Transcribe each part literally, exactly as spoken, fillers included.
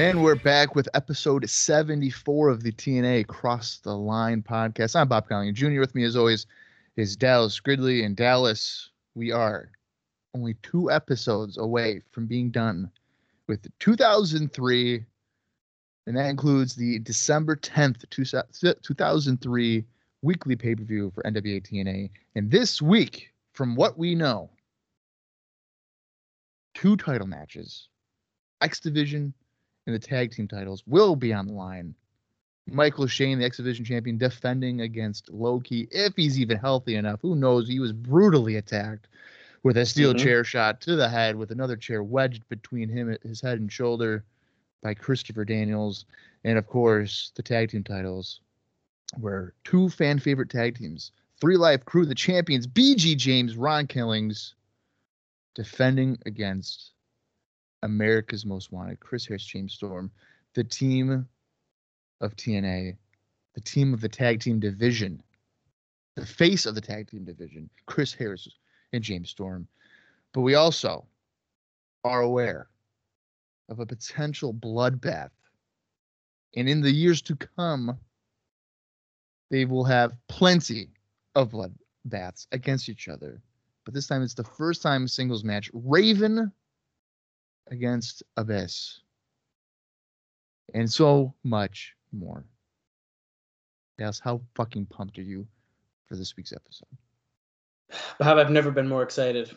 And we're back with episode seventy-four of the T N A Cross the Line podcast. I'm Bob Collier Junior With me, as always, is Dallas Gridley. And Dallas, we are only two episodes away from being done with two thousand three. And that includes the December tenth, two thousand three weekly pay-per-view for N W A T N A. And this week, from what we know, two title matches, X Division and the tag team titles will be on the line. Michael Shane, the X Division champion, defending against Low Ki, if he's even healthy enough. Who knows? He was brutally attacked with a steel mm-hmm. chair shot to the head, with another chair wedged between him, his head and shoulder, by Christopher Daniels. And, of course, the tag team titles were two fan-favorite tag teams. Three Life Crew, the champions, B G. James, Ron Killings, defending against America's Most Wanted, Chris Harris, James Storm, the team of T N A, the team of the tag team division, the face of the tag team division, Chris Harris and James Storm. But we also are aware of a potential bloodbath. And in the years to come, they will have plenty of bloodbaths against each other. But this time it's the first time singles match. Raven against Abyss, and so much more. Dallas, how fucking pumped are you for this week's episode? Bob, I've never been more excited.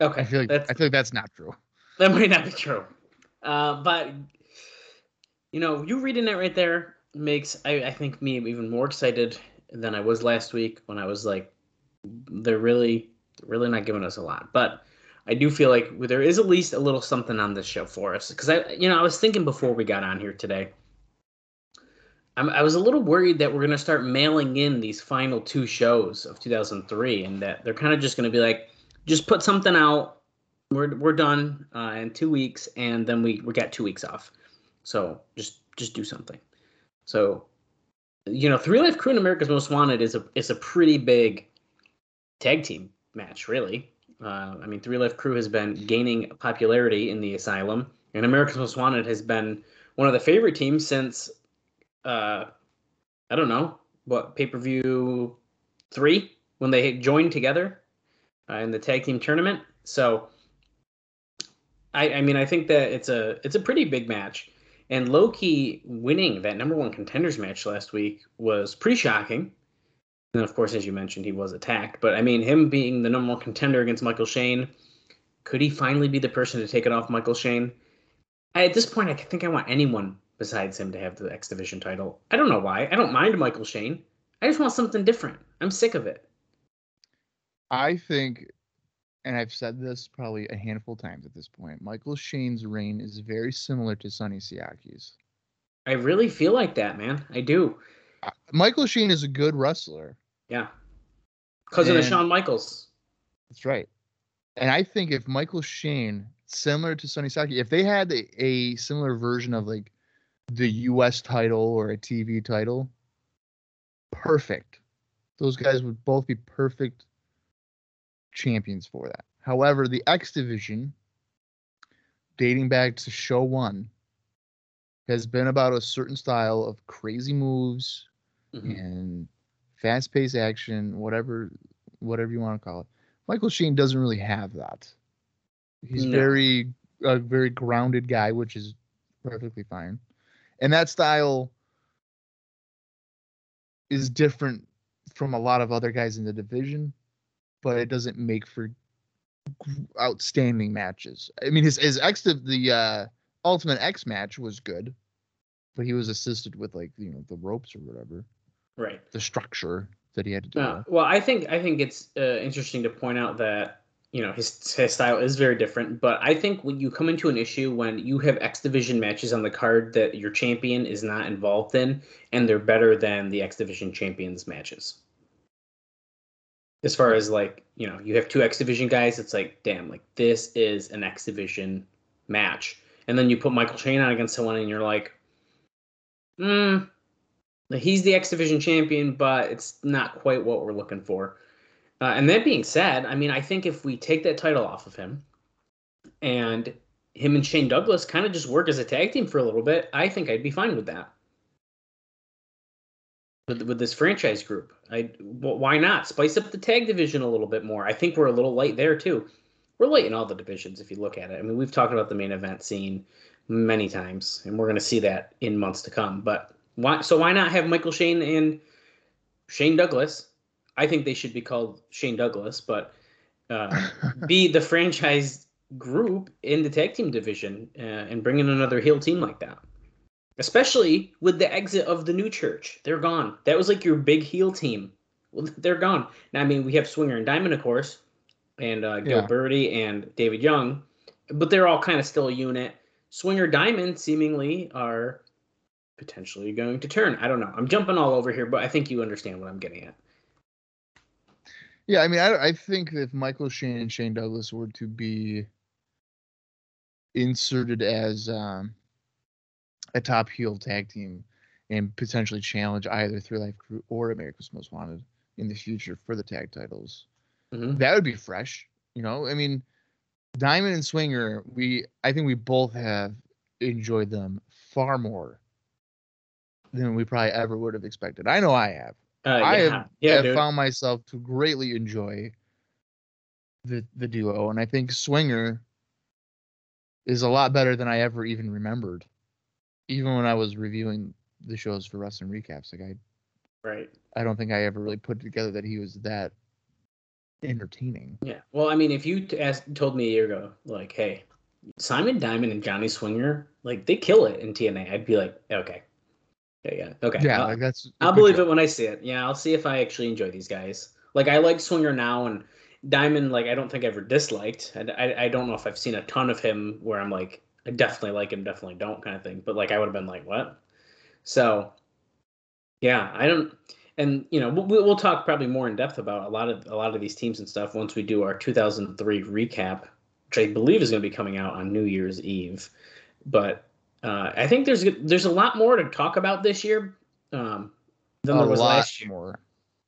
Okay, I feel like that's, I feel like that's not true. That might not be true, uh, but you know, you reading it right there makes I, I think me even more excited than I was last week when I was like, they're really, really not giving us a lot, but I do feel like there is at least a little something on this show for us. Because, I, you know, I was thinking before we got on here today, I'm, I was a little worried that we're going to start mailing in these final two shows of two thousand three and that they're kind of just going to be like, just put something out. We're we're done uh, in two weeks, and then we, we got two weeks off. So just just do something. So, you know, Three Life Crew and America's Most Wanted is a, is a pretty big tag team match, really. Uh, I mean, Three Life Crew has been gaining popularity in the asylum, and America's Most Wanted has been one of the favorite teams since, uh, I don't know, what, pay-per-view three, when they joined together uh, in the tag team tournament. So, I, I mean, I think that it's a it's a pretty big match, and Low Ki winning that number one contenders match last week was pretty shocking. And, of course, as you mentioned, he was attacked. But, I mean, him being the number one contender against Michael Shane, could he finally be the person to take it off Michael Shane? I, at this point, I think I want anyone besides him to have the X Division title. I don't know why. I don't mind Michael Shane. I just want something different. I'm sick of it. I think, and I've said this probably a handful of times at this point, Michael Shane's reign is very similar to Sonny Siaki's. I really feel like that, man. I do. Michael Shane is a good wrestler. Yeah. Cousin of Shawn Michaels. That's right. And I think if Michael Shane, similar to Sonny Siaki, if they had a, a similar version of like the U S title or a T V title, perfect. Those guys would both be perfect champions for that. However, the X Division, dating back to show one, has been about a certain style of crazy moves mm-hmm. and fast-paced action, whatever whatever you want to call it. Michael Shane doesn't really have that. He's no. very a very grounded guy, which is perfectly fine. And that style is different from a lot of other guys in the division, but it doesn't make for outstanding matches. I mean, his his ex the, the uh, Ultimate X match was good, but he was assisted with like, you know, the ropes or whatever. Right. The structure. that he had to do. No, well, I think I think it's uh, interesting to point out that, you know, his his style is very different. But I think when you come into an issue when you have X Division matches on the card that your champion is not involved in, and they're better than the X Division champions matches. As far as, like, you know, you have two X Division guys, it's like, damn, like, this is an X Division match. And then you put Michael Shane on against someone and you're like, hmm, he's the X Division champion, but it's not quite what we're looking for. Uh, and that being said, I mean, I think if we take that title off of him and him and Shane Douglas kind of just work as a tag team for a little bit, I think I'd be fine with that. With, with this franchise group, I well, why not spice up the tag division a little bit more? I think we're a little light there too. We're light in all the divisions if you look at it. I mean, we've talked about the main event scene many times, and we're going to see that in months to come. But why? So why not have Michael Shane and Shane Douglas? I think they should be called Shane Douglas, but uh, be the franchise group in the tag team division uh, and bring in another heel team like that. Especially with the exit of the New Church. They're gone. That was like your big heel team. Well, they're gone. Now, I mean, we have Swinger and Diamond, of course, and uh, Gilbertti yeah. and David Young, but they're all kind of still a unit. Swinger, Diamond seemingly are potentially going to turn. I don't know. I'm jumping all over here, but I think you understand what I'm getting at. Yeah, I mean, I, I think that if Michael Shane and Shane Douglas were to be inserted as... Um, a top heel tag team and potentially challenge either Three Life Crew or America's Most Wanted in the future for the tag titles. Mm-hmm. That would be fresh. You know, I mean, Diamond and Swinger, we, I think we both have enjoyed them far more than we probably ever would have expected. I know I have. Uh, yeah. I have, yeah, have found myself to greatly enjoy the, the duo. And I think Swinger is a lot better than I ever even remembered. Even when I was reviewing the shows for Wrestling Recaps, like I, right, I don't think I ever really put together that he was that entertaining. Yeah, well, I mean, if you t- asked, told me a year ago, like, hey, Simon Diamond and Johnny Swinger, like, they kill it in T N A. I'd be like, okay, yeah, yeah, okay, yeah, I'll, like that's. I'll believe show. It when I see it. Yeah, I'll see if I actually enjoy these guys. Like, I like Swinger now, and Diamond, like, I don't think I ever disliked. I, I, I don't know if I've seen a ton of him where I'm like, I definitely like him, definitely don't kind of thing. But, like, I would have been like, what? So, yeah, I don't – and, you know, we'll, we'll talk probably more in depth about a lot of a lot of these teams and stuff once we do our two thousand three recap, which I believe is going to be coming out on New Year's Eve. But uh, I think there's there's a lot more to talk about this year um, than a there was last year. More.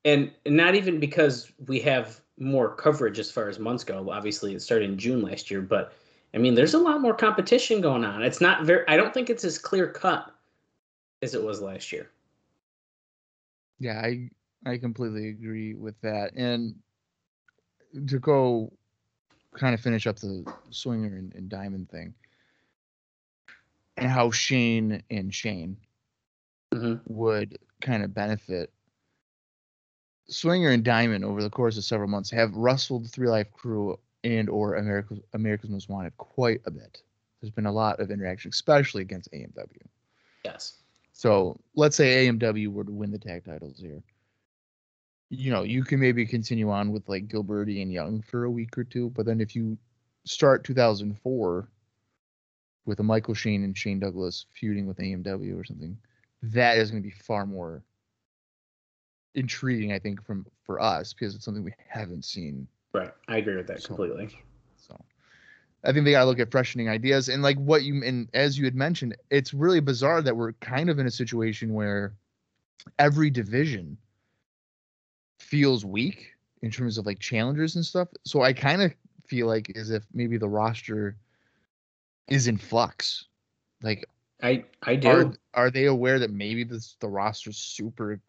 And, and not even because we have more coverage as far as months go. Obviously, it started in June last year, but – I mean, there's a lot more competition going on. It's not very, I don't think it's as clear cut as it was last year. Yeah, I I completely agree with that. And to go kind of finish up the Swinger and, and Diamond thing and how Shane and Shane mm-hmm. would kind of benefit. Swinger and Diamond over the course of several months have wrestled the Three Life Crew and or America's, America's Most Wanted quite a bit. There's been a lot of interaction, especially against A M W. Yes. So let's say A M W were to win the tag titles here. You know, you can maybe continue on with like Gilbertti and Young for a week or two, but then if you start two thousand four with a Michael Shane and Shane Douglas feuding with A M W or something, that is going to be far more intriguing, I think, from for us because it's something we haven't seen. Right. I agree with that so, completely. So I think they got to look at freshening ideas and like what you, and as you had mentioned, it's really bizarre that we're kind of in a situation where every division feels weak in terms of like challengers and stuff. So I kind of feel like as if maybe the roster is in flux. Like I, I do. Are, are they aware that maybe this, the roster's super,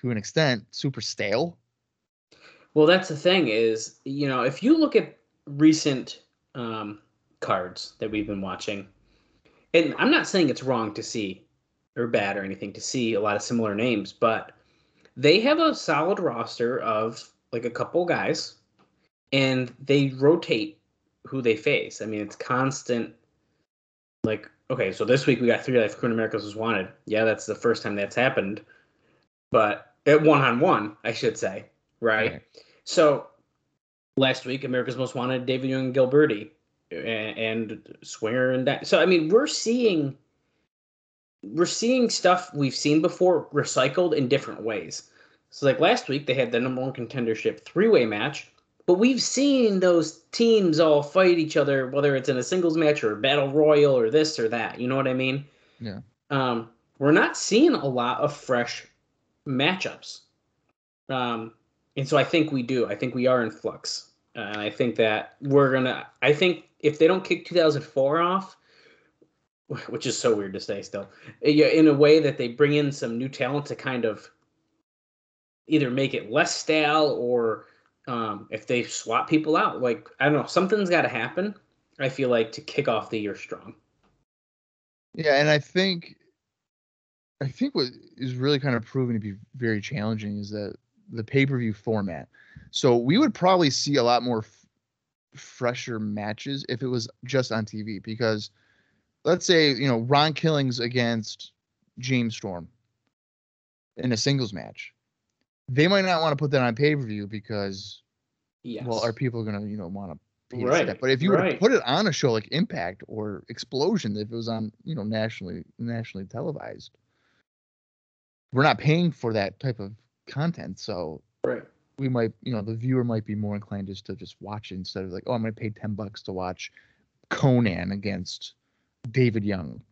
to an extent, super stale? Well, that's the thing is, you know, if you look at recent um, cards that we've been watching, and I'm not saying it's wrong to see or bad or anything to see a lot of similar names, but they have a solid roster of like a couple guys and they rotate who they face. I mean, it's constant like, okay, so this week we got Three Life Crew and America's Most Wanted. Yeah, that's the first time that's happened. But At one-on-one, I should say, right? Okay. So last week, America's Most Wanted, David Young and Gilbertti, and, and Swinger and that. So, I mean, we're seeing we're seeing stuff we've seen before recycled in different ways. So, like last week, they had the number one contendership three-way match, but we've seen those teams all fight each other, whether it's in a singles match or a battle royal or this or that. You know what I mean? Yeah. Um, we're not seeing a lot of fresh matchups. Um, and so I think we do. I think we are in flux. Uh, and I think that we're going to, I think if they don't kick two thousand four off, which is so weird to say still, in a way that they bring in some new talent to kind of either make it less stale or um, if they swap people out, like, I don't know, something's got to happen, I feel like, to kick off the year strong. Yeah. And I think, I think what is really kind of proving to be very challenging is that the pay-per-view format. So we would probably see a lot more f- fresher matches if it was just on T V, because let's say, you know, Ron Killings against James Storm in a singles match. They might not want to put that on pay-per-view because, yes. well, are people going to, you know, want to pay right. that? But if you right. were to put it on a show like Impact or Explosion, if it was on, you know, nationally nationally televised, we're not paying for that type of content, so right. we might, you know, the viewer might be more inclined just to just watch it instead of like, oh, I'm going to pay ten bucks to watch Conan against David Young.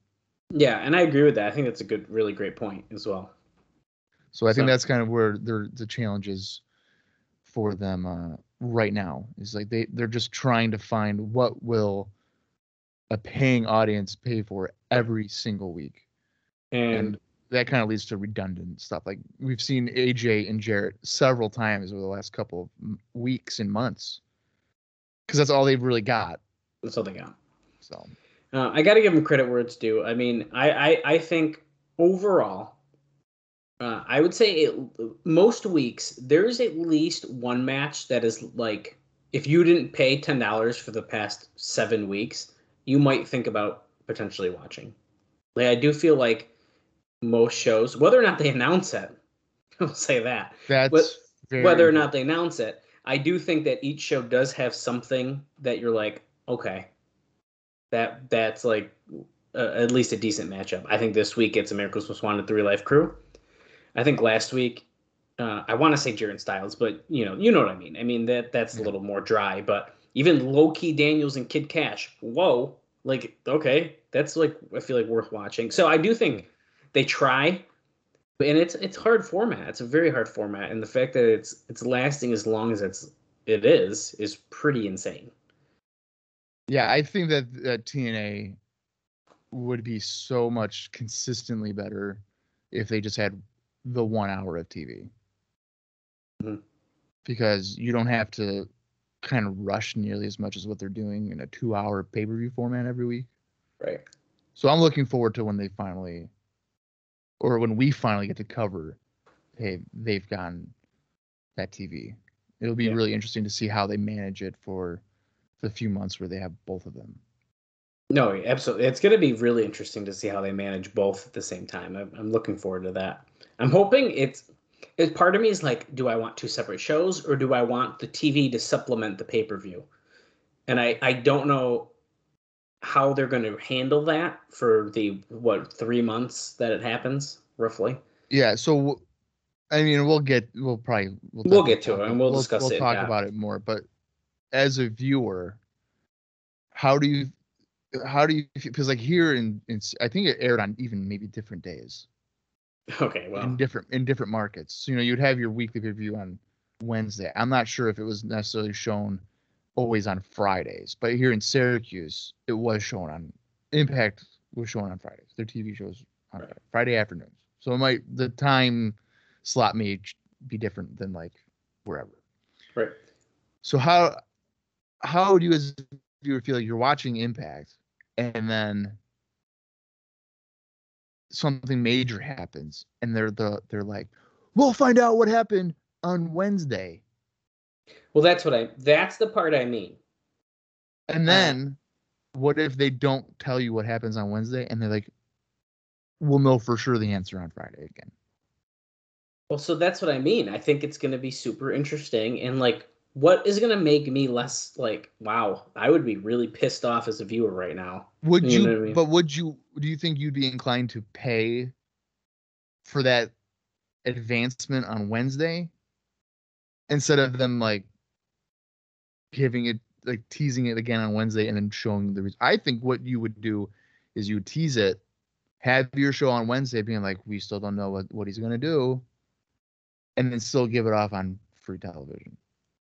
Yeah, and I agree with that. I think that's a good, really great point as well. So I so. think that's kind of where the challenge is for them uh, right now. Is like they, they're just trying to find what will a paying audience pay for every single week. And... and that kind of leads to redundant stuff. Like we've seen A J and Jarrett several times over the last couple of weeks and months, because that's all they've really got. That's all they got. So uh, I got to give them credit where it's due. I mean, I I, I think overall, uh, I would say it, most weeks there's at least one match that is like, if you didn't pay ten dollars for the past seven weeks, you might think about potentially watching. Like I do feel like most shows, whether or not they announce it, I'll say that. That's but, very whether or not they announce it, I do think that each show does have something that you're like, okay, that that's like uh, at least a decent matchup. I think this week it's America's Most Wanted Three Life Crew. I think last week, uh, I want to say Jarrett Styles, but you know, you know what I mean. I mean that that's yeah. a little more dry, but even Low Ki Daniels and Kid Kash, whoa, like okay, that's like I feel like worth watching. So I do think. They try, and it's it's hard format. It's a very hard format, and the fact that it's it's lasting as long as it's it is is pretty insane. Yeah, I think that, that T N A would be so much consistently better if they just had the one hour of T V, mm-hmm. because you don't have to kind of rush nearly as much as what they're doing in a two hour pay per view format every week. Right. So I'm looking forward to when they finally. Or when we finally get to cover, hey, they've gotten that T V. It'll be yeah. really interesting to see how they manage it for the few months where they have both of them. No, absolutely. It's going to be really interesting to see how they manage both at the same time. I'm, I'm looking forward to that. I'm hoping it's, it's... Part of me is like, do I want two separate shows or do I want the T V to supplement the pay-per-view? And I, I don't know... how they're going to handle that for the, what, three months that it happens, roughly? Yeah, so, I mean, we'll get, we'll probably... We'll, we'll get to it, and we'll, we'll discuss we'll it. We'll talk yeah. about it more, but as a viewer, how do you, how do you, because, like, here in, in, I think it aired on even maybe different days. Okay, well... In different, in different markets. So, you know, you'd have your weekly review on Wednesday. I'm not sure if it was necessarily shown... always on Fridays, but here in Syracuse, it was shown on Impact was shown on Fridays. Their T V shows on right. Friday afternoons, so it might the time slot may be different than like wherever. Right. So how how do you as a viewer feel like you're watching Impact, and then something major happens, and they're the they're like, we'll find out what happened on Wednesday. Well, that's what I, that's the part I mean. And then uh, what if they don't tell you what happens on Wednesday and they're like, we'll know for sure the answer on Friday again. Well, so that's what I mean. I think it's going to be super interesting. And, like, what is going to make me less, like, wow, I would be really pissed off as a viewer right now. Would you, you know what I mean? But would you, do you think you'd be inclined to pay for that advancement on Wednesday instead of them, like, giving it, like, teasing it again on Wednesday and then showing the reason? I think what you would do is you would tease it, have your show on Wednesday being like, we still don't know what, what he's going to do, and then still give it off on free television.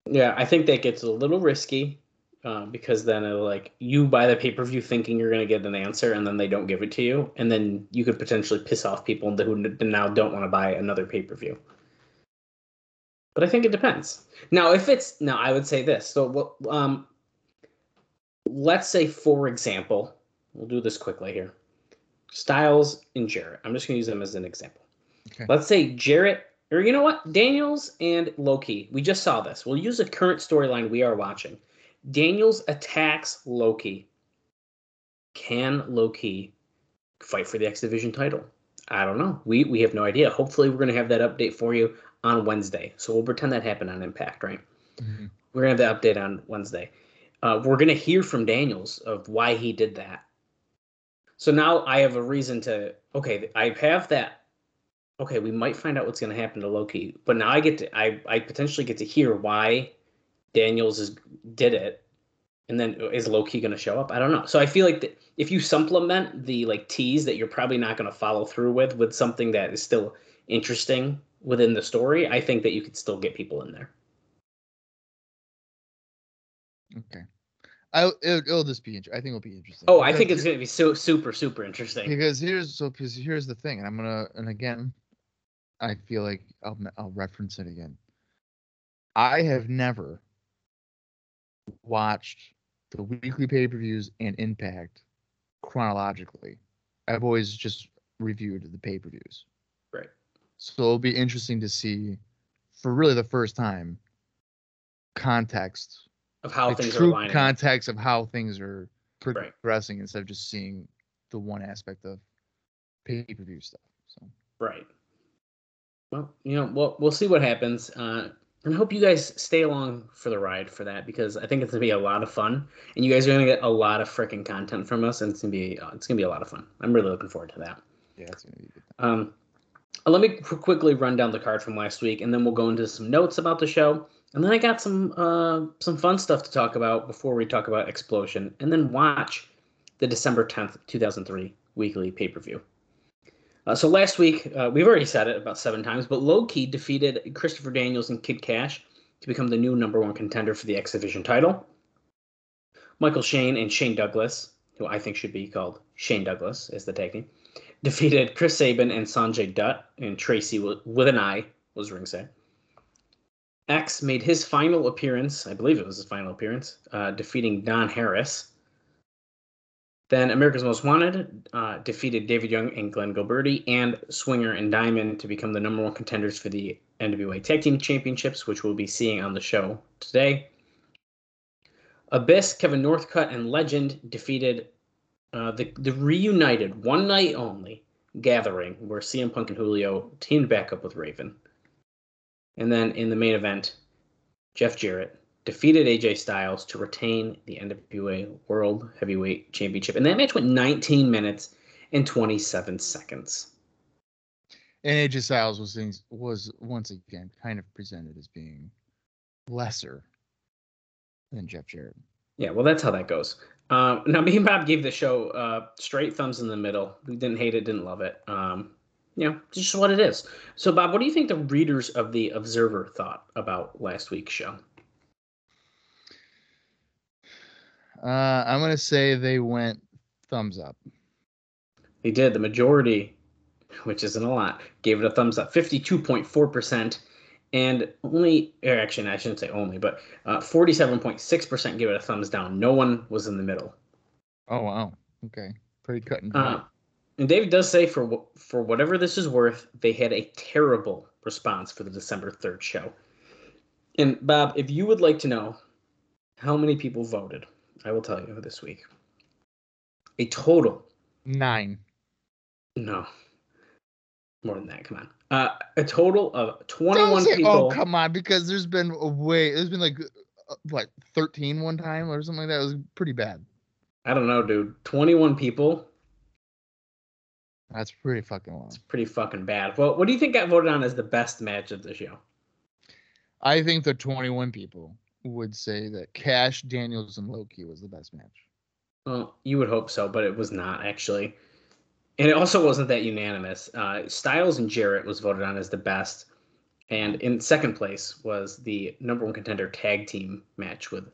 Yeah, I think that gets a little risky uh, because then it'll, like, you buy the pay-per-view thinking you're going to get an answer, and then they don't give it to you, and then you could potentially piss off people who now don't want to buy another pay-per-view. But I think it depends. Now, if it's... Now, I would say this. So, um, let's say, for example, we'll do this quickly here. Styles and Jarrett. I'm just going to use them as an example. Okay. Let's say Jarrett... Or you know what? Daniels and Low Ki. We just saw this. We'll use a current storyline we are watching. Daniels attacks Low Ki. Can Low Ki fight for the X Division title? I don't know. We we have no idea. Hopefully we're going to have that update for you on Wednesday. So we'll pretend that happened on Impact, right? Mm-hmm. We're going to have the update on Wednesday. Uh, we're going to hear from Daniels of why he did that. So now I have a reason to, okay, I have that. Okay, we might find out what's going to happen to Low Ki, but now I get to I, I potentially get to hear why Daniels is, did it, and then is Low Ki going to show up? I don't know. So I feel like the, if you supplement the like tease that you're probably not going to follow through with with something that is still interesting within the story, I think that you could still get people in there. Okay. I, it'll, it'll just be interesting. I think it'll be interesting. Oh, because I think it's going to be so super, super interesting. Because here's so because here's the thing, and I'm gonna and again, I feel like I'll I'll reference it again. I have never watched the weekly pay-per-views and Impact chronologically. I've always just reviewed the pay-per-views. Right. So it'll be interesting to see, for really the first time, context. Of how like things true are lining. Context of how things are progressing, right, instead of just seeing the one aspect of pay-per-view stuff. So. Right. Well, you know, we'll, we'll see what happens. Uh, and I hope you guys stay along for the ride for that, because I think it's going to be a lot of fun. And you guys are going to get a lot of freaking content from us, and it's going to be uh, it's going to be a lot of fun. I'm really looking forward to that. Yeah, it's going to be good. Um, let me quickly run down the card from last week, and then we'll go into some notes about the show. And then I got some uh, some fun stuff to talk about before we talk about Explosion, and then watch the December tenth, two thousand three weekly pay-per-view. Uh, so last week, uh, we've already said it about seven times, but Low Ki defeated Christopher Daniels and Kid Kash to become the new number one contender for the X Division title. Michael Shane and Shane Douglas, who I think should be called Shane Douglas as the tag team, defeated Chris Sabin and Sanjay Dutt, and Tracy with an I was ringside. X made his final appearance, I believe it was his final appearance, uh, defeating Don Harris. Then America's Most Wanted uh, defeated David Young and Glenn Gilbertti, and Swinger and Diamond to become the number one contenders for the N W A Tag Team Championships, which we'll be seeing on the show today. Abyss, Kevin Northcutt, and Legend defeated uh, the, the reunited, one night only, Gathering, where C M Punk and Julio teamed back up with Raven. And then in the main event, Jeff Jarrett defeated A J Styles to retain the N W A World Heavyweight Championship. And that match went nineteen minutes and twenty-seven seconds. And A J Styles was was once again kind of presented as being lesser than Jeff Jarrett. Yeah, well, that's how that goes. Uh, now, me and Bob gave the show uh, straight thumbs in the middle. We didn't hate it, didn't love it. Um You know, it's just what it is. So, Bob, what do you think the readers of The Observer thought about last week's show? Uh, I'm going to say they went thumbs up. They did. The majority, which isn't a lot, gave it a thumbs up. fifty-two point four percent. And only, or actually, I shouldn't say only, but uh, forty-seven point six percent gave it a thumbs down. No one was in the middle. Oh, wow. Okay. Pretty cut and dry. Uh, And David does say, for for whatever this is worth, they had a terrible response for the December third show. And, Bob, if you would like to know how many people voted, I will tell you this week. A total. Nine. No. More than that, come on. Uh, a total of twenty-one say, people. Oh, come on, because there's been a way. There's been like, what, thirteen one time or something like that? It was pretty bad. I don't know, dude. twenty-one people. That's pretty fucking long. It's pretty fucking bad. Well, what do you think got voted on as the best match of the show? I think the twenty-one people would say that Kash, Daniels, and Low Ki was the best match. Well, you would hope so, but it was not, actually. And it also wasn't that unanimous. Uh, Styles and Jarrett was voted on as the best. And in second place was the number one contender tag team match with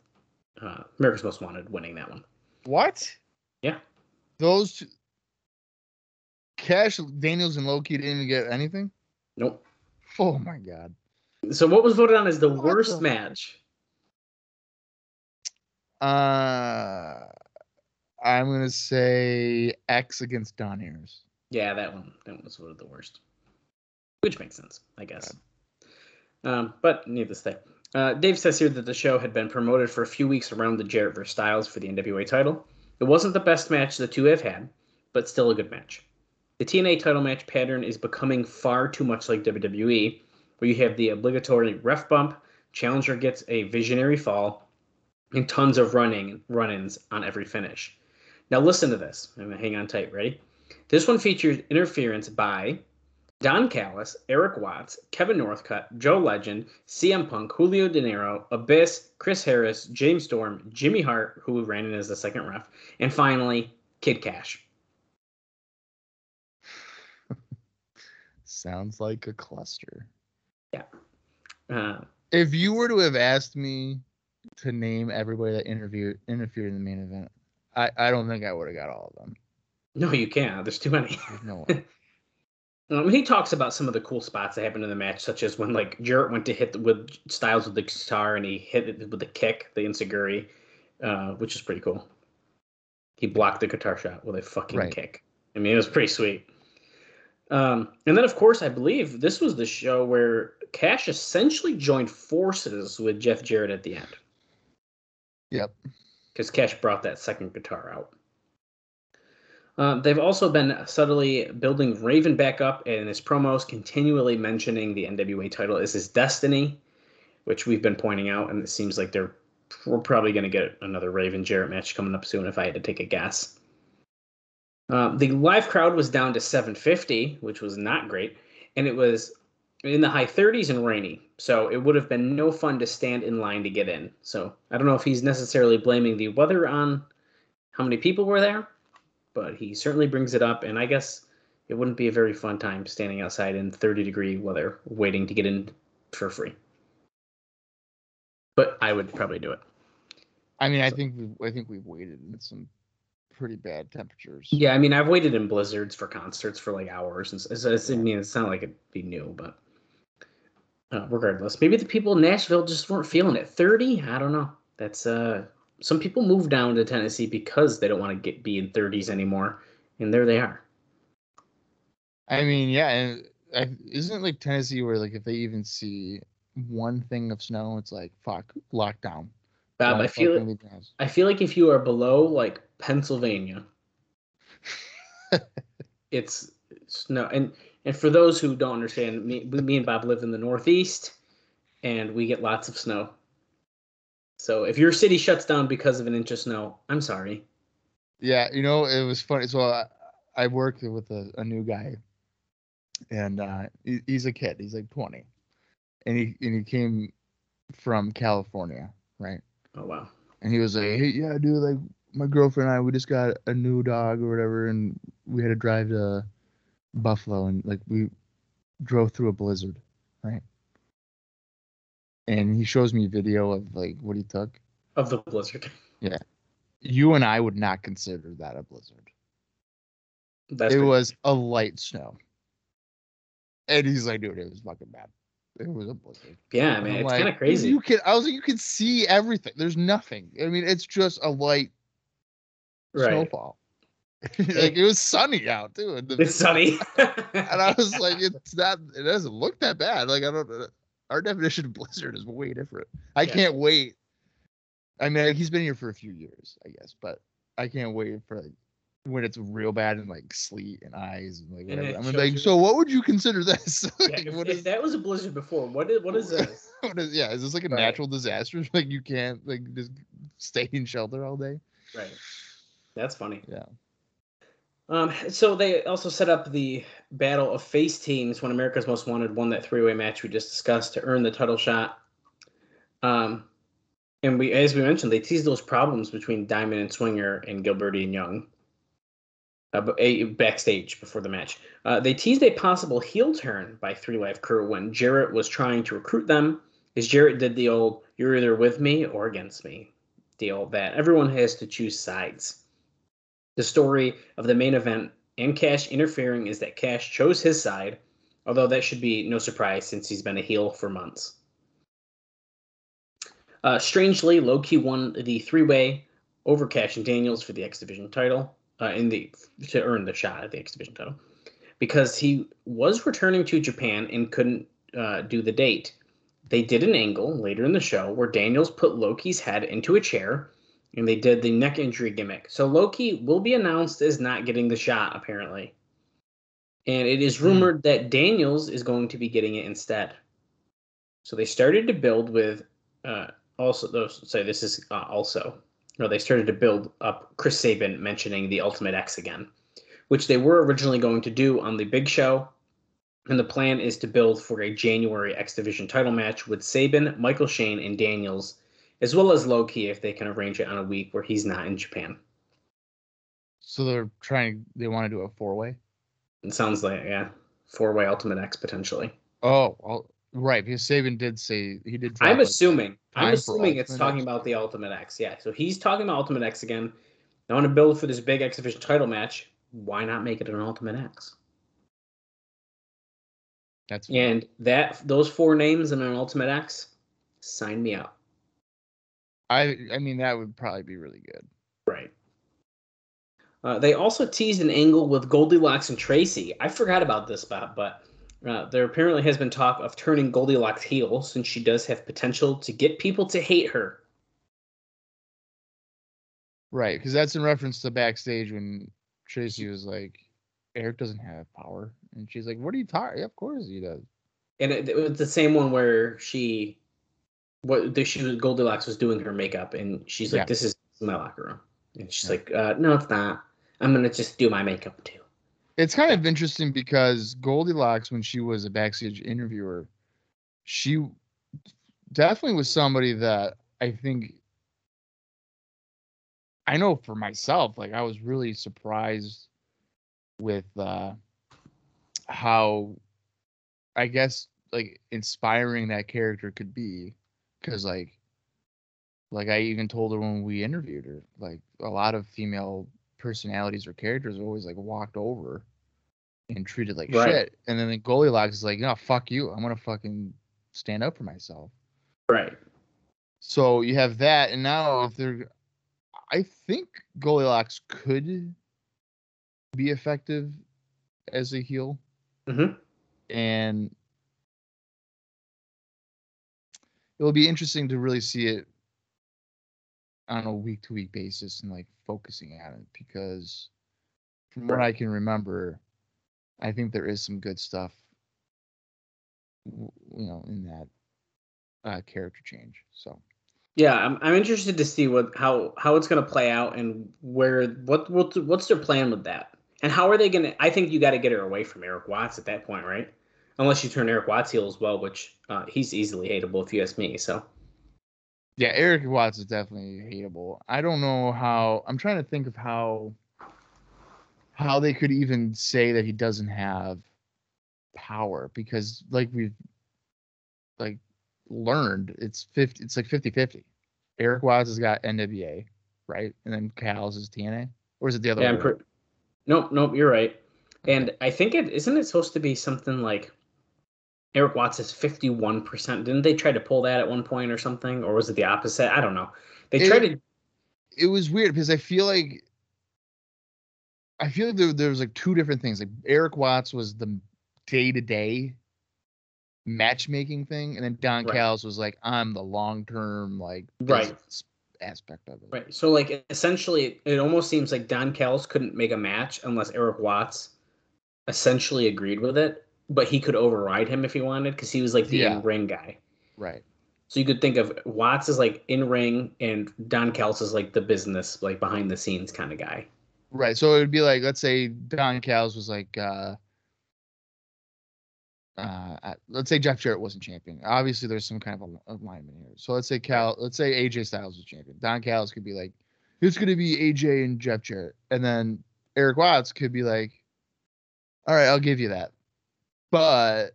uh, America's Most Wanted winning that one. What? Yeah. Those two, Kash, Daniels, and Low Ki didn't even get anything? Nope. Oh, my God. So what was voted on as the what worst the... match? Uh... I'm going to say X against Don Harris. Yeah, that one. That one was one of the worst. Which makes sense, I guess. Um, but needless to say. Uh, Dave says here that the show had been promoted for a few weeks around the Jarrett versus Styles for the N W A title. It wasn't the best match the two have had, but still a good match. The T N A title match pattern is becoming far too much like W W E, where you have the obligatory ref bump, challenger gets a visionary fall, and tons of running run-ins on every finish. Now listen to this. I'm gonna hang on tight. Ready? This one features interference by Don Callis, Eric Watts, Kevin Northcutt, Joe Legend, C M Punk, Julio De Niro, Abyss, Chris Harris, James Storm, Jimmy Hart, who ran in as the second ref, and finally Kid Kash. Sounds like a cluster. Yeah. Uh, if you were to have asked me to name everybody that interviewed interfered in the main event, I, I don't think I would have got all of them. No, you can't. There's too many. No way. um, he talks about some of the cool spots that happened in the match, such as when like Jarrett went to hit the, with Styles with the guitar and he hit it with the kick, the enziguri, uh, which is pretty cool. He blocked the guitar shot with a fucking right. kick. I mean, it was pretty sweet. Um, and then, of course, I believe this was the show where Kash essentially joined forces with Jeff Jarrett at the end. Yep. Because Kash brought that second guitar out. Uh, they've also been subtly building Raven back up in his promos, continually mentioning the N W A title is his destiny, which we've been pointing out, and it seems like they're we're probably going to get another Raven Jarrett match coming up soon if I had to take a guess. Uh, the live crowd was down to seven fifty, which was not great, and it was in the high thirties and rainy, so it would have been no fun to stand in line to get in. So I don't know if he's necessarily blaming the weather on how many people were there, but he certainly brings it up, and I guess it wouldn't be a very fun time standing outside in thirty-degree weather waiting to get in for free. But I would probably do it. I mean, so. I think we've, I think we've waited in some pretty bad temperatures. Yeah, I mean, I've waited in blizzards for concerts for like hours, and so it's, I mean, it's not like it'd be new, but... Uh, regardless, maybe the people in Nashville just weren't feeling it. thirty? I don't know. That's uh, some people move down to Tennessee because they don't want to get be in thirties anymore, and there they are. I mean, yeah, and I, isn't it like Tennessee where like if they even see one thing of snow, it's like fuck, lockdown. Bob, I feel like, I feel like if you are below like Pennsylvania, it's snow and. And for those who don't understand, me, me and Bob live in the Northeast, and we get lots of snow. So if your city shuts down because of an inch of snow, I'm sorry. Yeah, you know, it was funny. So I, I worked with a, a new guy, and uh, he, he's a kid. He's like twenty. And he and he came from California, right? Oh, wow. And he was like, hey, yeah, dude, like my girlfriend and I, we just got a new dog or whatever, and we had to drive to Buffalo, and like we drove through a blizzard, right? And he shows me video of like what he took of the blizzard. Yeah, you and I would not consider that a blizzard. That's it crazy. Was a light snow, and he's like, dude, it was fucking bad. It was a blizzard. Yeah, and man, I'm it's like, kind of crazy. You can, I was like, you can see everything. There's nothing. I mean, it's just a light right. snowfall. Like it was sunny out too. It's sunny, and I was like, "It's not. It doesn't look that bad." Like I don't. Our definition of blizzard is way different. I yeah. can't wait. I mean, he's been here for a few years, I guess, but I can't wait for like when it's real bad and like sleet and eyes and like whatever. And I'm like, so what would you consider this? Yeah, like, if, what if is, that was a blizzard before, what is what is this? What is, yeah, is this like a right. natural disaster? Like you can't like just stay in shelter all day. Right. That's funny. Yeah. Um. So they also set up the battle of face teams when America's Most Wanted won that three-way match we just discussed to earn the title shot. Um, and we, as we mentioned, they teased those problems between Diamond and Swinger and Gilbertti and Young. Uh, backstage before the match, uh, they teased a possible heel turn by Three Life Crew when Jarrett was trying to recruit them, because Jarrett did the old "you're either with me or against me" deal that everyone has to choose sides. The story of the main event and Kash interfering is that Kash chose his side, although that should be no surprise since he's been a heel for months. Uh, strangely, Low Ki won the three-way over Kash and Daniels for the X Division title. Uh, in the to earn the shot at the X Division title, because he was returning to Japan and couldn't uh, do the date. They did an angle later in the show where Daniels put Low Ki's head into a chair, and they did the neck injury gimmick. So Low Ki will be announced as not getting the shot, apparently. And it is rumored mm. that Daniels is going to be getting it instead. So they started to build with uh, also those. So this is uh, also. No, they started to build up Chris Sabin mentioning the Ultimate X again, which they were originally going to do on the big show. And the plan is to build for a January X Division title match with Sabin, Michael Shane, and Daniels, as well as Low Ki if they can arrange it on a week where he's not in Japan. So they're trying, they want to do a four-way? It sounds like, yeah. Four-way Ultimate X potentially. Oh, I'll, right. Because Sabin did say, he did. I'm assuming. I'm assuming it's talking about the Ultimate X. Yeah, so he's talking about Ultimate X again. I want to build for this big X Division title match. Why not make it an Ultimate X? That's and that those four names in an Ultimate X, sign me up. I I mean, that would probably be really good. Right. Uh, they also teased an angle with Goldilocks and Tracy. I forgot about this, Bob, but... Uh, there apparently has been talk of turning Goldilocks heel since she does have potential to get people to hate her. Right, because that's in reference to backstage when Tracy was like, Eric doesn't have power. And she's like, what are you talking? Yeah, of course he does. And it, it was the same one where she, what the, she Goldilocks was doing her makeup and she's like, yeah. This is my locker room. And she's yeah. like, uh, no, it's not. I'm going to just do my makeup too. It's kind of interesting because Goldilocks, when she was a backstage interviewer, she definitely was somebody that I think, I know for myself, like I was really surprised with uh, how, I guess, like inspiring that character could be. Because like, like I even told her when we interviewed her, like a lot of female personalities or characters are always like walked over and treated like right. shit, and then the Goldilocks is like, no, fuck you, I'm gonna fucking stand up for myself. Right. So you have that, and now if they're, I think Goldilocks could be effective as a heel, mm-hmm. and it'll be interesting to really see it on a week-to-week basis and like focusing on it, because from what I can remember, I think there is some good stuff, you know, in that uh, character change. So yeah, I'm I'm interested to see what how how it's going to play out and where what what what's their plan with that, and how are they going to? I think you got to get her away from Eric Watts at that point, right? Unless you turn Eric Watts heel as well, which uh, he's easily hateable if you ask me. So. Yeah, Eric Watts is definitely hateable. I don't know how... I'm trying to think of how how they could even say that he doesn't have power, because like we've like learned, it's fifty. It's like fifty-fifty. Eric Watts has got N W A, right? And then Callis is T N A? Or is it the other yeah, one? Per- nope, nope, you're right. And I think it... Isn't it supposed to be something like... Eric Watts is fifty-one percent. Didn't they try to pull that at one point or something? Or was it the opposite? I don't know. They tried it, to... It was weird because I feel like... I feel like there, there was like two different things. Like Eric Watts was the day-to-day matchmaking thing. And then Don right. Callis was like, I'm the long-term like right. aspect of it. Right. So, like, essentially, it almost seems like Don Callis couldn't make a match unless Eric Watts essentially agreed with it, but he could override him if he wanted because he was, like, the yeah. in-ring guy. Right. So you could think of Watts as, like, in-ring, and Don Callis is, like, the business, like, behind-the-scenes kind of guy. Right. So it would be, like, let's say Don Callis was, like, uh, Uh, let's say Jeff Jarrett wasn't champion. Obviously, there's some kind of alignment here. So let's say Cal, let's say A J Styles was champion. Don Callis could be like, "Who's going to be A J and Jeff Jarrett?" And then Eric Watts could be like, "All right, I'll give you that, but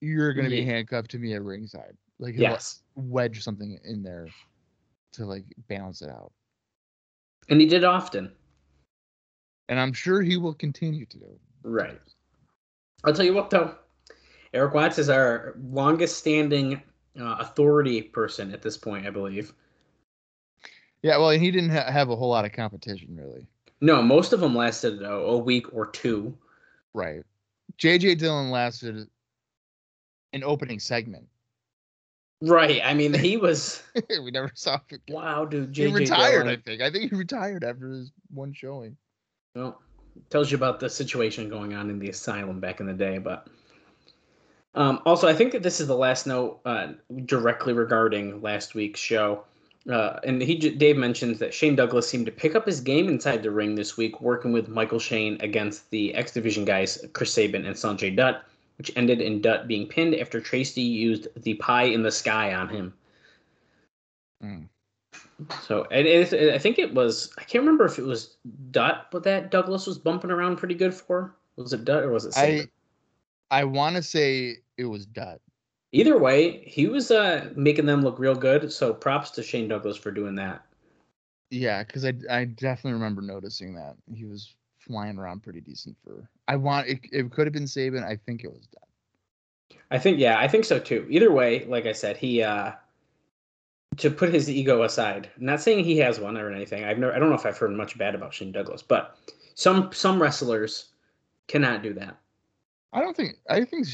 you're going to yeah. be handcuffed to me at ringside." Like, yes, wedge something in there to like balance it out. And he did often. And I'm sure he will continue to do. Right. I'll tell you what, though. Eric Watts is our longest-standing uh, authority person at this point, I believe. Yeah, well, and he didn't ha- have a whole lot of competition, really. No, most of them lasted uh, a week or two. Right. J J Dillon lasted an opening segment. Right. I mean, he was... we never saw him again. Wow, dude. J J He retired, Dillon. I think. I think he retired after his one showing. Well, tells you about the situation going on in the asylum back in the day, but... Um, also, I think that this is the last note uh, directly regarding last week's show. Uh, and he, Dave mentions that Shane Douglas seemed to pick up his game inside the ring this week, working with Michael Shane against the X Division guys, Chris Sabin and Sanjay Dutt, which ended in Dutt being pinned after Tracy used the pie in the sky on him. Mm. So and it, it, I think it was, I can't remember if it was Dutt, but that Douglas was bumping around pretty good for. Was it Dutt or was it Sabin? I, I want to say it was Dutt. Either way, he was uh, making them look real good, so props to Shane Douglas for doing that. Yeah, because I, I definitely remember noticing that. He was flying around pretty decent for... I want... It, it could have been Sabin. I think it was Dutt. I think, yeah, I think so, too. Either way, like I said, he... Uh, to put his ego aside, I'm not saying he has one or anything. I've never, I don't know if I've heard much bad about Shane Douglas, but some some wrestlers cannot do that. I don't think, I think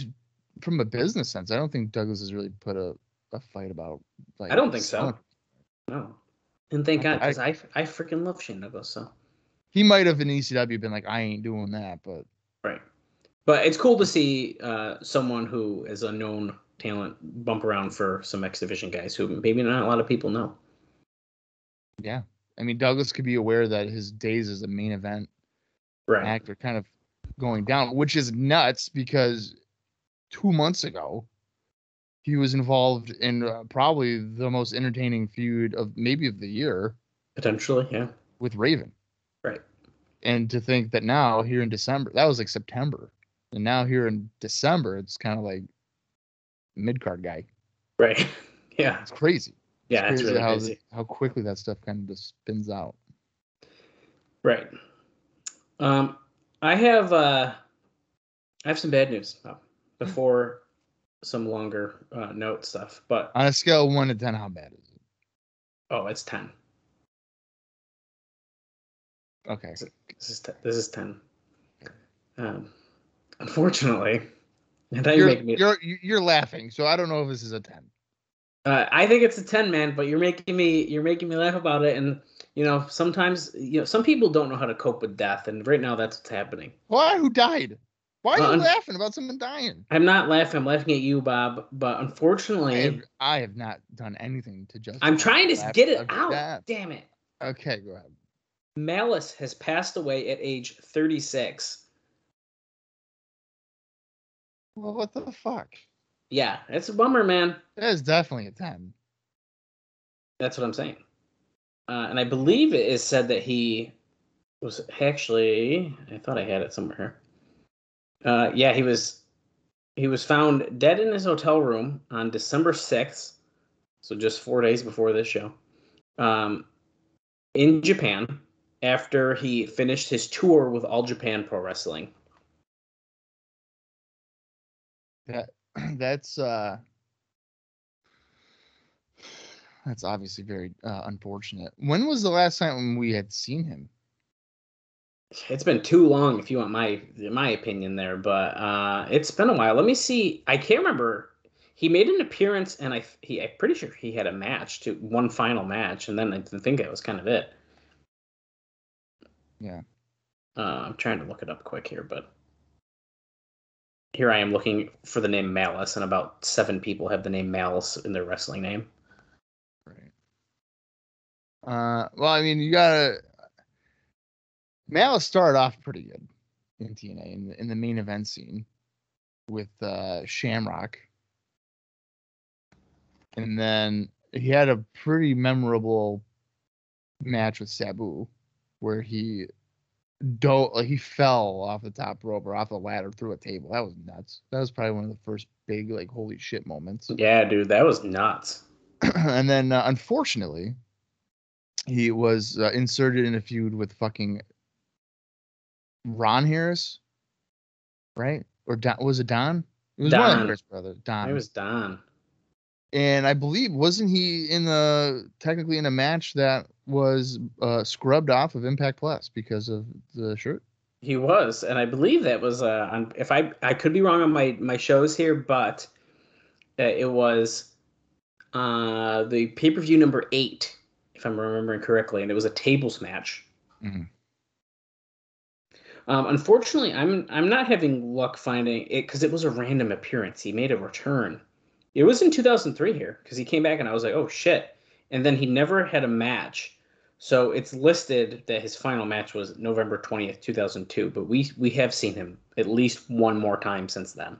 from a business sense, I don't think Douglas has really put a, a fight about. Like, I don't think so. No. And thank God, because I, I, I freaking love Shane Douglas. So. He might have in E C W been like, I ain't doing that, but. Right. But it's cool to see uh, someone who is a known talent bump around for some X Division guys who maybe not a lot of people know. Yeah. I mean, Douglas could be aware that his days as a main event right. actor kind of going down, which is nuts because two months ago he was involved in uh, probably the most entertaining feud of maybe of the year, potentially, yeah, with Raven. Right. And to think that now here in December, that was like September, and now here in December it's kind of like mid-card guy. Right. Yeah, it's crazy. Yeah, it's, it's crazy, really how, crazy. How quickly that stuff kind of just spins out. Right. um I have uh, I have some bad news oh, before some longer uh, note stuff. But on a scale of one to ten, how bad is it? Oh, it's ten. Okay, this is this is ten. Um, unfortunately, that you're, make me... you're you're laughing, so I don't know if this is a ten. Uh, I think it's a ten, man. But you're making me you're making me laugh about it, and. You know, sometimes, you know, some people don't know how to cope with death, and right now that's what's happening. Why? Who died? Why are uh, you un- laughing about someone dying? I'm not laughing. I'm laughing at you, Bob. But unfortunately... I have, I have not done anything to justify... I'm trying to get it out. Death. Damn it. Okay, go ahead. Malice has passed away at age thirty-six. Well, what the fuck? Yeah, it's a bummer, man. That is definitely a ten. That's what I'm saying. Uh, and I believe it is said that he was actually, I thought I had it somewhere. Uh, yeah, he was he was found dead in his hotel room on December sixth, so just four days before this show, um, in Japan after he finished his tour with All Japan Pro Wrestling. That That's... Uh... That's obviously very uh, unfortunate. When was the last time when we had seen him? It's been too long, if you want my my opinion there, but uh, it's been a while. Let me see. I can't remember. He made an appearance, and I he I'm pretty sure he had a match to one final match, and then I think that was kind of it. Yeah, uh, I'm trying to look it up quick here, but here I am looking for the name Malice, and about seven people have the name Malice in their wrestling name. Right. Uh, well, I mean, you gotta Malice started off pretty good in T N A in the, in the main event scene with uh, Shamrock. And then he had a pretty memorable match with Sabu, where he do- like he fell off the top rope or off the ladder through a table. That was nuts. That was probably one of the first big like holy shit moments. Yeah, dude, that was nuts. And then uh, unfortunately, he was uh, inserted in a feud with fucking Ron Harris, right? Or Don, was it Don? It was Don. One of Harris' brother, Don. It was Don. And I believe, wasn't he in the technically in a match that was uh, scrubbed off of Impact Plus because of the shirt? He was, and I believe that was uh, on. If I I could be wrong on my, my shows here, but uh, it was uh, the pay per view number eight, if I'm remembering correctly, and it was a tables match. Mm-hmm. Um, unfortunately, I'm I'm not having luck finding it because it was a random appearance. He made a return. It was in two thousand three here, because he came back and I was like, oh, shit. And then he never had a match. So it's listed that his final match was November twentieth, two thousand two. But we we have seen him at least one more time since then.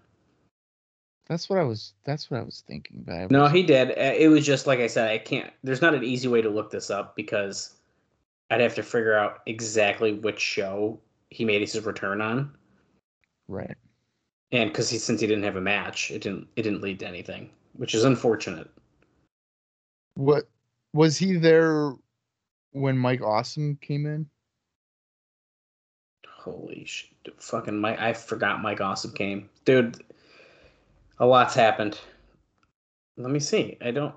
That's what I was That's what I was thinking. But I no, he did. It was just, like I said, I can't. There's not an easy way to look this up, because I'd have to figure out exactly which show he made his return on. Right. And because he, since he didn't have a match, it didn't it didn't lead to anything, which is unfortunate. What was he there when Mike Awesome came in? Holy shit! Fucking Mike! I forgot Mike Awesome came, dude. A lot's happened. Let me see. I don't.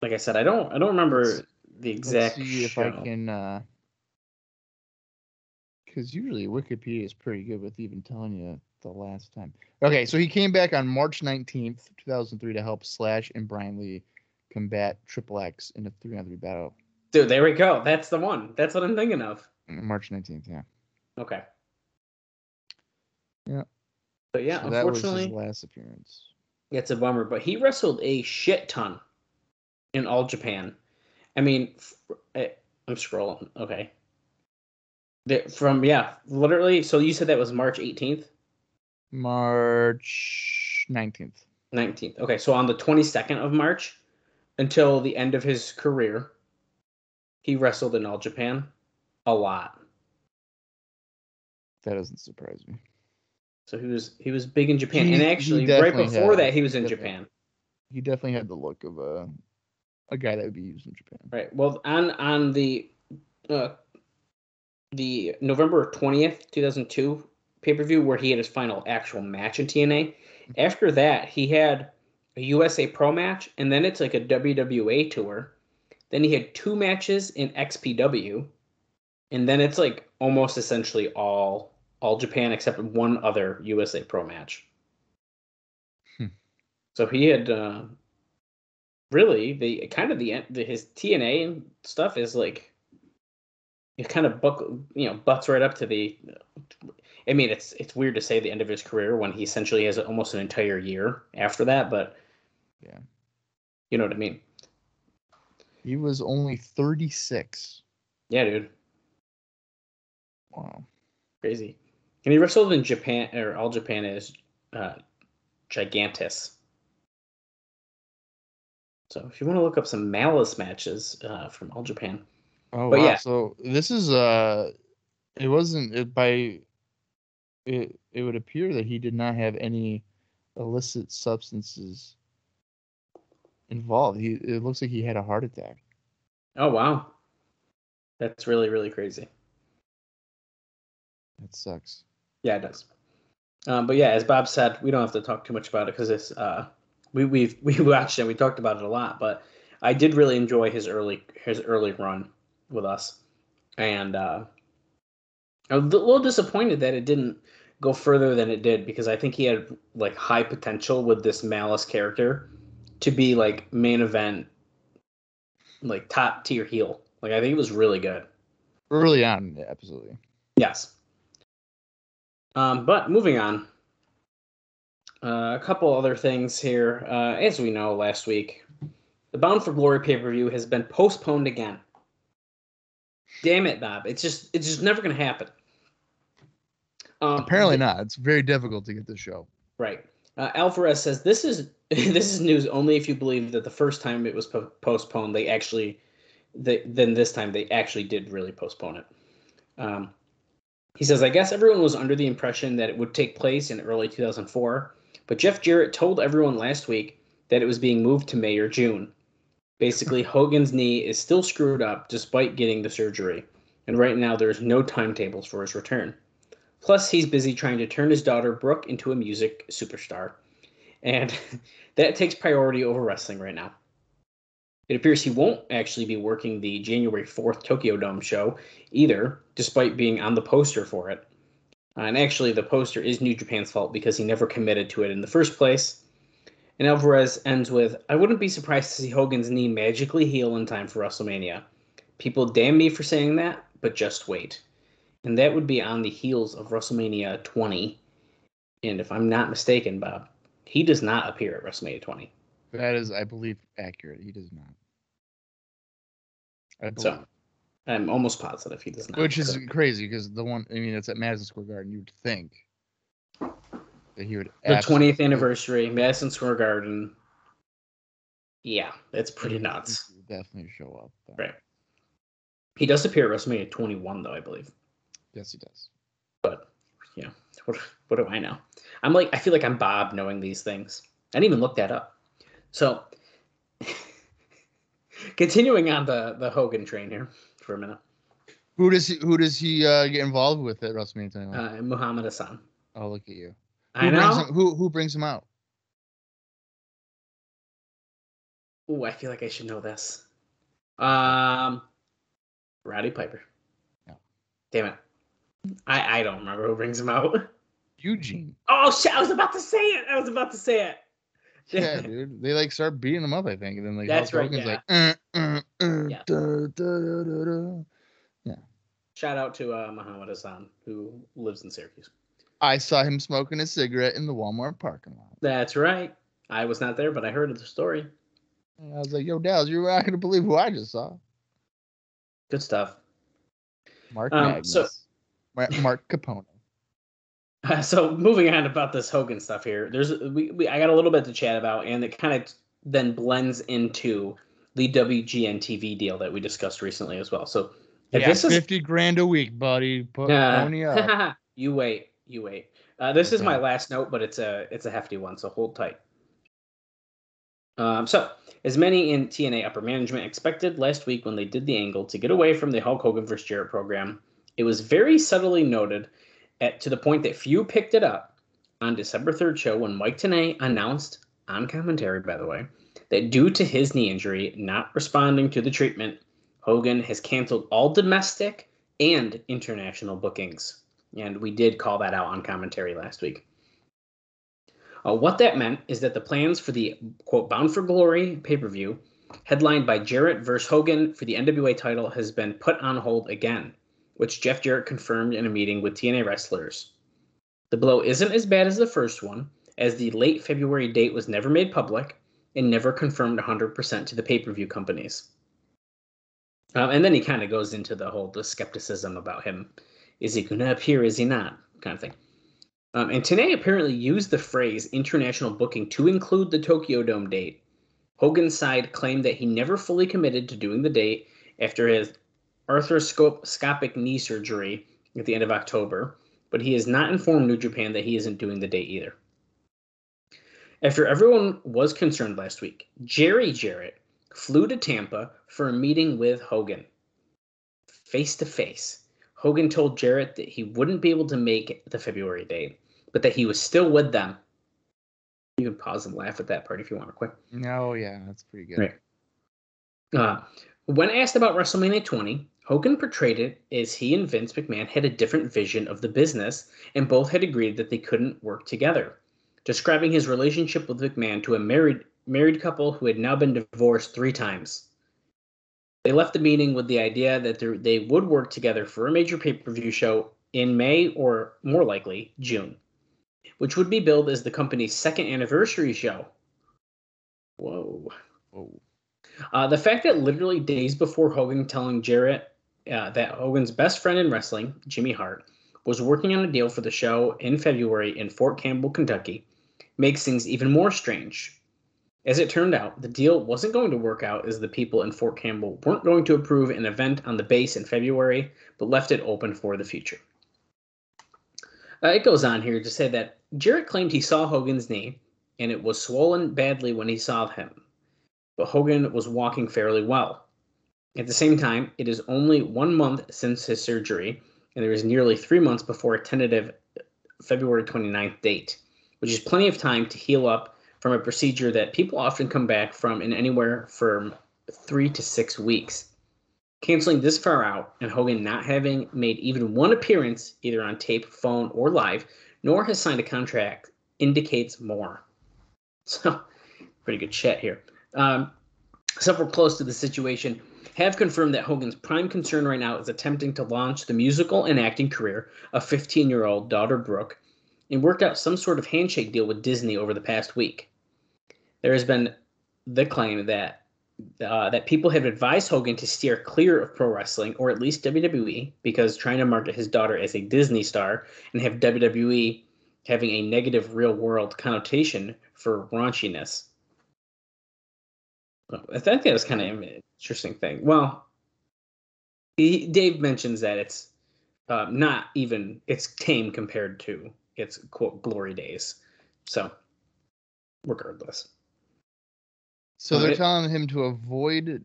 Like I said, I don't. I don't remember let's, the exact. Let's see if show. I can. Uh... Because usually Wikipedia is pretty good with even telling you the last time. Okay, so he came back on March nineteenth, two thousand three to help Slash and Brian Lee combat Triple X in a three on three battle. Dude, there we go. That's the one. That's what I'm thinking of. March nineteenth, yeah. Okay. Yeah. But yeah, so unfortunately, that was his last appearance. It's a bummer, but he wrestled a shit ton in All Japan. I mean, I'm scrolling. Okay. From, yeah, literally, so you said that was March eighteenth? March nineteenth. nineteenth. Okay, so on the twenty-second of March, until the end of his career, he wrestled in All Japan a lot. That doesn't surprise me. So he was he was big in Japan. He, and actually, right before had, that, he was in Japan. He definitely had the look of a, a guy that would be used in Japan. Right, well, on, on the... Uh, The November twentieth, two thousand two pay-per-view where he had his final actual match in T N A. After that, he had a U S A Pro match, and then it's like a W W A tour. Then he had two matches in X P W, and then it's like almost essentially all all Japan except one other U S A Pro match. Hmm. So he had uh, really the kind of the, the his T N A stuff is like. It kind of buck, you know, butts right up to the. I mean, it's it's weird to say the end of his career when he essentially has almost an entire year after that, but yeah, you know what I mean. He was only thirty-six. Yeah, dude. Wow, crazy. And he wrestled in Japan or All Japan as uh, Gigantus. So if you want to look up some Malice matches uh, from All Japan. Oh, but wow. Yeah. So this is uh it wasn't it by it it would appear that he did not have any illicit substances involved. He it looks like he had a heart attack. Oh wow. That's really, really crazy. That sucks. Yeah, it does. Um but yeah, as Bob said, we don't have to talk too much about it because it's uh we we've we watched it, we talked about it a lot, but I did really enjoy his early his early run with us, and uh, I was a little disappointed that it didn't go further than it did, because I think he had like high potential with this Malice character to be like main event, like top tier heel. Like I think it was really good. Early on, yeah, absolutely. Yes. Um, but moving on, uh, a couple other things here. Uh, as we know, last week, the Bound for Glory pay-per-view has been postponed again. Damn it, Bob! It's just it's just never going to happen. Um, Apparently not. It's very difficult to get this show. Right. Uh, Alvarez says this is this is news only if you believe that the first time it was po- postponed, they actually, they, then this time they actually did really postpone it. Um, he says, I guess everyone was under the impression that it would take place in early two thousand four, but Jeff Jarrett told everyone last week that it was being moved to May or June. Basically, Hogan's knee is still screwed up despite getting the surgery, and right now there's no timetables for his return. Plus, he's busy trying to turn his daughter, Brooke, into a music superstar, and that takes priority over wrestling right now. It appears he won't actually be working the January fourth Tokyo Dome show either, despite being on the poster for it. And actually, the poster is New Japan's fault because he never committed to it in the first place. And Alvarez ends with, I wouldn't be surprised to see Hogan's knee magically heal in time for WrestleMania. People damn me for saying that, but just wait. And that would be on the heels of WrestleMania twenty. And if I'm not mistaken, Bob, he does not appear at WrestleMania twenty. That is, I believe, accurate. He does not. So, I'm almost positive he does not. Which is crazy because the one, I mean, it's at Madison Square Garden. You'd think that he would. The twentieth anniversary, Madison Square Garden. Yeah, that's pretty nuts. He would definitely show up though. Right. He does appear at WrestleMania twenty-one, though, I believe. Yes, he does. But yeah, what what do I know? I'm like, I feel like I'm Bob knowing these things. I didn't even look that up. So, continuing on the, the Hogan train here for a minute. Who does he, who does he uh, get involved with at WrestleMania twenty-one? Uh, Muhammad Hassan. Oh, look at you. Who I know. Him, who, who brings him out? Ooh, I feel like I should know this. Um, Roddy Piper. No. Damn it. I, I don't remember who brings him out. Eugene. Oh, shit. I was about to say it. I was about to say it. Yeah, dude. They like start beating him up, I think, and then like Hulk Hogan's right, yeah. like, uh, uh, uh, yeah. Da, da, da, da. yeah. Shout out to uh, Muhammad Hassan, who lives in Syracuse. I saw him smoking a cigarette in the Walmart parking lot. That's right. I was not there, but I heard of the story. And I was like, "Yo, Dallas, you're not gonna believe who I just saw." Good stuff. Mark um, Magnus. So- Mark Capone. Uh, so moving on about this Hogan stuff here, there's we, we I got a little bit to chat about, and it kind of then blends into the W G N T V deal that we discussed recently as well. So if yeah, this is fifty grand a week, buddy. Put uh, money up. you wait, you wait. Uh, this okay. is my last note, but it's a it's a hefty one, so hold tight. Um, so as many in T N A upper management expected last week when they did the angle to get away from the Hulk Hogan versus Jarrett program, it was very subtly noted. At, to the point that few picked it up on December third show when Mike Tenay announced, on commentary by the way, that due to his knee injury not responding to the treatment, Hogan has canceled all domestic and international bookings. And we did call that out on commentary last week. Uh, what that meant is that the plans for the, quote, Bound for Glory pay-per-view, headlined by Jarrett versus Hogan for the N W A title, has been put on hold again, which Jeff Jarrett confirmed in a meeting with T N A wrestlers. The blow isn't as bad as the first one, as the late February date was never made public and never confirmed one hundred percent to the pay-per-view companies. Um, and then he kind of goes into the whole the skepticism about him. Is he going to appear? Is he not? Kind of thing. Um, and Tenay apparently used the phrase international booking to include the Tokyo Dome date. Hogan's side claimed that he never fully committed to doing the date after his arthroscopic knee surgery at the end of October, but he has not informed New Japan that he isn't doing the date either. After everyone was concerned last week, Jerry Jarrett flew to Tampa for a meeting with Hogan. Face to face, Hogan told Jarrett that he wouldn't be able to make the February date, but that he was still with them. You can pause and laugh at that part if you want to quick. No, yeah, that's pretty good. Right. Uh, when asked about WrestleMania twenty, Hogan portrayed it as he and Vince McMahon had a different vision of the business, and both had agreed that they couldn't work together. Describing his relationship with McMahon to a married married couple who had now been divorced three times. They left the meeting with the idea that they would work together for a major pay-per-view show in May, or more likely, June, which would be billed as the company's second anniversary show. Whoa. Whoa. Uh, the fact that literally days before Hogan telling Jarrett uh, that Hogan's best friend in wrestling, Jimmy Hart, was working on a deal for the show in February in Fort Campbell, Kentucky, makes things even more strange. As it turned out, the deal wasn't going to work out as the people in Fort Campbell weren't going to approve an event on the base in February, but left it open for the future. Uh, it goes on here to say that Jarrett claimed he saw Hogan's knee, and it was swollen badly when he saw him, but Hogan was walking fairly well. At the same time, it is only one month since his surgery, and there is nearly three months before a tentative February twenty-ninth date, which is plenty of time to heal up from a procedure that people often come back from in anywhere from three to six weeks. Canceling this far out, and Hogan not having made even one appearance, either on tape, phone, or live, nor has signed a contract, indicates more. So, pretty good shit here. Um, several close to the situation have confirmed that Hogan's prime concern right now is attempting to launch the musical and acting career of fifteen-year-old daughter Brooke, and worked out some sort of handshake deal with Disney over the past week. There has been the claim that uh, that people have advised Hogan to steer clear of pro wrestling, or at least W W E, because trying to market his daughter as a Disney star and have W W E having a negative real-world connotation for raunchiness. Well, I think that was kind of an interesting thing. Well, he, Dave mentions that it's uh, not even, it's tame compared to its, quote, glory days. So, regardless. So but they're it, telling him to avoid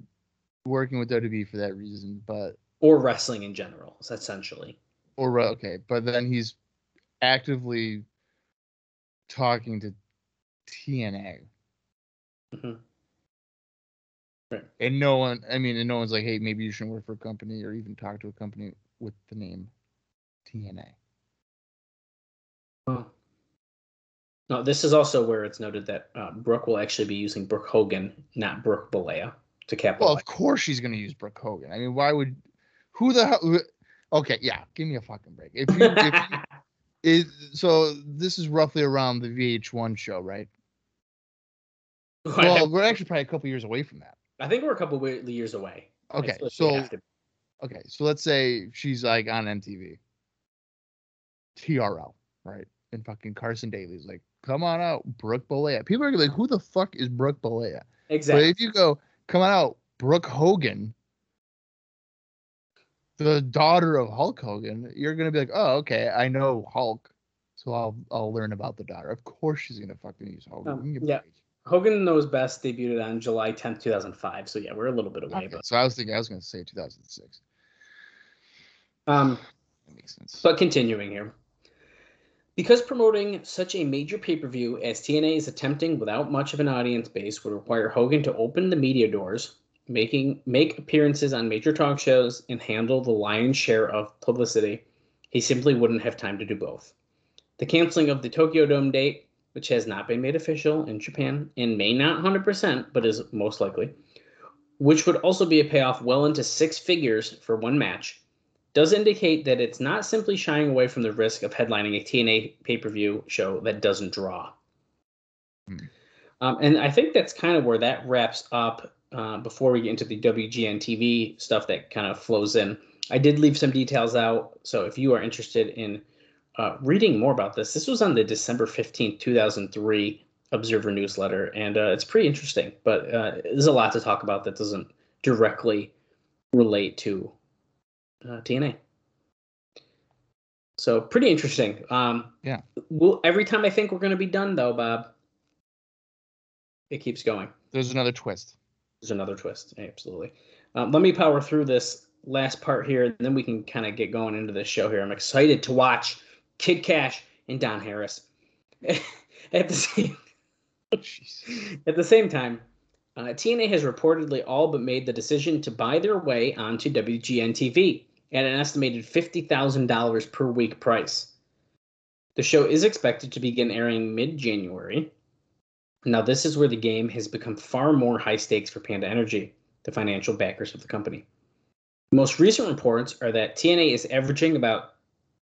working with W W E for that reason, but... Or wrestling in general, essentially. Or, okay, but then he's actively talking to T N A. Mm-hmm. Right. And no one, I mean, and no one's like, hey, maybe you shouldn't work for a company or even talk to a company with the name T N A. Oh. No, this is also where it's noted that uh, Brooke will actually be using Brooke Hogan, not Brooke Belea, to capitalize. Well, of course she's going to use Brooke Hogan. I mean, why would, who the hell, okay, yeah, give me a fucking break. If you, if you, is, so this is roughly around the V H one show, right? Well, we're actually probably a couple years away from that. I think we're a couple of years away. Okay, so okay, so let's say she's like on M T V, T R L, right? And fucking Carson Daly's like, "Come on out, Brooke Belea." People are like, "Who the fuck is Brooke Belea?" Exactly. But if you go, "Come on out, Brooke Hogan, the daughter of Hulk Hogan," you're gonna be like, "Oh, okay, I know Hulk, so I'll I'll learn about the daughter." Of course, she's gonna fucking use Hogan. Um, yeah. Break. Hogan Knows Best debuted on July tenth, two thousand five. So, yeah, we're a little bit away. Okay, but. So, I was thinking I was going to say two thousand six. Um, that makes sense. But continuing here. Because promoting such a major pay-per-view as T N A is attempting without much of an audience base would require Hogan to open the media doors, making make appearances on major talk shows, and handle the lion's share of publicity, he simply wouldn't have time to do both. The canceling of the Tokyo Dome date, which has not been made official in Japan and may not one hundred percent, but is most likely, which would also be a payoff well into six figures for one match, does indicate that it's not simply shying away from the risk of headlining a T N A pay-per-view show that doesn't draw. Hmm. Um, and I think that's kind of where that wraps up uh, before we get into the W G N T V stuff that kind of flows in. I did leave some details out, so if you are interested in Uh, reading more about this, this was on the December fifteenth, two thousand three Observer newsletter, and uh, it's pretty interesting, but uh, there's a lot to talk about that doesn't directly relate to uh, T N A. So pretty interesting. Um, yeah. We'll, every time I think we're going to be done, though, Bob, it keeps going. There's another twist. There's another twist, absolutely. Um, let me power through this last part here, and then we can kind of get going into this show here. I'm excited to watch Kid Kash and Don Harris. At the same, at the same time, Uh, T N A has reportedly all but made the decision to buy their way onto W G N T V at an estimated fifty thousand dollars per week price. The show is expected to begin airing mid-January. Now, this is where the game has become far more high stakes for Panda Energy, the financial backers of the company. The most recent reports are that T N A is averaging about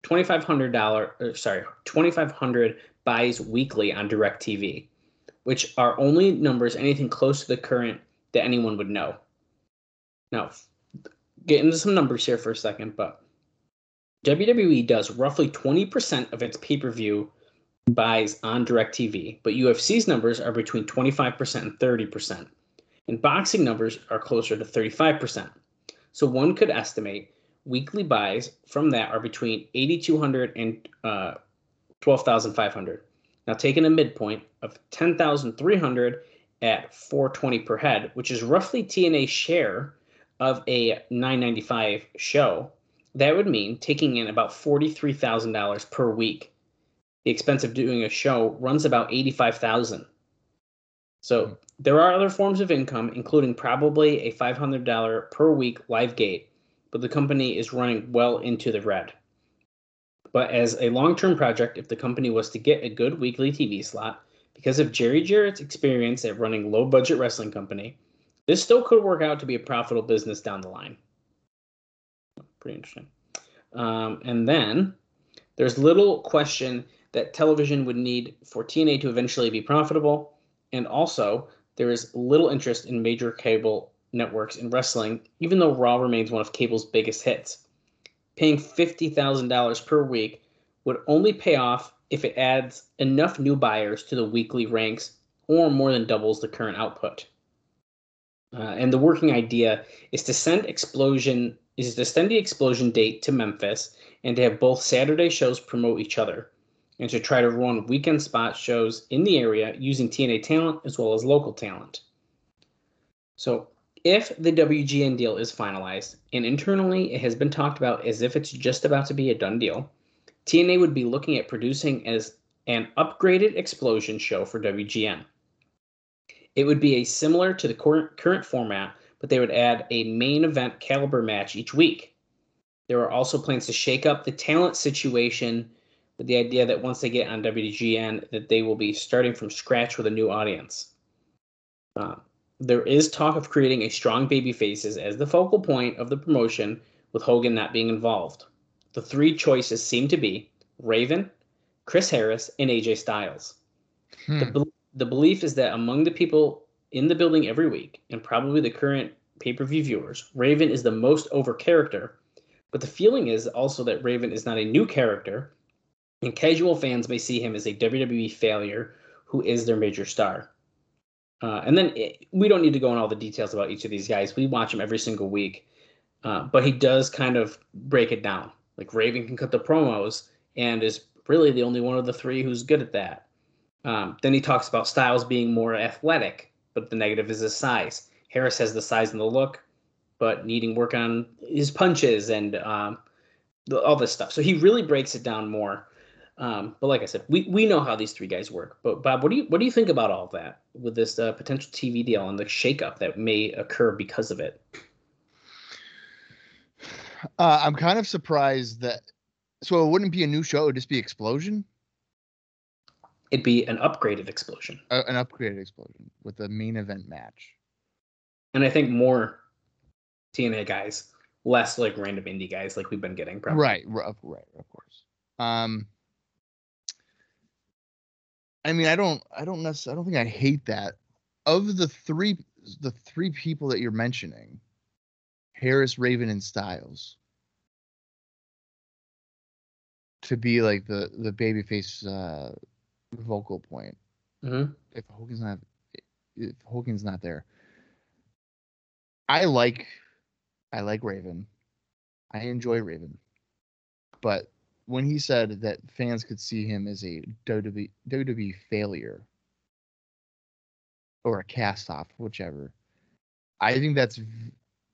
twenty-five hundred dollars, or sorry, twenty-five hundred buys weekly on DirecTV, which are only numbers anything close to the current that anyone would know. Now, get into some numbers here for a second, but W W E does roughly twenty percent of its pay-per-view buys on DirecTV, but U F C's numbers are between twenty-five percent and thirty percent, and boxing numbers are closer to thirty-five percent. So one could estimate weekly buys from that are between eighty-two hundred and uh, twelve thousand five hundred. Now, taking a midpoint of ten thousand three hundred at four hundred twenty per head, which is roughly T N A's share of a nine ninety-five show, that would mean taking in about forty-three thousand dollars per week. The expense of doing a show runs about eighty-five thousand dollars. So mm-hmm. there are other forms of income, including probably a five hundred dollars per week live gate, but the company is running well into the red. But as a long-term project, if the company was to get a good weekly T V slot, because of Jerry Jarrett's experience at running low-budget wrestling company, this still could work out to be a profitable business down the line. Pretty interesting. Um, and then there's little question that television would need for T N A to eventually be profitable. And also, there is little interest in major cable networks in wrestling, even though Raw remains one of cable's biggest hits. Paying fifty thousand dollars per week would only pay off if it adds enough new buyers to the weekly ranks or more than doubles the current output. Uh, and the working idea is to send Explosion is to send the Explosion date to Memphis and to have both Saturday shows promote each other and to try to run weekend spot shows in the area using T N A talent as well as local talent. So if the W G N deal is finalized, and internally it has been talked about as if it's just about to be a done deal, T N A would be looking at producing as an upgraded Explosion show for W G N. It would be a similar to the current format, but they would add a main event caliber match each week. There are also plans to shake up the talent situation with the idea that once they get on W G N, that they will be starting from scratch with a new audience. Uh, There is talk of creating a strong babyfaces as the focal point of the promotion, with Hogan not being involved. The three choices seem to be Raven, Chris Harris, and A J Styles. Hmm. The, be- the belief is that among the people in the building every week, and probably the current pay-per-view viewers, Raven is the most over character, but the feeling is also that Raven is not a new character, and casual fans may see him as a W W E failure who is their major star. Uh, and then it, we don't need to go into all the details about each of these guys. We watch him every single week. Uh, but he does kind of break it down. Like, Raven can cut the promos and is really the only one of the three who's good at that. Um, then he talks about Styles being more athletic, but the negative is his size. Harris has the size and the look, but needing work on his punches and um, the, all this stuff. So he really breaks it down more. Um, but like I said, we, we know how these three guys work. But Bob, what do you what do you think about all of that with this uh, potential T V deal and the shakeup that may occur because of it? Uh, I'm kind of surprised that. So it wouldn't be a new show; it'd just be Explosion. It'd be an upgraded Explosion. Uh, an upgraded Explosion with a main event match. And I think more T N A guys, less like random indie guys like we've been getting. Probably. Right, right, right, of course. Um. I mean, I don't, I don't necessarily, I don't think I hate that. Of the three, the three people that you're mentioning, Harris, Raven, and Styles, to be like the the babyface uh, vocal point. Mm-hmm. If Hogan's not, if Hogan's not there, I like, I like Raven. I enjoy Raven, but. When he said that fans could see him as a W W E failure or a cast-off, whichever, I think that's v-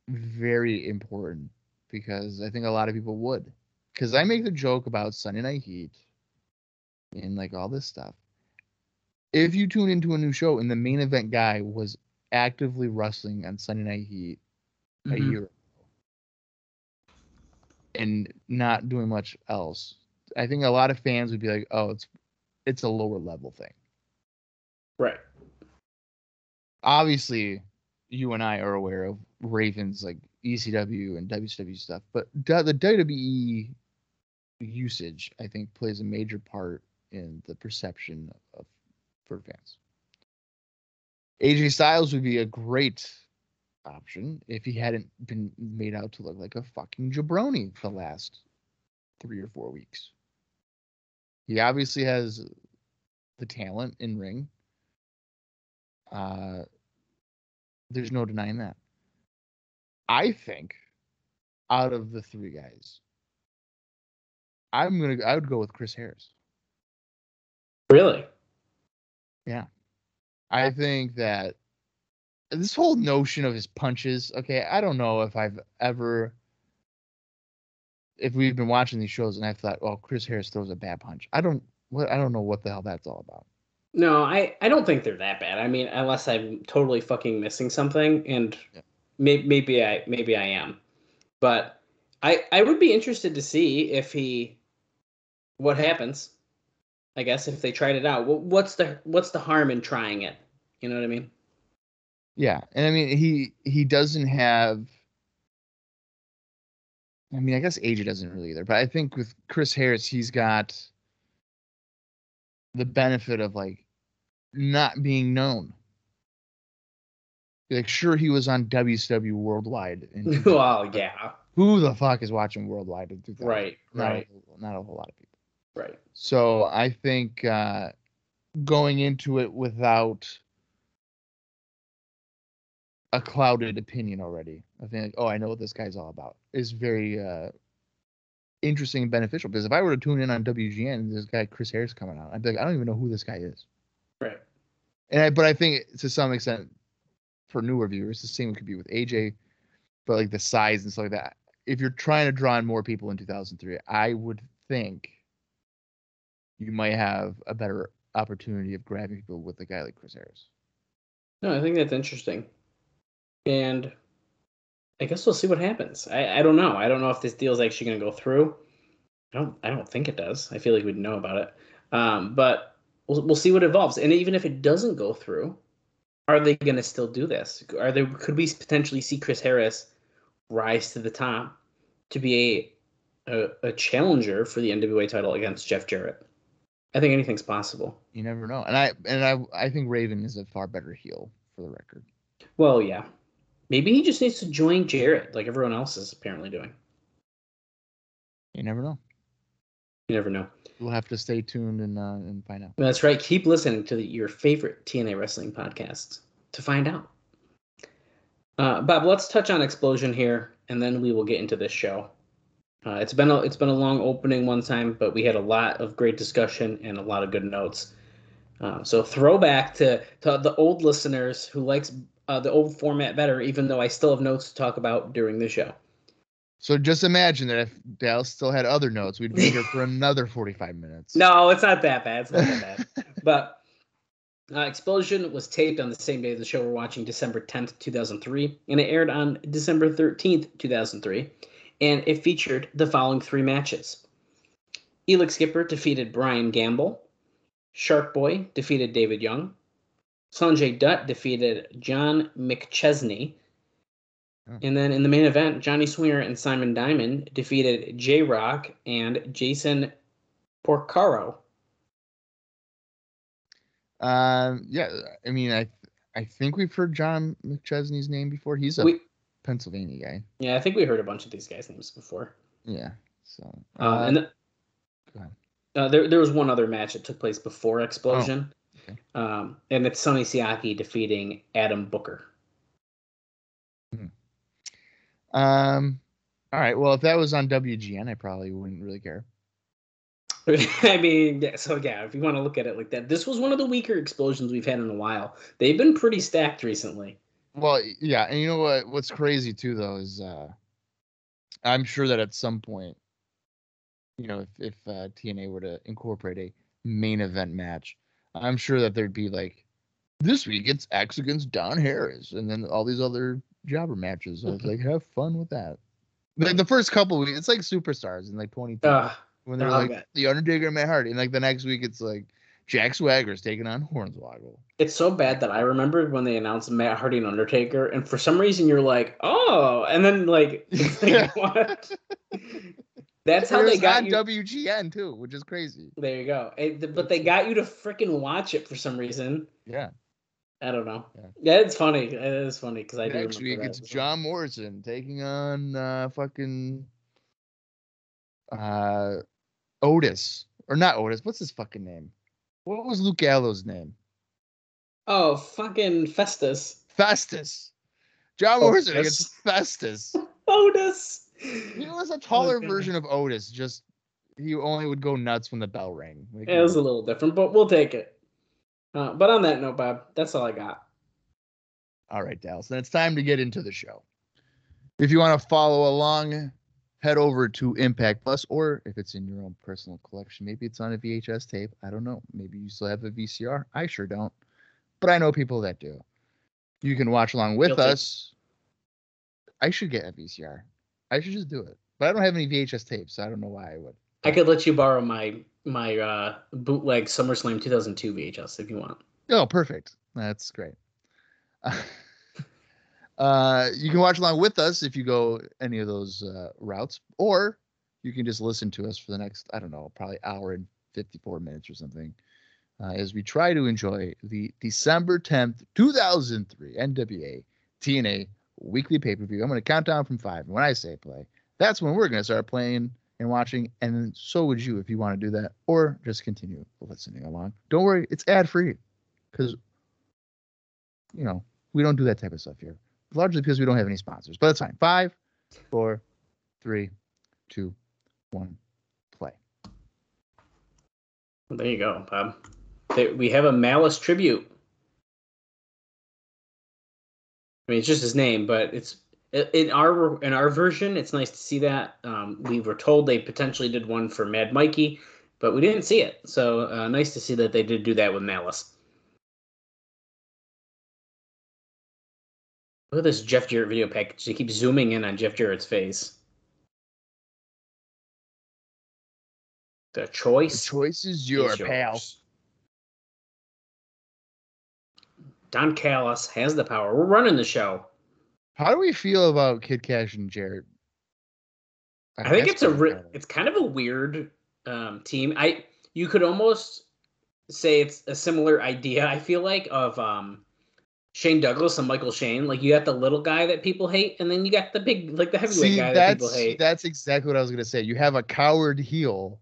very important because I think a lot of people would. Because I make the joke about Sunday Night Heat and like all this stuff. If you tune into a new show and the main event guy was actively wrestling on Sunday Night Heat mm-hmm. a year ago and not doing much else. I think a lot of fans would be like, oh, it's it's a lower level thing. Right. Obviously, you and I are aware of Raven's like E C W and W C W stuff, but the W W E usage, I think, plays a major part in the perception of for fans. A J Styles would be a great option if he hadn't been made out to look like a fucking jabroni for the last three or four weeks. He obviously has the talent in ring. Uh, there's no denying that. I think out of the three guys, I'm gonna I would go with Chris Harris. Really? Yeah. I think that this whole notion of his punches, okay, I don't know if I've ever if we've been watching these shows and I thought, well, Chris Harris throws a bad punch. I don't what I don't know what the hell that's all about. No, I, I don't think they're that bad. I mean, unless I'm totally fucking missing something, and yeah. may, maybe I maybe I am. But I I would be interested to see if he what happens. I guess if they tried it out, well, what's the what's the harm in trying it? You know what I mean? Yeah, and I mean he he doesn't have. I mean, I guess A J doesn't really either, but I think with Chris Harris, he's got the benefit of like not being known. Like, sure, he was on W C W Worldwide. And well, yeah. Who the fuck is watching Worldwide? In right, not right. A, not a whole lot of people. Right. So I think uh, going into it without a clouded opinion already, I think, like, oh, I know what this guy's all about, is very uh, interesting and beneficial. Because if I were to tune in on W G N and this guy Chris Harris coming out, I'd be like, I don't even know who this guy is. Right. And I, but I think to some extent for newer viewers, the same could be with A J, but like the size and stuff like that. If you're trying to draw in more people in two thousand three, I would think you might have a better opportunity of grabbing people with a guy like Chris Harris. No, I think that's interesting. And I guess we'll see what happens. I, I don't know. I don't know if this deal is actually going to go through. I don't I don't think it does. I feel like we'd know about it. Um, but we'll, we'll see what evolves. And even if it doesn't go through, are they going to still do this? Are they, could we potentially see Chris Harris rise to the top to be a, a, a challenger for the N W A title against Jeff Jarrett? I think anything's possible. You never know. And I and I I think Raven is a far better heel, for the record. Well, yeah. Maybe he just needs to join Jarrett, like everyone else is apparently doing. You never know. You never know. We'll have to stay tuned and uh, and find out. That's right. Keep listening to the, your favorite T N A wrestling podcasts to find out. Uh, Bob, let's touch on Explosion here, and then we will get into this show. Uh, it's been a, it's been a long opening one time, but we had a lot of great discussion and a lot of good notes. Uh, so throwback to, to the old listeners who likes uh, the old format better, even though I still have notes to talk about during the show. So just imagine that if Dallas still had other notes, we'd be here for another forty-five minutes. No, it's not that bad. It's not that bad. But uh, Explosion was taped on the same day of the show we're watching, December tenth, two thousand three, and it aired on December thirteenth, two thousand three. And it featured the following three matches. Elix Skipper defeated Brian Gamble. Shark Boy defeated David Young. Sanjay Dutt defeated John McChesney. Oh. And then in the main event, Johnny Swinger and Simon Diamond defeated J-Rock and Jason Porcaro. Um, yeah, I mean, I I think we've heard John McChesney's name before. He's a... We- Pennsylvania guy. Yeah, I think we heard a bunch of these guys' names before. Yeah. So. Uh, uh, and the, go ahead. Uh, there, there was one other match that took place before Explosion, oh, okay. um, and it's Sonny Siaki defeating Adam Booker. Hmm. Um. All right. Well, if that was on W G N, I probably wouldn't really care. I mean, yeah, so yeah, if you want to look at it like that, this was one of the weaker Explosions we've had in a while. They've been pretty stacked recently. Well, yeah, and you know what? What's crazy too, though, is uh, I'm sure that at some point, you know, if if uh, T N A were to incorporate a main event match, I'm sure that there'd be like this week it's X against Don Harris, and then all these other jobber matches. I was like, have fun with that. But like the first couple weeks, it's like Superstars in like twenty ten uh, when they're like it. The Undertaker and Matt Hardy, and like the next week it's like Jack Swagger's taking on Hornswoggle. It's so bad that I remember when they announced Matt Hardy and Undertaker, and for some reason you're like, oh, and then like, it's like what? That's how it they got on you. W G N too, which is crazy. There you go. It, but they got you to freaking watch it for some reason. Yeah. I don't know. Yeah, yeah it's funny. It is funny because I do next week that, it's so. John Morrison taking on uh, fucking uh, Otis or not Otis. What's his fucking name? What was Luke Gallows' name? Oh, fucking Festus. Festus. John Morrison against Festus. Otis. You know, it's a taller okay. version of Otis. Just he only would go nuts when the bell rang. Like, it was a little different, but we'll take it. Uh, but on that note, Bob, that's all I got. All right, Dallas. Then it's time to get into the show. If you want to follow along, head over to Impact Plus, or if it's in your own personal collection, maybe it's on a V H S tape. I don't know. Maybe you still have a V C R. I sure don't. But I know people that do. You can watch along with Guilty. us. I should get a V C R. I should just do it. But I don't have any V H S tapes, so I don't know why I would. I could let you borrow my my uh, bootleg SummerSlam two thousand two V H S if you want. Oh, perfect. That's great. Uh, uh, you can watch along with us if you go any of those uh, routes, or you can just listen to us for the next, I don't know, probably hour and fifty-four minutes or something uh, as we try to enjoy the December tenth, two thousand three N W A T N A weekly pay-per-view. I'm going to count down from five. And when I say play, that's when we're going to start playing and watching, and so would you if you want to do that, or just continue listening along. Don't worry, it's ad-free, because, you know, we don't do that type of stuff here, largely because we don't have any sponsors, but that's fine. Five, four, three, two, one, play. Well, there you go, Bob. We have a Malice tribute. I mean, it's just his name, but it's in our in our version. It's nice to see that. Um, we were told they potentially did one for Mad Mikey, but we didn't see it. So uh, nice to see that they did do that with Malice. Look at this Jeff Jarrett video package. They keep zooming in on Jeff Jarrett's face. The choice. The choice is your is pal. Don Callis has the power. We're running the show. How do we feel about Kid Kash and Jarrett? I, I think it's a re- it's kind of a weird um, team. I you could almost say it's a similar idea. I feel like of um, Shane Douglas and Michael Shane. Like you got the little guy that people hate, and then you got the big like the heavyweight See, guy that people hate. That's exactly what I was gonna say. You have a coward heel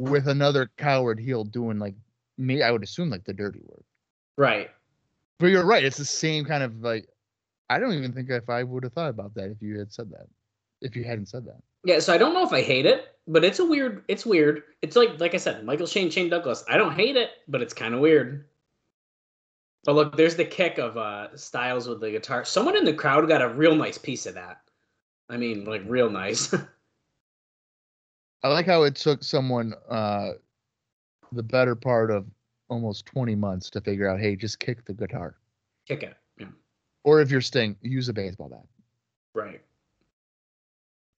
with another coward heel doing like me. I would assume like the dirty work. Right. But you're right. It's the same kind of like. I don't even think if I would have thought about that if you had said that, if you hadn't said that. Yeah, so I don't know if I hate it, but it's a weird. It's weird. It's like like I said, Michael Shane, Shane Douglas. I don't hate it, but it's kind of weird. But look, there's the kick of uh, Styles with the guitar. Someone in the crowd got a real nice piece of that. I mean, like real nice. I like how it took someone uh, the better part of almost twenty months to figure out, hey, just kick the guitar. Kick it, yeah. Or if you're Sting, use a baseball bat. Right.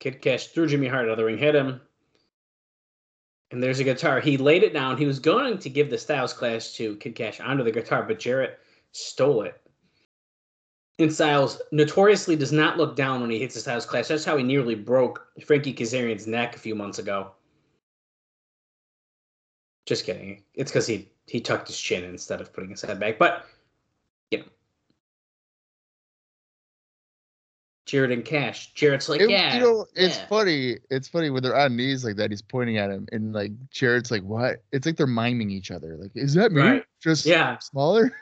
Kid Kash threw Jimmy Hart out of the ring, hit him. And there's a guitar. He laid it down. He was going to give the Styles Clash to Kid Kash onto the guitar, but Jarrett stole it. And Styles notoriously does not look down when he hits the Styles Clash. That's how he nearly broke Frankie Kazarian's neck a few months ago. Just kidding. It's because he, he tucked his chin instead of putting his head back. But, you know. Jarrett and Kash. Jarrett's like, it, yeah. You know, it's yeah. funny. It's funny when they're on knees like that. He's pointing at him, and like Jarrett's like, "What?" It's like they're miming each other. Like, is that me? Right. Just yeah. smaller.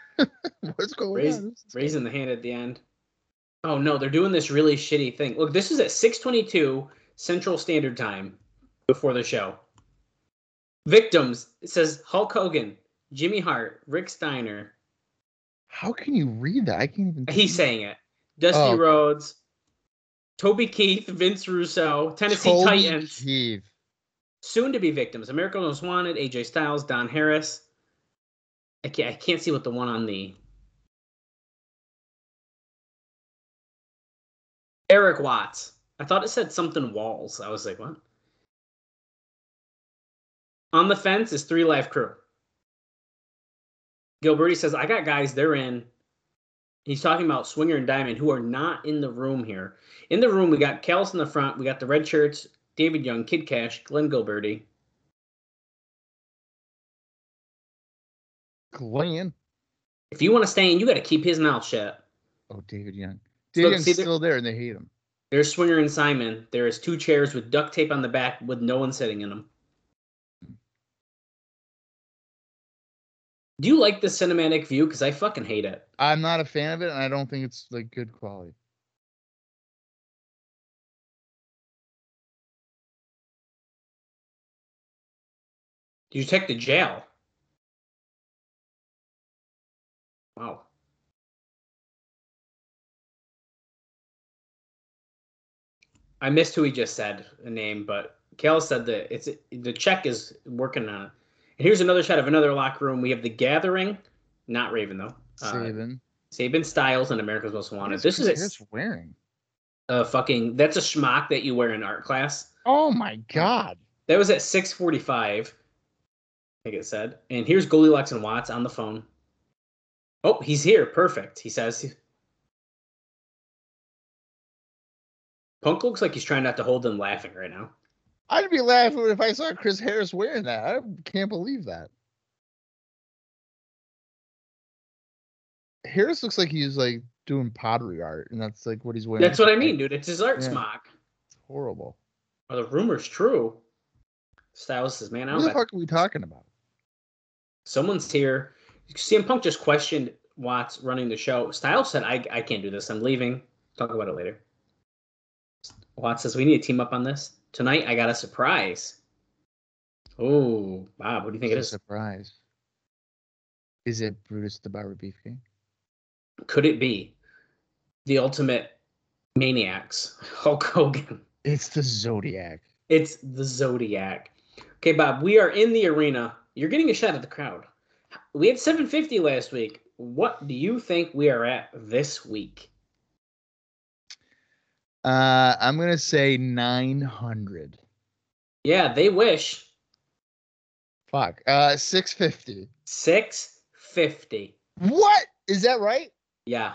What's going Raise, on? Raising the hand at the end. Oh no, they're doing this really shitty thing. Look, this is at six twenty-two Central Standard Time before the show. Victims. It says Hulk Hogan, Jimmy Hart, Rick Steiner. How can you read that? I can't even. He's saying it. Dusty oh. Rhodes. Toby Keith, Vince Russo, Tennessee Toby Titans. Keith. Soon to be victims. America's Most Wanted, A J Styles, Don Harris. I can't, I can't see what the one on the Eric Watts. I thought it said something Walls. I was like, what? On the fence is Three Life Crew. Gilbertti says, I got guys, they're in. He's talking about Swinger and Diamond, who are not in the room here. In the room, we got Callis in the front. We got the red shirts, David Young, Kid Kash, Glenn Gilbertti. Glenn? If you want to stay in, you got to keep his mouth shut. Oh, David Young. David so, Young's see, still there, and they hate him. There's Swinger and Simon. There is two chairs with duct tape on the back with no one sitting in them. Do you like the cinematic view? Because I fucking hate it. I'm not a fan of it, and I don't think it's like good quality. Did you take the jail? Wow. I missed who he just said the name, but Kale said that it's the check is working on it. And here's another shot of another locker room. We have The Gathering, not Raven though. Uh, Sabin, Sabin, Styles, and America's Most Wanted. This is it's wearing a fucking. That's a schmuck that you wear in art class. Oh my god! That was at six forty-five. I think it said. And here's Goldilocks and Watts on the phone. Oh, he's here. Perfect. He says. Punk looks like he's trying not to hold them laughing right now. I'd be laughing if I saw Chris Harris wearing that. I can't believe that. Harris looks like he's like doing pottery art, and that's like what he's wearing. That's what I mean, dude. It's his art yeah. smock. It's horrible. Are the rumors true? Styles says, man, I don't know. What the fuck are we talking about? Someone's here. C M Punk just questioned Watts running the show. Styles said, I, I can't do this. I'm leaving. Talk about it later. Watts says, we need to team up on this. Tonight, I got a surprise. Oh, Bob, what do you think it's it is? A surprise. Is it Brutus the Barber Beefcake? Could it be the Ultimate Maniacs, Hulk Hogan? It's the Zodiac. It's the Zodiac. Okay, Bob, we are in the arena. You're getting a shot at the crowd. We had seven fifty last week. What do you think we are at this week? Uh, I'm going to say nine hundred. Yeah, they wish. Fuck. Uh, six fifty. six fifty. What? Is that right? Yeah.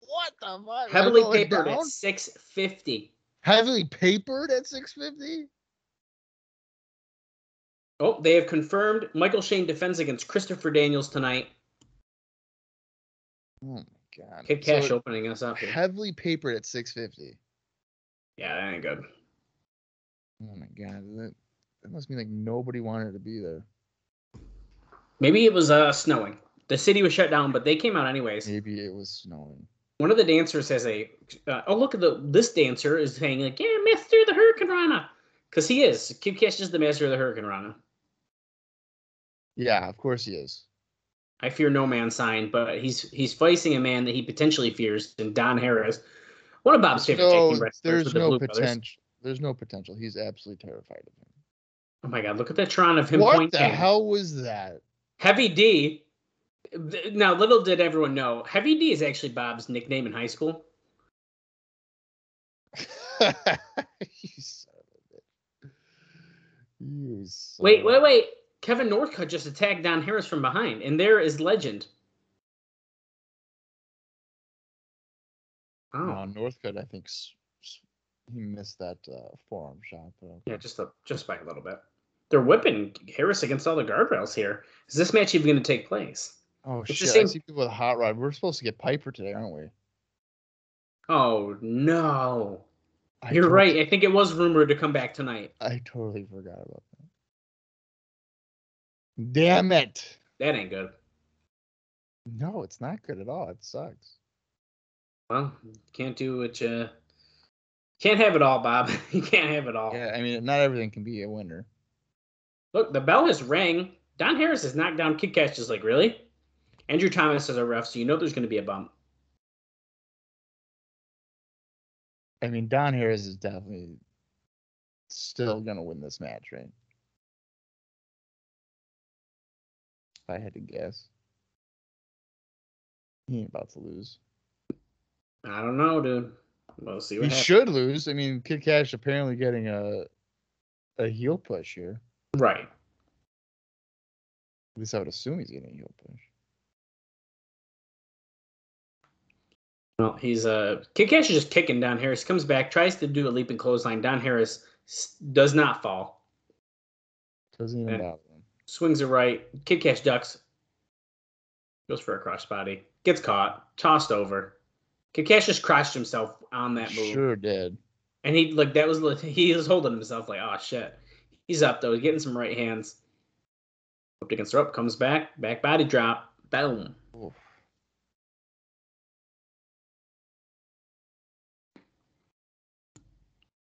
What the fuck? Heavily papered at six fifty. Heavily papered at six fifty? Oh, they have confirmed Michael Shane defends against Christopher Daniels tonight. Oh, my God. Kid Kash so opening us up here. Heavily papered at six fifty. Yeah, that ain't good. Oh my god, that, that must mean like nobody wanted to be there. Maybe it was uh snowing. The city was shut down, but they came out anyways. Maybe it was snowing. One of the dancers has a uh, oh look at the this dancer is saying like yeah, Master the Hurricane Rana, because he is. Kid Kash is the Master of the Hurricane Rana. Yeah, of course he is. I fear no man sign, but he's he's facing a man that he potentially fears, and Don Harris. One of Bob's favorite tag team wrestlers. There's no potential. There's no potential. He's absolutely terrified of him. Oh my god! Look at that Tron of him pointing. What the hell was that? Heavy D. Now, little did everyone know, Heavy D is actually Bob's nickname in high school. You son of a bitch. Wait! Wait! Wait! Kevin Northcutt just attacked Don Harris from behind, and there is Legend. Oh, no, Northcutt, I think he missed that uh, forearm shot. But okay. Yeah, just a, just by a little bit. They're whipping Harris against all the guardrails here. Is this match even going to take place? Oh, it's shit. Same... I see people with a hot rod. We're supposed to get Piper today, aren't we? Oh, no. I You're totally... right. I think it was rumored to come back tonight. I totally forgot about that. Damn it. That ain't good. No, it's not good at all. It sucks. Well, you can't do what you... Can't have it all, Bob. You can't have it all. Yeah, I mean, not everything can be a winner. Look, the bell has rang. Don Harris has knocked down Kid Kash. Just like, really? Andrew Thomas is a ref, so you know there's going to be a bump. I mean, Don Harris is definitely still going to win this match, right? I had to guess. He ain't about to lose. I don't know, dude. We'll see what he happens. Should lose. I mean, Kid Kash apparently getting a a heel push here. Right. At least I would assume he's getting a heel push. Well, he's uh, Kid Kash is just kicking Don Harris. Comes back, tries to do a leaping clothesline. Don Harris does not fall. Doesn't even bother him. Swings it right. Kid Kash ducks. Goes for a crossbody. Gets caught. Tossed over. Kid Kash just crotched himself on that move. Sure did. And he like that was he was holding himself like, oh shit. He's up though. He's getting some right hands. Up against the rope, comes back, back body drop, boom. Oof.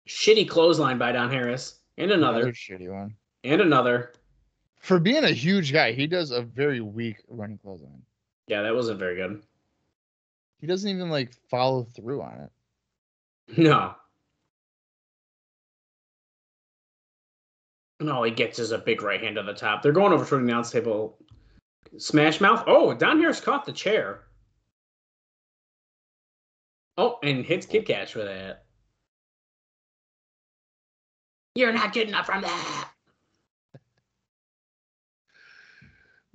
Shitty clothesline by Don Harris, and another, another shitty one, and another. For being a huge guy, he does a very weak running clothesline. Yeah, that wasn't very good. He doesn't even like follow through on it. No. And all he gets is a big right hand to the top. They're going over to the announce table. Smash mouth. Oh, Don Harris caught the chair. Oh, and hits Kid Kash with it. You're not good enough from that.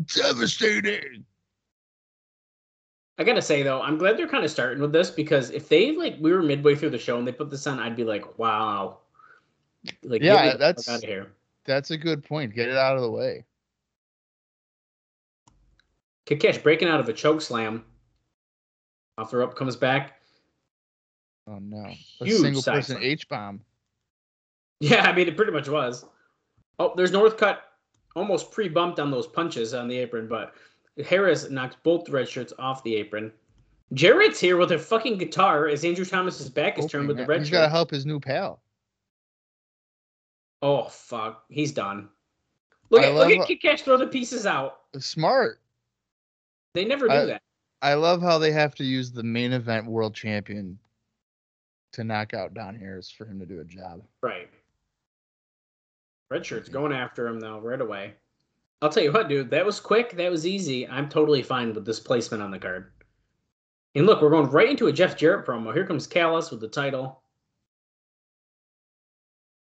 Devastating. I gotta say though, I'm glad they're kind of starting with this, because if they like we were midway through the show and they put this on, I'd be like, wow. Like, yeah, that's out of here. That's a good point. Get it out of the way. Kid Kash breaking out of a choke slam. Off the rope, comes back. Oh no! Huge a single person H bomb. Yeah, I mean, it pretty much was. Oh, there's Northcutt almost pre-bumped on those punches on the apron, but Harris knocks both red shirts off the apron. Jarrett's here with a fucking guitar as Andrew Thomas's back is okay, turned with man. the red He's shirt. He's got to help his new pal. Oh, fuck. He's done. Look I at, look at Kid Kash throw the pieces out. Smart. They never do I, that. I love how they have to use the main event world champion to knock out Don Harris for him to do a job. Right. Red shirt's going after him, though, right away. I'll tell you what, dude. That was quick. That was easy. I'm totally fine with this placement on the card. And look, we're going right into a Jeff Jarrett promo. Here comes Callis with the title.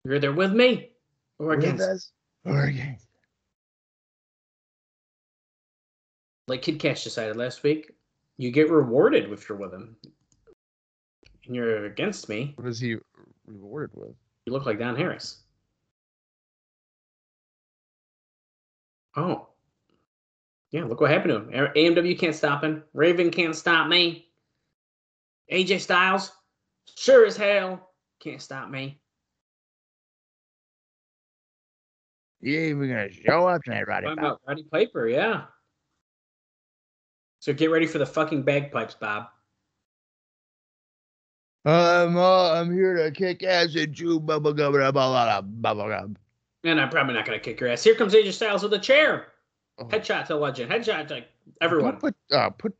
You're either with me or against us. Or against. Like Kid Kash decided last week, you get rewarded if you're with him. And you're against me. What is he rewarded with? You look like Don Harris. Oh, yeah, look what happened to him. A M W can't stop him. Raven can't stop me. A J Styles, sure as hell, can't stop me. You ain't even going to show up tonight, Roddy Piper. Roddy Piper, yeah. So get ready for the fucking bagpipes, Bob. Um, uh, I'm here to kick ass and chew bubblegum and blah, blah, blah, bubblegum. And I'm probably not going to kick your ass. Here comes A J Styles with a chair. Oh. Headshot to Legend. Headshot to everyone. Don't put, uh, put,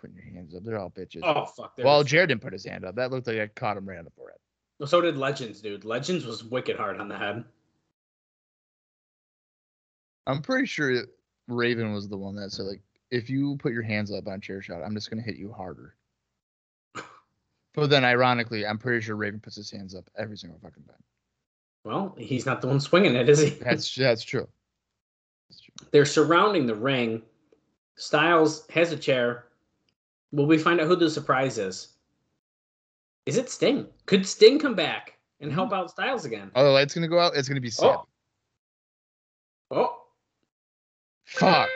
put your hands up. They're all bitches. Oh, fuck. Well, was... Jared didn't put his hand up. That looked like I caught him right on the forehead. Well, so did Legends, dude. Legends was wicked hard on the head. I'm pretty sure Raven was the one that said, like, if you put your hands up on chair shot, I'm just going to hit you harder. But then, ironically, I'm pretty sure Raven puts his hands up every single fucking time. Well, he's not the one swinging it, is he? That's that's true. That's true. They're surrounding the ring. Styles has a chair. Will we find out who the surprise is? Is it Sting? Could Sting come back and help out Styles again? Oh, the light's gonna go out. It's gonna be Sabin. Oh. oh, fuck!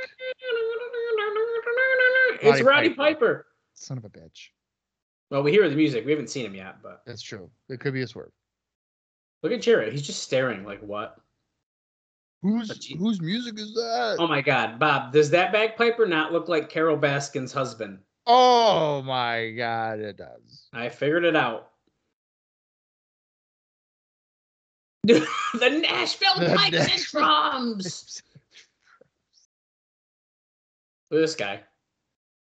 It's Roddy, Roddy Piper. Piper. Son of a bitch. Well, we hear the music. We haven't seen him yet, but that's true. It could be a swerve. Look at Jared. He's just staring like, what? Who's, whose music is that? Oh, my God. Bob, does that bagpiper not look like Carol Baskin's husband? Oh, my God, it does. I figured it out. the Nashville the Pikes Nash- and Drums! Look at this guy.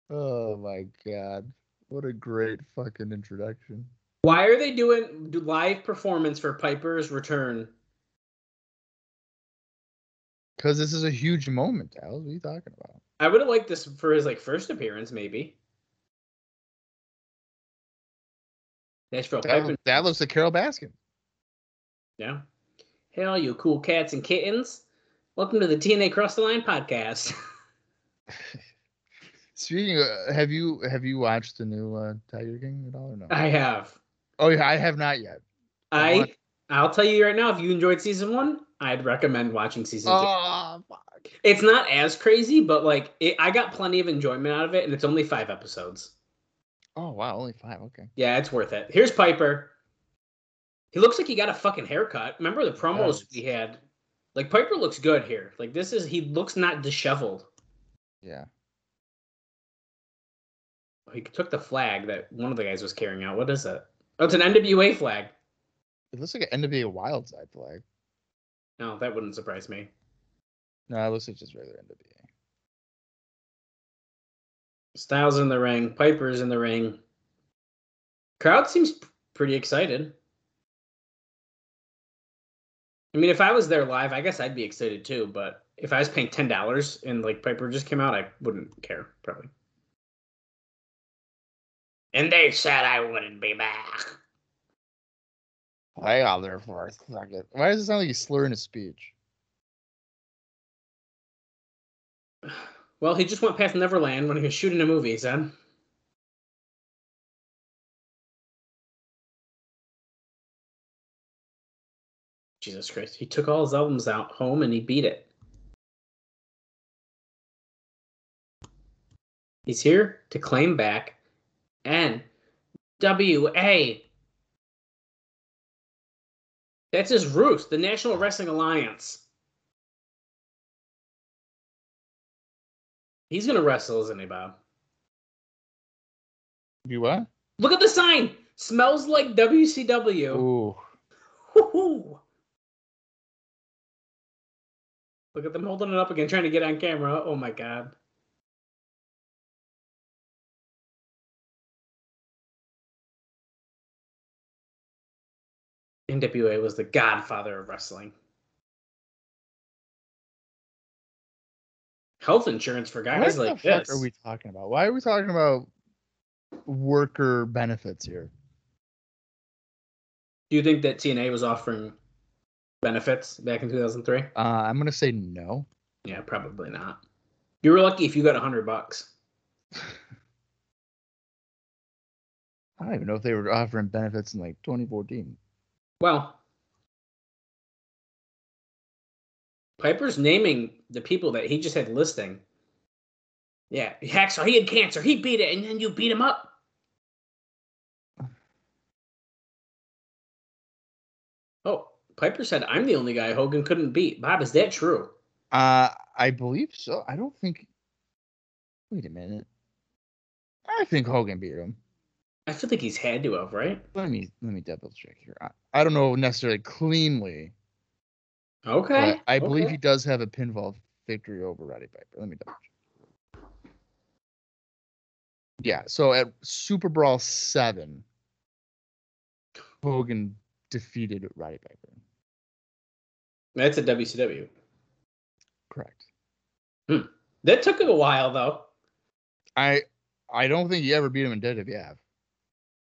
Oh, my God. What a great fucking introduction. Why are they doing live performance for Piper's return? Because this is a huge moment, Al. What are you talking about? I would have liked this for his like first appearance, maybe. Nashville that, Piper. That looks like Carole Baskin. Yeah. Hey, all you cool cats and kittens. Welcome to the T N A Cross the Line podcast. Speaking of, have you have you watched the new uh, Tiger King at all or no? I have. Oh yeah, I have not yet. I, I want... I'll tell you right now, if you enjoyed season one, I'd recommend watching season oh, two. Fuck. It's not as crazy, but like it, I got plenty of enjoyment out of it, and it's only five episodes. Oh wow, only five. Okay. Yeah, it's worth it. Here's Piper. He looks like he got a fucking haircut. Remember the promos yeah. we had? Like Piper looks good here. Like this is he looks not disheveled. Yeah. He took the flag that one of the guys was carrying out. What is it? Oh, it's an N W A flag. It looks like an N W A Wildside flag. No, that wouldn't surprise me. No, it looks like just regular N W A. Styles in the ring. Piper's in the ring. Crowd seems pretty excited. I mean, if I was there live, I guess I'd be excited too. But if I was paying ten dollars and like Piper just came out, I wouldn't care, probably. And they said I wouldn't be back. I got there for a second. Why does it sound like he's slurring his speech? Well, he just went past Neverland when he was shooting a movie, son. Jesus Christ. He took all his albums out home and he beat it. He's here to claim back N W A. That's his roots, the National Wrestling Alliance. He's going to wrestle, isn't he, Bob? You what? Look at the sign. Smells like W C W. Ooh. Woo-hoo. Look at them holding it up again, trying to get on camera. Oh, my God. N W A was the godfather of wrestling. Health insurance for guys what like the this. What are we talking about? Why are we talking about worker benefits here? Do you think that T N A was offering benefits back in two thousand three? Uh, I'm going to say no. Yeah, probably not. You were lucky if you got a hundred bucks. I don't even know if they were offering benefits in like twenty fourteen. Well, Piper's naming the people that he just had listing. Yeah, Hacksaw, he had cancer. He beat it, and then you beat him up. Oh, Piper said, I'm the only guy Hogan couldn't beat. Bob, is that true? Uh, I believe so. I don't think... Wait a minute. I think Hogan beat him. I feel like he's had to have, right? Let me let me double check here. I, I don't know necessarily cleanly. Okay. I okay. believe he does have a pinfall victory over Roddy Piper. Let me double check. Yeah. So at Super Brawl seven, Hogan defeated Roddy Piper. That's at W C W. Correct. Hmm. That took him a while, though. I I don't think he ever beat him in W W F.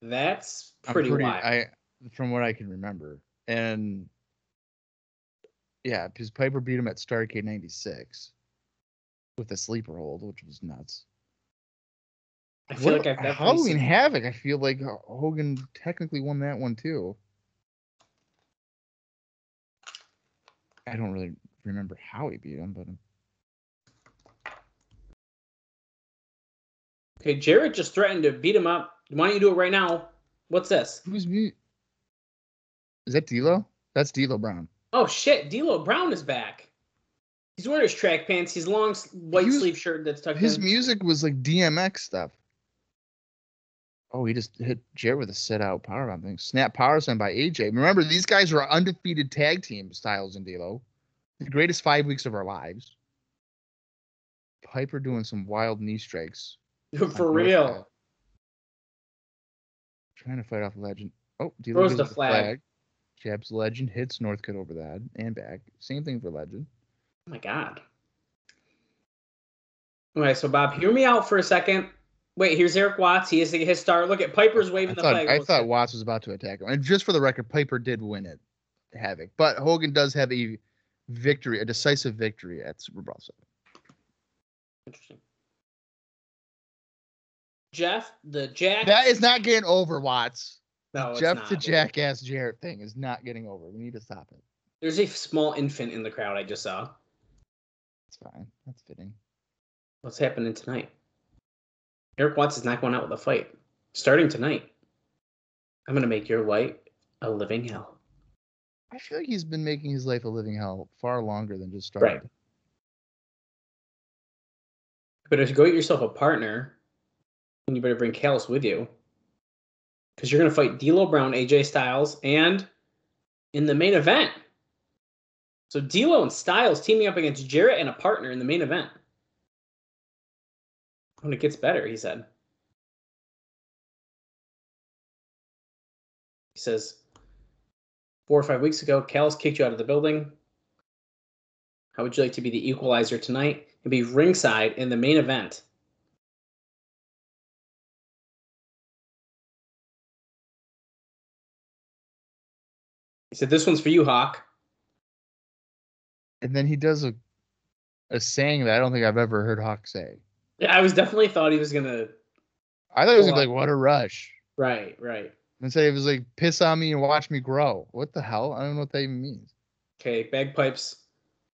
That's pretty, pretty wild. I, from what I can remember. And yeah, because Piper beat him at Starrcade ninety-six with a sleeper hold, which was nuts. I feel what, like I've Halloween seen... Havoc, I feel like Hogan technically won that one too. I don't really remember how he beat him, but. Okay, Jarrett just threatened to beat him up. Why don't you do it right now? What's this? Who's me? Is that D-Lo? That's D-Lo Brown. Oh, shit. D-Lo Brown is back. He's wearing his track pants. His long white was, sleeve shirt that's tucked his in. His music was like D M X stuff. Oh, he just hit Jarrett with a set-out powerbomb thing. Snap power slam by A J. Remember, these guys were undefeated tag team, Styles and D-Lo. The greatest five weeks of our lives. Piper doing some wild knee strikes. For real. Northcutt. Trying to fight off Legend. Oh, D-Lo throws the flag. flag. Jabs Legend, hits Northcutt over that and back. Same thing for Legend. Oh my God. All right, so Bob, hear me out for a second. Wait, here's Eric Watts. He is his star. Look at Piper's waving I the thought, flag. I thought Watts was about to attack him. And just for the record, Piper did win it, Havoc. But Hogan does have a victory, a decisive victory at Super Bowl seven. Interesting. Jeff, the Jack. That is not getting over, Watts. No, it's Jeff not. The Jackass Jarrett thing is not getting over. We need to stop it. There's a small infant in the crowd I just saw. That's fine. That's fitting. What's happening tonight? Eric Watts is not going out with a fight. Starting tonight, I'm going to make your life a living hell. I feel like he's been making his life a living hell far longer than just starting. Right. You better go get yourself a partner, and you better bring Callis with you. Because you're going to fight D-Lo Brown, A J Styles, and in the main event. So D-Lo and Styles teaming up against Jarrett and a partner in the main event. When it gets better, he said. He says, four or five weeks ago, Callis kicked you out of the building. How would you like to be the equalizer tonight and be ringside in the main event? He said, this one's for you, Hawk. And then he does a a saying that I don't think I've ever heard Hawk say. Yeah, I was definitely thought he was going to. I thought he was gonna be like, what a rush. Right, right. And say it was like, piss on me and watch me grow. What the hell? I don't know what that even means. Okay, bagpipes.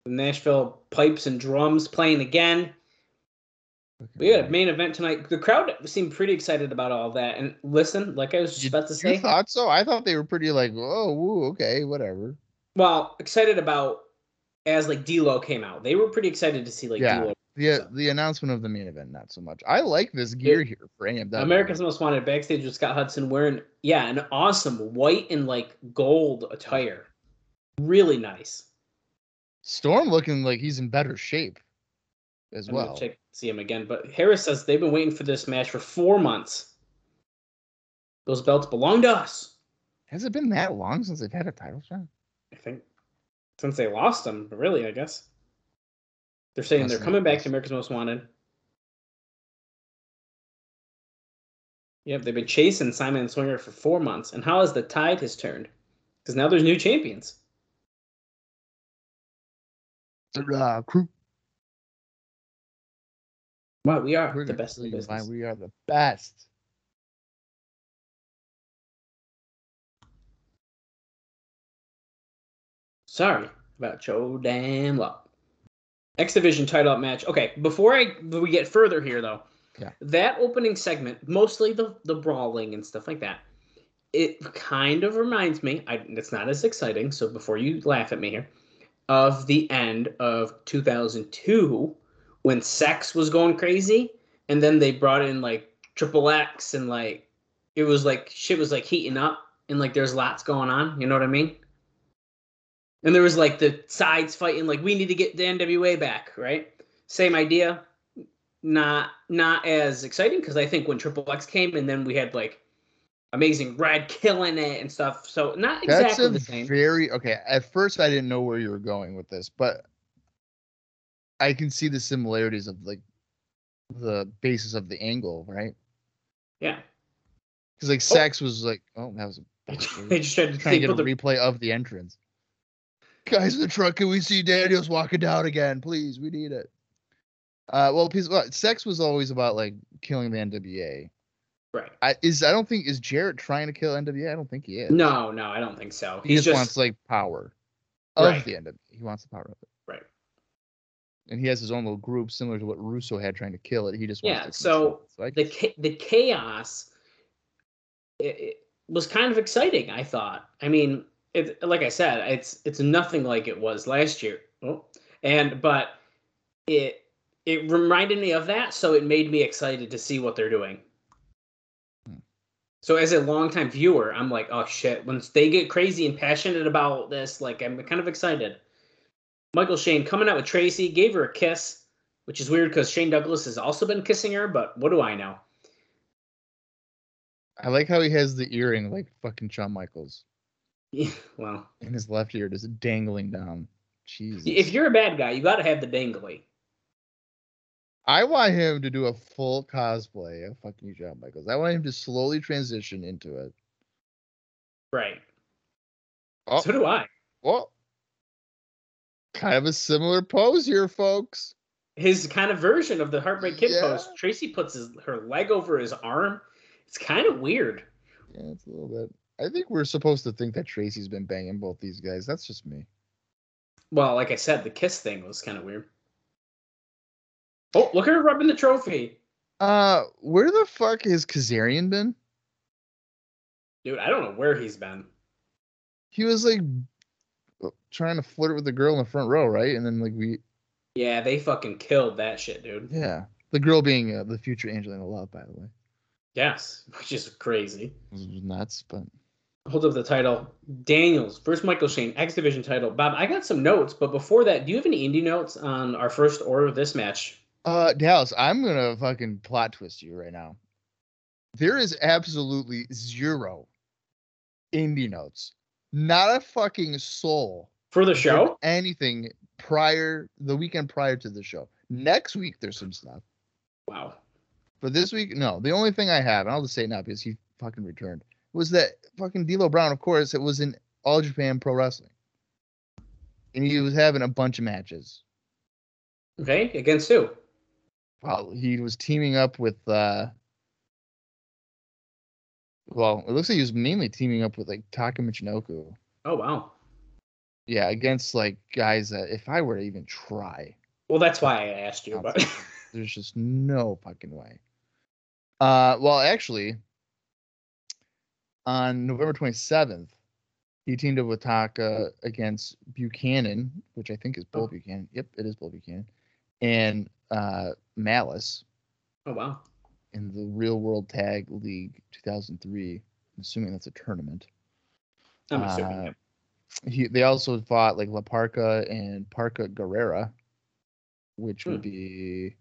The Nashville pipes and drums playing again. Okay, we had a main event tonight. The crowd seemed pretty excited about all that. And listen, like I was just you, about to say. You thought so? I thought they were pretty like, oh, woo, okay, whatever. Well, excited about as like D-Lo came out. They were pretty excited to see like yeah. D-Lo. Yeah, the, the announcement of the main event, not so much. I like this gear it, here for A M W. America's Most Wanted backstage with Scott Hudson wearing, yeah, an awesome white and, like, gold attire. Really nice. Storm looking like he's in better shape as I'm well. I'm going to check see him again. But Harris says they've been waiting for this match for four months. Those belts belong to us. Has it been that long since they've had a title shot? I think since they lost them, really, I guess. They're saying That's they're coming back to America's Most Wanted. Yep, they've been chasing Simon and Swinger for four months. And how has the tide has turned? Because now there's new champions. Uh, crew. Wow, we are We're the best in the business. Mind. We are the best. Sorry about your damn luck. X Division title up match. Okay, before I we get further here, though, yeah. That opening segment, mostly the, the brawling and stuff like that, it kind of reminds me, I, it's not as exciting, so before you laugh at me here, of the end of two thousand two when Sex was going crazy, and then they brought in, like, Triple X, and, like, it was, like, shit was, like, heating up, and, like, there's lots going on, you know what I mean? And there was, like, the sides fighting, like, we need to get the N W A back, right? Same idea. Not not as exciting, because I think when Triple X came and then we had, like, Amazing Red killing it and stuff. So not exactly the same. That's a very, okay, at first I didn't know where you were going with this, but I can see the similarities of, like, the basis of the angle, right? Yeah. Because, like, Sex oh. was like, oh, that was a... they just tried to, trying to get a the- replay of the entrance. Guys in the truck, can we see Daniels walking down again? Please, we need it. Uh, well, piece, well, Sex was always about like killing the N W A, right? I, is I don't think is Jarrett trying to kill N W A. I don't think he is. No, no, I don't think so. He He's just, just wants like power of right. the N W A. He wants the power of it, right? And he has his own little group similar to what Russo had trying to kill it. He just wants yeah. To so so the ca- the chaos it, it was kind of exciting. I thought. I mean. It, like I said, it's it's nothing like it was last year, oh. and but it it reminded me of that, so it made me excited to see what they're doing. Hmm. So as a longtime viewer, I'm like, oh shit! Once they get crazy and passionate about this, like I'm kind of excited. Michael Shane coming out with Tracy, gave her a kiss, which is weird because Shane Douglas has also been kissing her, but what do I know? I like how he has the earring like fucking Shawn Michaels. Yeah, well, and his left ear just dangling down. Jesus. If you're a bad guy, you got to have the dangly. I want him to do a full cosplay of fucking John Michaels. I want him to slowly transition into it. Right. Oh. So do I. Well, kind of a similar pose here, folks. His kind of version of the Heartbreak Kid yeah. pose. Tracy puts his, her leg over his arm. It's kind of weird. Yeah, it's a little bit. I think we're supposed to think that Tracy's been banging both these guys. That's just me. Well, like I said, the kiss thing was kind of weird. Oh, look at her rubbing the trophy. Uh, where the fuck has Kazarian been? Dude, I don't know where he's been. He was, like, trying to flirt with the girl in the front row, right? And then, like, we... Yeah, they fucking killed that shit, dude. Yeah. The girl being uh, the future Angelina Love, by the way. Yes, which is crazy. Nuts, but... Hold up the title. Daniels versus Michael Shane, X Division title. Bob, I got some notes, but before that, do you have any indie notes on our first order of this match? Uh, Dallas, I'm going to fucking plot twist you right now. There is absolutely zero indie notes. Not a fucking soul. For the show? Anything prior, the weekend prior to the show. Next week, there's some stuff. Wow. But this week, no. The only thing I have, and I'll just say it now because he fucking returned, was that fucking D-Lo Brown, of course, it was in All Japan Pro Wrestling. And he was having a bunch of matches. Okay, against who? Well, he was teaming up with, uh, well, it looks like he was mainly teaming up with, like, Taka Michinoku. Oh, wow. Yeah, against, like, guys that, if I were to even try. Well, that's why I asked you, but. There's just no fucking way. Uh, well, actually, on November twenty-seventh, he teamed up with Taka against Buchanan, which I think is Bull oh. Buchanan. Yep, it is Bull Buchanan. And uh, Malice. Oh, wow. In the Real World Tag League two thousand three. I'm assuming that's a tournament. I'm assuming, uh, yep. He, they also fought, like, La Parca and Parca Guerrera, which hmm. would be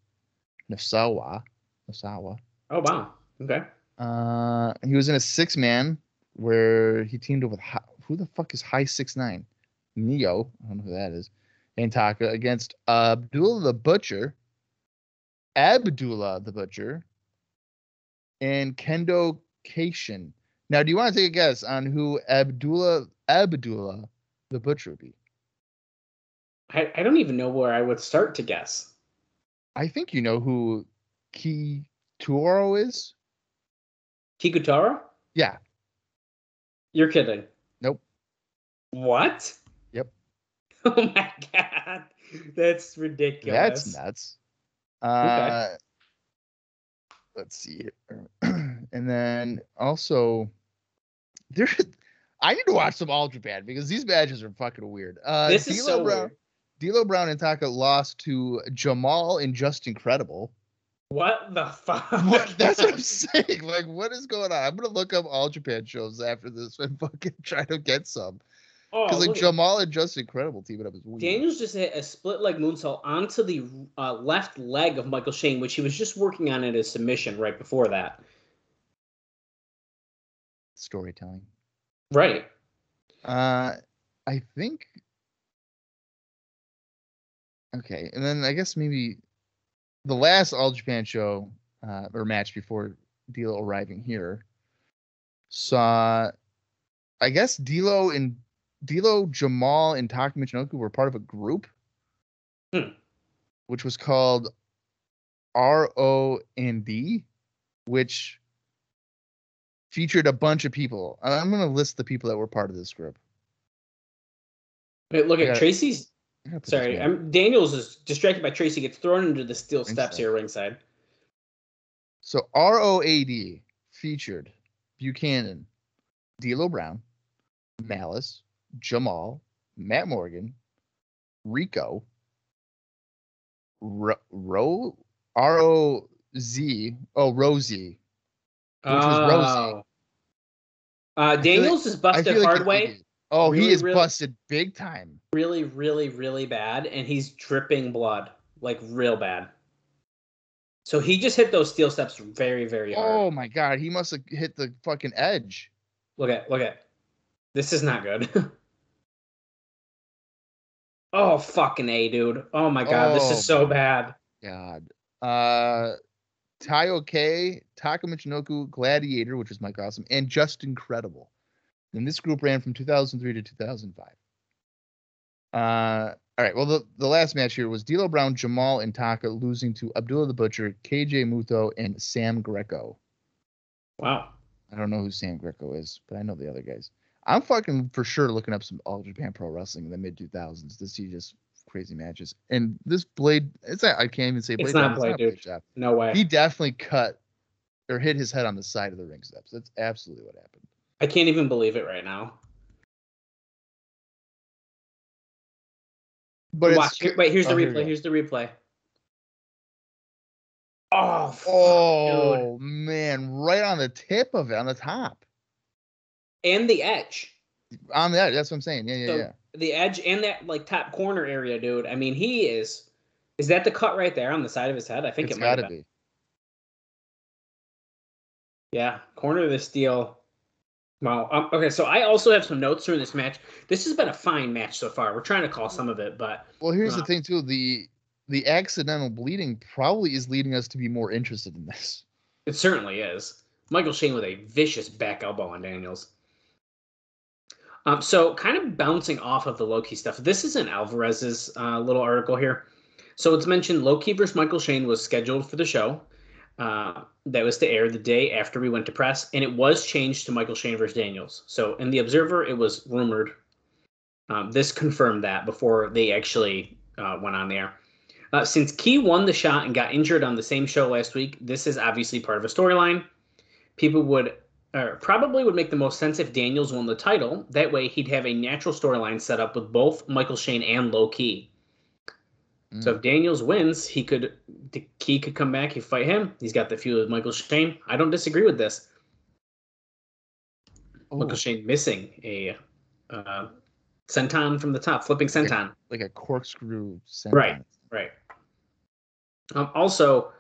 Nasawa. Nasawa. Oh, wow. Okay. Uh, he was in a six-man where he teamed up with... Hi- who the fuck is High six nine? Neo. I don't know who that is. And Taka against Abdullah the Butcher, Abdullah the Butcher, and Kendo Kashin. Now, do you want to take a guess on who Abdullah Abdullah the Butcher would be? I, I don't even know where I would start to guess. I think you know who Kitaro is. Kikutaro? Yeah. You're kidding. Nope. What? Yep. Oh my god. That's ridiculous. That's nuts. Uh, okay. Let's see here. And then also, there. I need to watch some All Japan because these matches are fucking weird. Uh, this is so weird. D-Lo Brown and Taka lost to Jamal and Just Incredible. What the fuck? What, that's what I'm saying. Like, what is going on? I'm going to look up All Japan shows after this and fucking try to get some. Because, oh, like, Jamal and Just Incredible teaming up is weird. Daniels just hit a split-leg moonsault onto the uh, left leg of Michael Shane, which he was just working on in his submission right before that. Storytelling. Right. Uh, I think... Okay, and then I guess maybe... The last All Japan show, uh, or match before D-Lo arriving here, saw, I guess, D-Lo and D-Lo, Jamal, and Taka Michinoku were part of a group, hmm. which was called R O and D, which featured a bunch of people. I'm going to list the people that were part of this group. Wait, look at Tracy's. Sorry, I'm, Daniels is distracted by Tracy. Gets thrown into the steel ringside. Steps here ringside. So R O A D featured Buchanan, D-Lo Brown, Malice, Jamal, Matt Morgan, Rico, Ro, Ro R O Z, oh, Rosie, which oh. was Rosie. Uh, Daniels like, is busted hard like way. Oh, really, he is really, busted big time. Really, really, really bad. And he's dripping blood. Like, real bad. So he just hit those steel steps very, very hard. Oh, my God. He must have hit the fucking edge. Look at, look at. This is not good. Oh, fucking A, dude. Oh, my God. Oh, this is so bad. God. uh, Tayo Kei, Takamichinoku, Gladiator, which is Mike Awesome, and Just Incredible. And this group ran from two thousand three to two thousand five. Uh, all right, well, the, the last match here was D-Lo Brown, Jamal, and Taka losing to Abdullah the Butcher, K J Muto, and Sam Greco. Wow. I don't know who Sam Greco is, but I know the other guys. I'm fucking for sure looking up some All Japan Pro Wrestling in the mid two thousands to see just crazy matches. And this Blade, it's not, I can't even say Blade. It's not Blade, dude. No way. He definitely cut or hit his head on the side of the ring steps. That's absolutely what happened. I can't even believe it right now. But watch. It's, wait, here's oh, the replay. Here here's the replay. Oh, fuck, oh dude. Man, right on the tip of it, on the top. And the edge. On the edge, that's what I'm saying. Yeah, yeah, so yeah. The edge and that like top corner area, dude. I mean, he is is that the cut right there on the side of his head? I think it's it might gotta be. Yeah, corner of this deal. Wow. Um, okay, so I also have some notes from this match. This has been a fine match so far. We're trying to call some of it, but well, here's uh, the thing too. The the accidental bleeding probably is leading us to be more interested in this. It certainly is. Michael Shane with a vicious back elbow on Daniels. Um, so kind of bouncing off of the Low Ki stuff. This is in Alvarez's uh, little article here. So it's mentioned Low Ki versus Michael Shane was scheduled for the show. Uh, that was to air the day after we went to press, and it was changed to Michael Shane versus Daniels. So in the Observer, it was rumored. Um, this confirmed that before they actually uh, went on the air. Uh, since Ki won the shot and got injured on the same show last week, this is obviously part of a storyline. People would or probably would make the most sense if Daniels won the title. That way, he'd have a natural storyline set up with both Michael Shane and Low Ki. So if Daniels wins, he could he could come back, he fight him. He's got the feud with Michael Shane. I don't disagree with this. Ooh. Michael Shane missing a uh, senton from the top, flipping senton. Like a, like a corkscrew senton. Right, right. Um, also,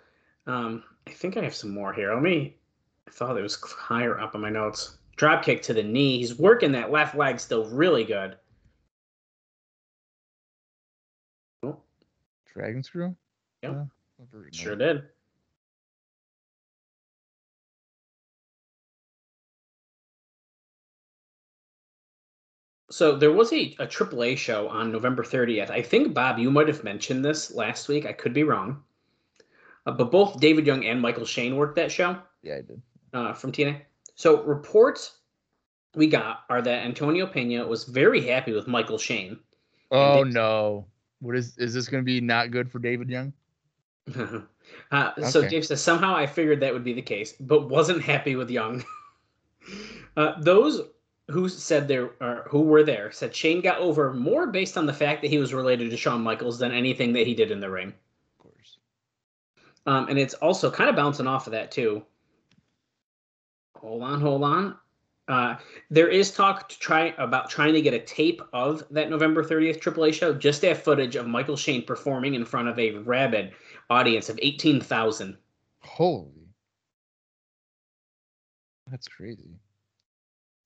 um, I think I have some more here. Let me, I thought it was higher up on my notes. Dropkick to the knee. He's working that left leg still really good. Dragon screw? Yep. Yeah. Sure did. So there was a, a triple A show on November thirtieth. I think, Bob, you might have mentioned this last week. I could be wrong. Uh, but both David Young and Michael Shane worked that show. Yeah, I did. Uh, from T N A. So reports we got are that Antonio Pena was very happy with Michael Shane. Oh, no. What is is this going to be not good for David Young? uh, okay. So Dave says, somehow I figured that would be the case, but wasn't happy with Young. uh, those who said there or who were there said Shane got over more based on the fact that he was related to Shawn Michaels than anything that he did in the ring. Of course. Um, and it's also kind of bouncing off of that too. Hold on, hold on. Uh, there is talk to try about trying to get a tape of that November thirtieth triple A show, just to have footage of Michael Shane performing in front of a rabid audience of eighteen thousand. Holy. That's crazy.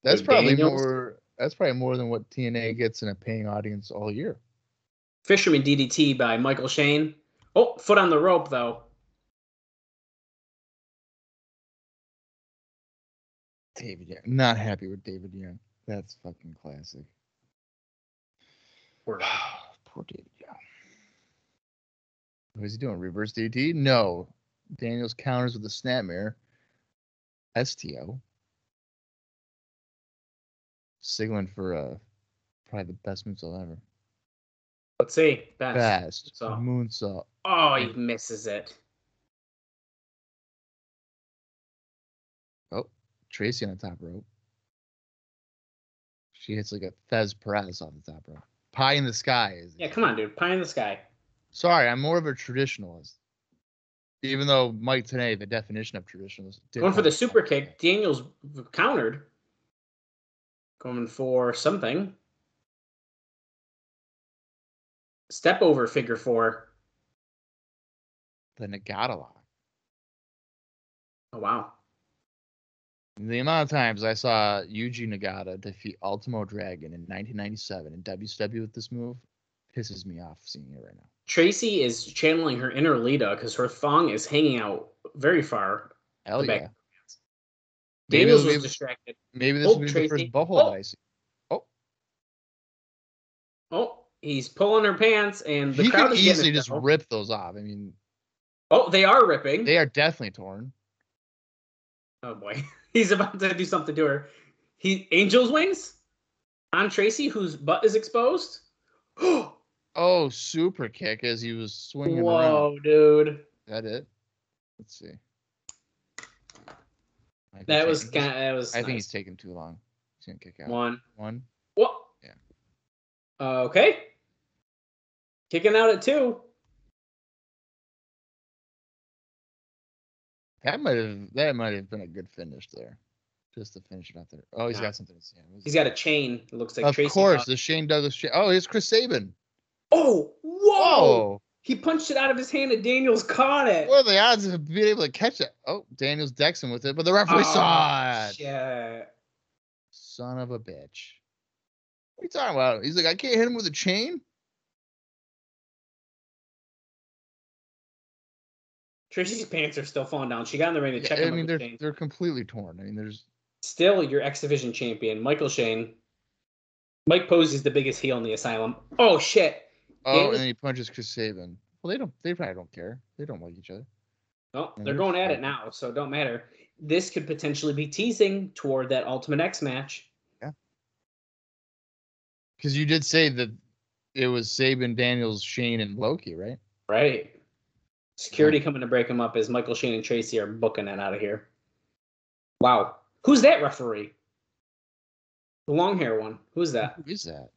That's hey, probably Daniels. more That's probably more than what T N A gets in a paying audience all year. Fisherman D D T by Michael Shane. Oh, foot on the rope, though. David Young. Not happy with David Young. That's fucking classic. Poor, poor David Young. What is he doing? Reverse D D T? No. Daniels counters with a snapmare. S T O. Signaling for uh, probably the best moonsault ever. Let's see. Best. Best. So. Moonsault. Oh, he misses it. Oh. Tracy on the top rope. She hits like a Fez Perez on the top rope. Pie in the sky. Is yeah, it? Come on, dude. Pie in the sky. Sorry, I'm more of a traditionalist. Even though Mike today, the definition of traditionalist. Going for the super kick. Daniels countered. Going for something. Step over figure four. The Nagata lock. Oh, wow. The amount of times I saw Yuji Nagata defeat Ultimo Dragon in nineteen ninety-seven in W C W with this move pisses me off seeing it right now. Tracy is channeling her inner Lita because her thong is hanging out very far. Hell yeah. Back. Daniels maybe, was maybe, distracted. Maybe this oh, will be Tracy. The first butthole oh. I see. Oh. Oh, he's pulling her pants, and the he crowd could is easily just down. Rip those off. I mean. Oh, they are ripping. They are definitely torn. Oh, boy. He's about to do something to her. He Angel's wings on Tracy, whose butt is exposed. Oh, super kick as he was swinging Whoa, around. Whoa, dude. Is that it? Let's see. That was, kinda, that was. I nice. think he's taking too long. He's gonna kick out. One. One. What? Yeah. Uh, okay. Kicking out at two. That might have. That might have been a good finish there. Just to finish it out there. Oh, he's nah. got something to see. He's got a chain. It looks like. Of Tracy course, got. the Shane Douglas chain. Oh, it's Chris Sabin. Oh! Whoa! Oh. He punched it out of his hand, and Daniels caught it. What are the odds of being able to catch it? Oh, Daniels decks him with it, but the referee oh, saw it. Yeah. Son of a bitch. What are you talking about? He's like, I can't hit him with a chain? Tracy's pants are still falling down. She got in the ring to check yeah, I mean, they're, the they're completely torn. I mean, there's... Still your X Division champion, Michael Shane. Mike Posey's the biggest heel in the asylum. Oh, shit. Oh, Daniels. And then he punches Chris Sabin. Well, they don't. They probably don't care. They don't like each other. Well, and they're going at it now, so it don't matter. This could potentially be teasing toward that Ultimate X match. Yeah. Because you did say that it was Sabin, Daniels, Shane, and Low Ki, right? Right. Security yeah. coming to break them up as Michael Shane and Tracy are booking it out of here. Wow. Who's that referee? The long hair one. Who's that? Who is that?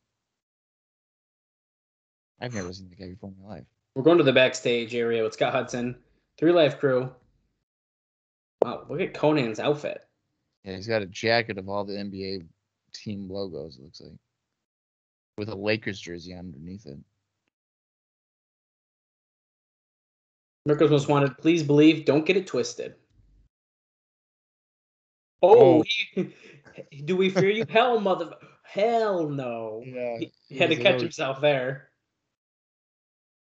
I've never seen the guy before in my life. We're going to the backstage area with Scott Hudson, Three Life Crew. Wow, look at Conan's outfit. Yeah, he's got a jacket of all the N B A team logos, it looks like, with a Lakers jersey underneath it. America's Most Wanted, please believe, don't get it twisted. Oh, oh. He, do we fear you? Hell, mother... Hell no. Yeah, he, he had to catch himself there.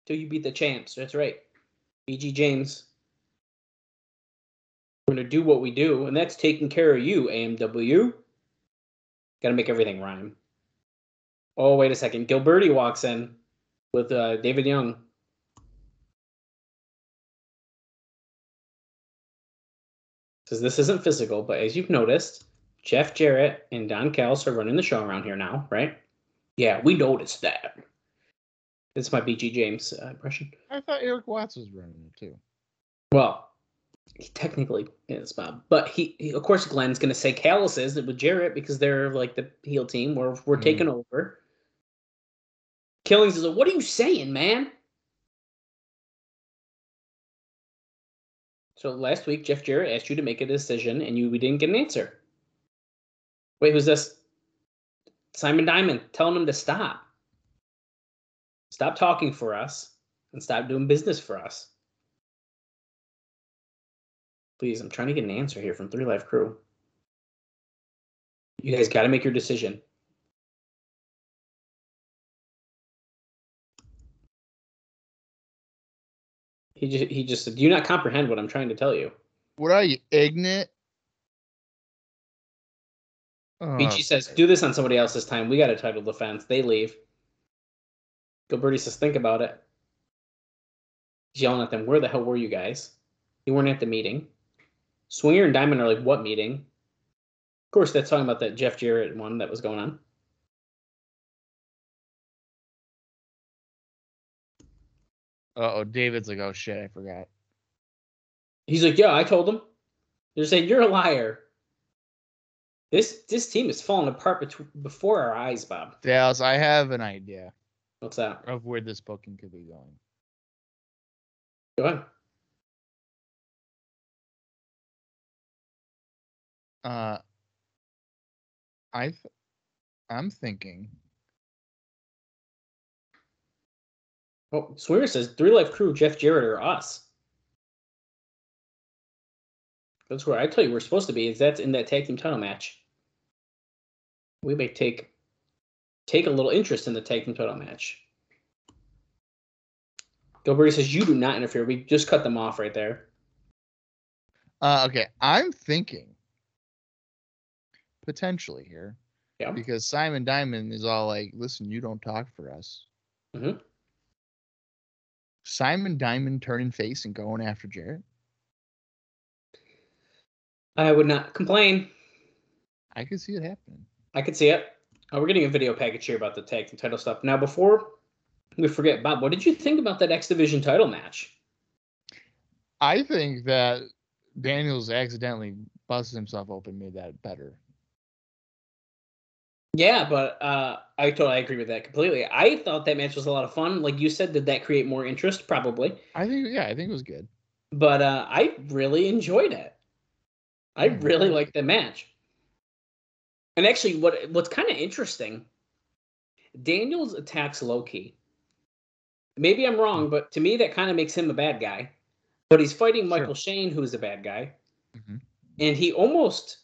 So you beat the champs. That's right. B G. James. We're going to do what we do, and that's taking care of you, A M W. Got to make everything rhyme. Oh, wait a second. Gilbertti walks in with uh, David Young. Says this isn't physical, but as you've noticed, Jeff Jarrett and Don Callis are running the show around here now, right? Yeah, we noticed that. It's my B G. James uh, impression. I thought Eric Watts was running it too. Well, he technically is, Bob. But he, he of course, Glenn's going to say Callis is with Jarrett because they're like the heel team. We're, we're mm. taking over. Killings is like, what are you saying, man? So last week, Jeff Jarrett asked you to make a decision, and you we didn't get an answer. Wait, who's this? Simon Diamond telling him to stop. Stop talking for us and stop doing business for us. Please, I'm trying to get an answer here from Three Life Crew. You guys got to make your decision. He just, he just said, do you not comprehend what I'm trying to tell you? What are you, ignorant? Oh, B G says, do this on somebody else's time. We got a title defense. They leave. Gilbertti says, think about it. He's yelling at them, where the hell were you guys? You weren't at the meeting. Swinger and Diamond are like, what meeting? Of course, that's talking about that Jeff Jarrett one that was going on. Uh-oh, David's like, oh, shit, I forgot. He's like, yeah, I told him. They're saying, you're a liar. This this team is falling apart bet- before our eyes, Bob. Dallas, I have an idea. What's that? Of where this booking could be going. Go ahead. Uh, I, I'm thinking. Oh, Swear says Three Life Crew, Jeff Jarrett, or us. That's where I tell you we're supposed to be. Is that's in that tag team title match. We may take. Take a little interest in the tag title match. Gilbertti says, you do not interfere. We just cut them off right there. Uh, okay, I'm thinking potentially here, yeah, because Simon Diamond is all like, listen, you don't talk for us. Mm-hmm. Simon Diamond turning face and going after Jarrett. I would not complain. I could see it happening. I could see it. Oh, we're getting a video package here about the tag team title stuff. Now, before we forget, Bob, what did you think about that X Division title match? I think that Daniels accidentally busted himself open, made that better. Yeah, but uh, I totally agree with that completely. I thought that match was a lot of fun. Like you said, did that create more interest? Probably. I think, yeah, I think it was good. But uh, I really enjoyed it. I really liked the match. And actually, what what's kind of interesting, Daniels attacks Low Ki. Maybe I'm wrong, but to me, that kind of makes him a bad guy. But he's fighting Michael sure. Shane, who's a bad guy. Mm-hmm. And he almost,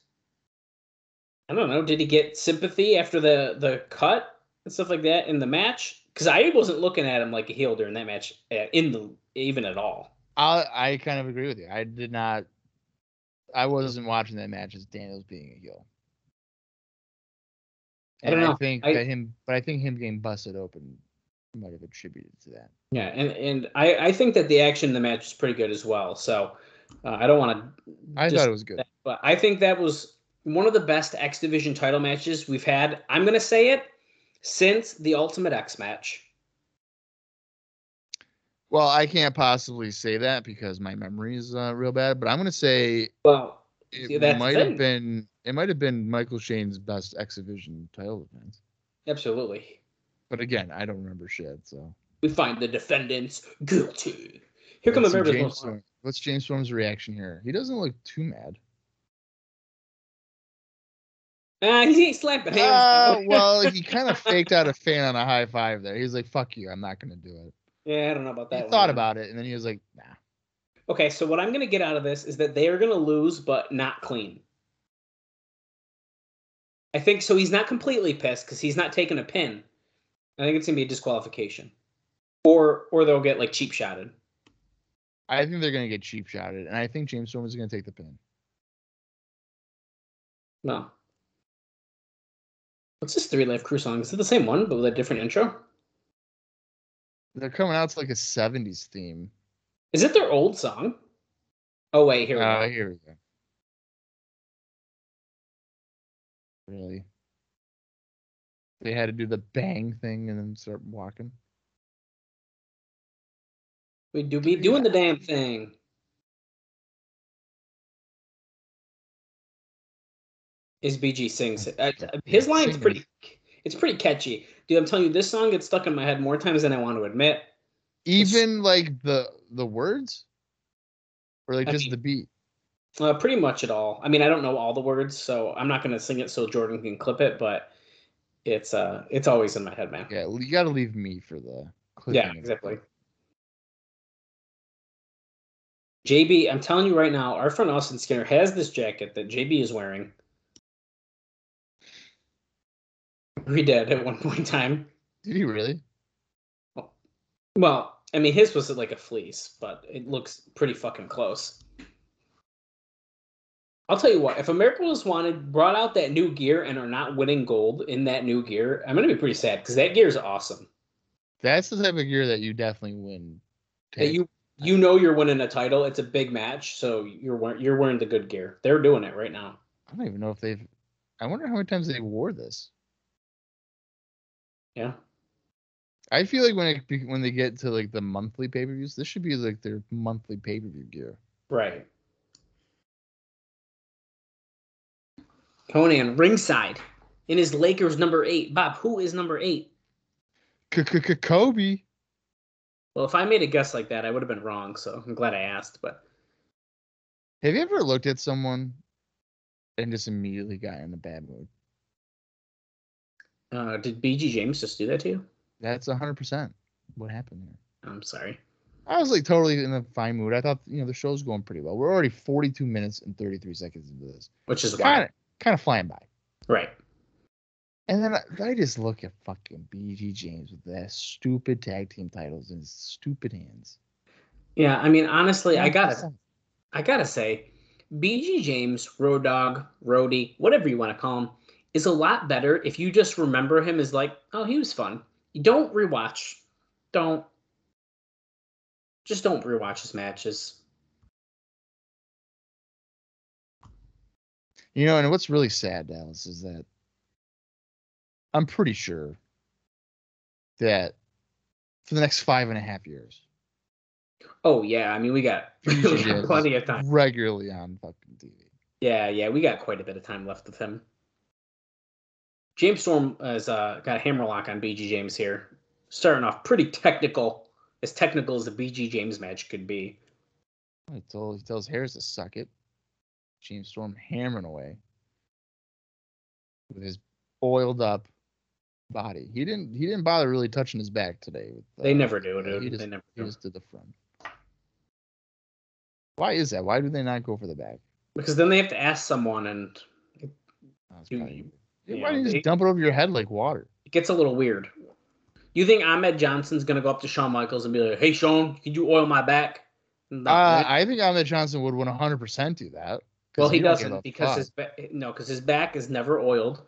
I don't know, did he get sympathy after the, the cut and stuff like that in the match? Because I wasn't looking at him like a heel during that match, in the even at all. I I kind of agree with you. I did not, I wasn't watching that match as Daniels being a heel. And I, don't know. I think I, that him, but I think him getting busted open might have attributed to that. Yeah, and, and I, I think that the action in the match was pretty good as well. So uh, I don't want to. I thought it was good. That, but I think that was one of the best X Division title matches we've had. I'm going to say it since the Ultimate X match. Well, I can't possibly say that because my memory is uh, real bad. But I'm going to say, well, see, it might have been it might have been Michael Shane's best X Division title defense. Absolutely. But again, I don't remember shit. So we find the defendants guilty. Here comes America's Most Wanted. What's James Storm's reaction here? He doesn't look too mad. Uh, he ain't slapping hands. Uh, well, he kind of faked out a fan on a high five there. He's like, "Fuck you, I'm not going to do it." Yeah, I don't know about that. He one, thought man. about it, and then he was like, nah. Okay, so what I'm going to get out of this is that they are going to lose, but not clean. I think so. He's not completely pissed because he's not taking a pin. I think it's going to be a disqualification. Or or they'll get, like, cheap-shotted. I think they're going to get cheap-shotted, and I think James Storm is going to take the pin. No. What's this Three Life Crew song? Is it the same one, but with a different intro? They're coming out to like a seventies theme. Is it their old song? Oh, wait, here we uh, go. Here we go. Really? They had to do the bang thing and then start walking. We do be doing yeah. the damn thing. Is B G sings it? Uh, his line's pretty. It's pretty catchy. Dude, I'm telling you, this song gets stuck in my head more times than I want to admit. Even, it's, like, the the words? Or, like, I just mean, the beat? Uh, pretty much at all. I mean, I don't know all the words, so I'm not going to sing it so Jordan can clip it, but it's uh, it's always in my head, man. Yeah, you got to leave me for the clipping. Yeah, exactly. J B, I'm telling you right now, our friend Austin Skinner has this jacket that J B is wearing. He did at one point in time. Did he really? Well, I mean, his was like a fleece, but it looks pretty fucking close. I'll tell you what, if America Most Wanted brought out that new gear and are not winning gold in that new gear, I'm going to be pretty sad because that gear is awesome. That's the type of gear that you definitely win. That you you know you're winning a title. It's a big match, so you're wearing, you're wearing the good gear. They're doing it right now. I don't even know if they've... I wonder how many times they wore this. Yeah, I feel like when it, when they get to like the monthly pay per views, this should be like their monthly pay per view gear. Right. Conan ringside in his Lakers number eight. Bob, who is number eight? Kobe. Well, if I made a guess like that, I would have been wrong. So I'm glad I asked. But have you ever looked at someone and just immediately got in a bad mood? Uh, did B G. James just do that to you? That's one hundred percent what happened there. I'm sorry. I was like totally in a fine mood. I thought, you know, the show's going pretty well. We're already forty-two minutes and thirty-three seconds into this. Which is kind of kind of flying by. Right. And then I, I just look at fucking B G. James with that stupid tag team titles in his stupid hands. Yeah, I mean, honestly, I gotta, I gotta say, B G. James, Road Dogg, Roadie, whatever you want to call him, is a lot better if you just remember him as like, oh, he was fun. You don't rewatch. Don't. Just don't rewatch his matches. You know, and what's really sad, Dallas, is that I'm pretty sure that for the next five and a half years. Oh, yeah. I mean, we got, we got plenty of time. Regularly on fucking T V. Yeah, yeah. We got quite a bit of time left with him. James Storm has uh, got a hammerlock on B G. James here. Starting off pretty technical. As technical as the B G. James match could be. He tells, he tells Harris to suck it. James Storm hammering away with his oiled up body. He didn't. He didn't bother really touching his back today. With, uh, they never do, dude. He just, they never do. He just did the front. Why is that? Why do they not go for the back? Because then they have to ask someone, and it, you, probably, you why know, don't you just they, dump it over your head like water? It gets a little weird. You think Ahmed Johnson's going to go up to Shawn Michaels and be like, hey, Shawn, could you oil my back? Like, uh, I think Ahmed Johnson would one hundred percent do that. Well, he, he doesn't because his, ba- no, because his back is never oiled.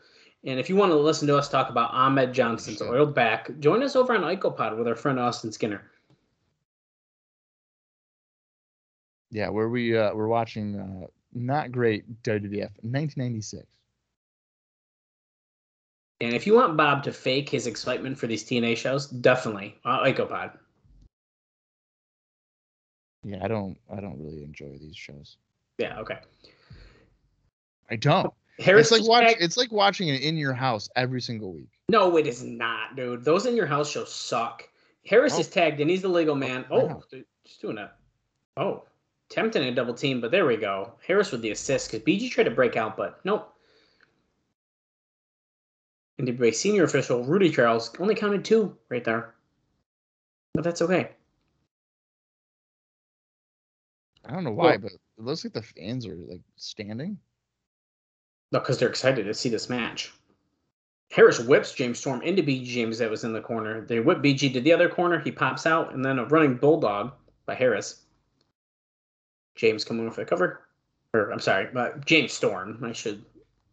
And if you want to listen to us talk about Ahmed Johnson's sure. oiled back, join us over on IcoPod with our friend Austin Skinner. Yeah, where we, uh, we're watching uh, not great W W F nineteen ninety-six. And if you want Bob to fake his excitement for these T N A shows, definitely uh, IcoPod. Yeah, I don't, I don't really enjoy these shows. Yeah, okay. I don't. Harris it's like watch, tag- It's like watching an In Your House every single week. No, it is not, dude. Those In Your House shows suck. Harris oh. is tagged and he's the legal man. Oh, oh dude, just doing that. Oh, tempting a double team, but there we go. Harris with the assist because B G tried to break out, but nope. And the senior official, Rudy Charles, only counted two right there. But that's okay. I don't know why, well, but it looks like the fans are, like, standing. No, because they're excited to see this match. Harris whips James Storm into B G. James that was in the corner. They whip B G to the other corner. He pops out, and then a running bulldog by Harris. James coming off the cover. Or, I'm sorry, uh, James Storm. I should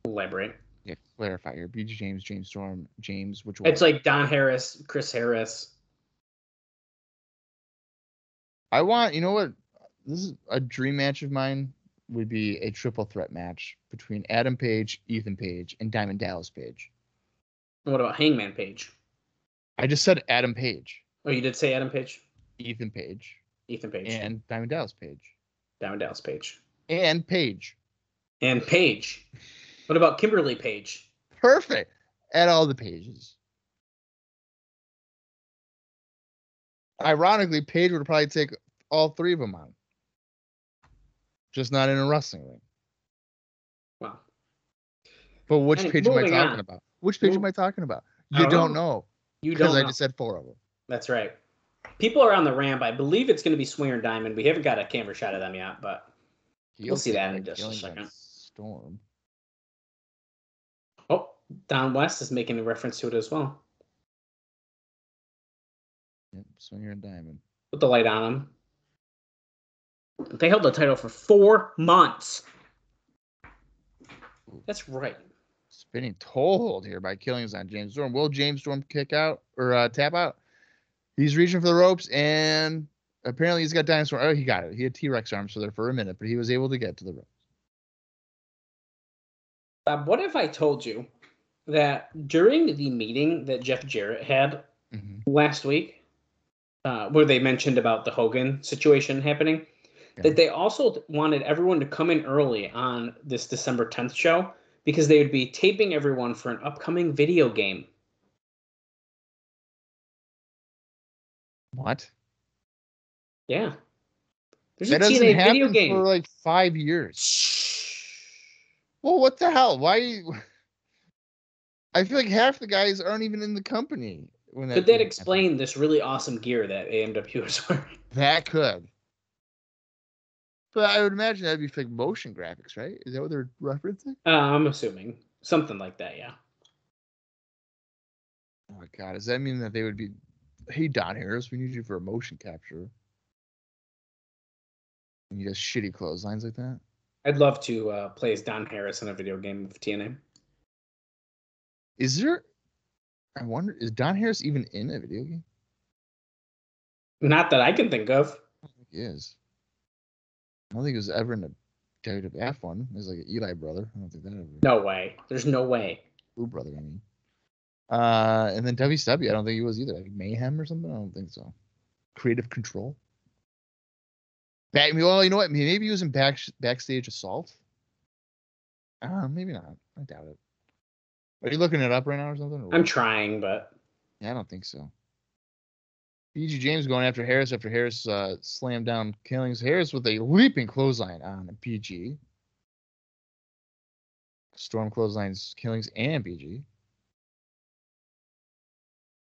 elaborate. Yeah, clarify here. B G. James, James Storm, James, which one? It's like Don Harris, Chris Harris. I want, you know what? This is a dream match of mine would be a triple threat match between Adam Page, Ethan Page, and Diamond Dallas Page. What about Hangman Page? I just said Adam Page. Oh, you did say Adam Page? Ethan Page. Ethan Page. And Diamond Dallas Page. Diamond Dallas Page. And Page. And Page. What about Kimberly Page? Perfect. At all the pages. Ironically, Page would probably take all three of them on. Just not in a wrestling ring. Wow. But which and page am I talking on. about? Which page Mo- am I talking about? You I don't know. know. You don't know. Because I just said four of them. That's right. People are on the ramp. I believe it's going to be Swinger and Diamond. We haven't got a camera shot of them yet, but He'll we'll see that in just a second. Storm. Oh, Don West is making a reference to it as well. Yep, Swinger and Diamond. With the light on him. They held the title for four months. That's right. Spinning toehold here by Killings on James Storm. Will James Storm kick out or uh, tap out? He's reaching for the ropes, and apparently he's got dinosaur. Oh, he got it. He had T-Rex arms for there for a minute, but he was able to get to the ropes. Bob, what if I told you that during the meeting that Jeff Jarrett had mm-hmm. last week, uh, where they mentioned about the Hogan situation happening, okay. that they also wanted everyone to come in early on this December tenth show because they would be taping everyone for an upcoming video game. What? Yeah. There's that a doesn't T N A happen video game. For like five years. Shh. Well, what the hell? Why? You... I feel like half the guys aren't even in the company. When that could that explain happened. This really awesome gear that A M W is wearing? That could. But I would imagine that'd be like motion graphics, right? Is that what they're referencing? Uh, I'm assuming something like that. Yeah. Oh my God, does that mean that they would be, hey, Don Harris, we need you for a motion capture? And you just shitty clotheslines like that? I'd love to uh, play as Don Harris in a video game of T N A. Is there, I wonder, is Don Harris even in a video game? Not that I can think of. I think he is. I don't think he was ever in a W W F one. He was like an Eli brother. I don't think that ever. No way. There's no way. Blue brother, I mean. Uh, and then W C W, I don't think he was either. Like Mayhem or something? I don't think so. Creative Control? Back, well, you know what? Maybe he was in back, Backstage Assault? I don't know. Maybe not. I doubt it. Are you looking it up right now or something? Or I'm trying, but... Yeah, I don't think so. B G. James going after Harris after Harris uh, slammed down Killings. Harris with a leaping clothesline on B G. Storm clotheslines Killings and B G.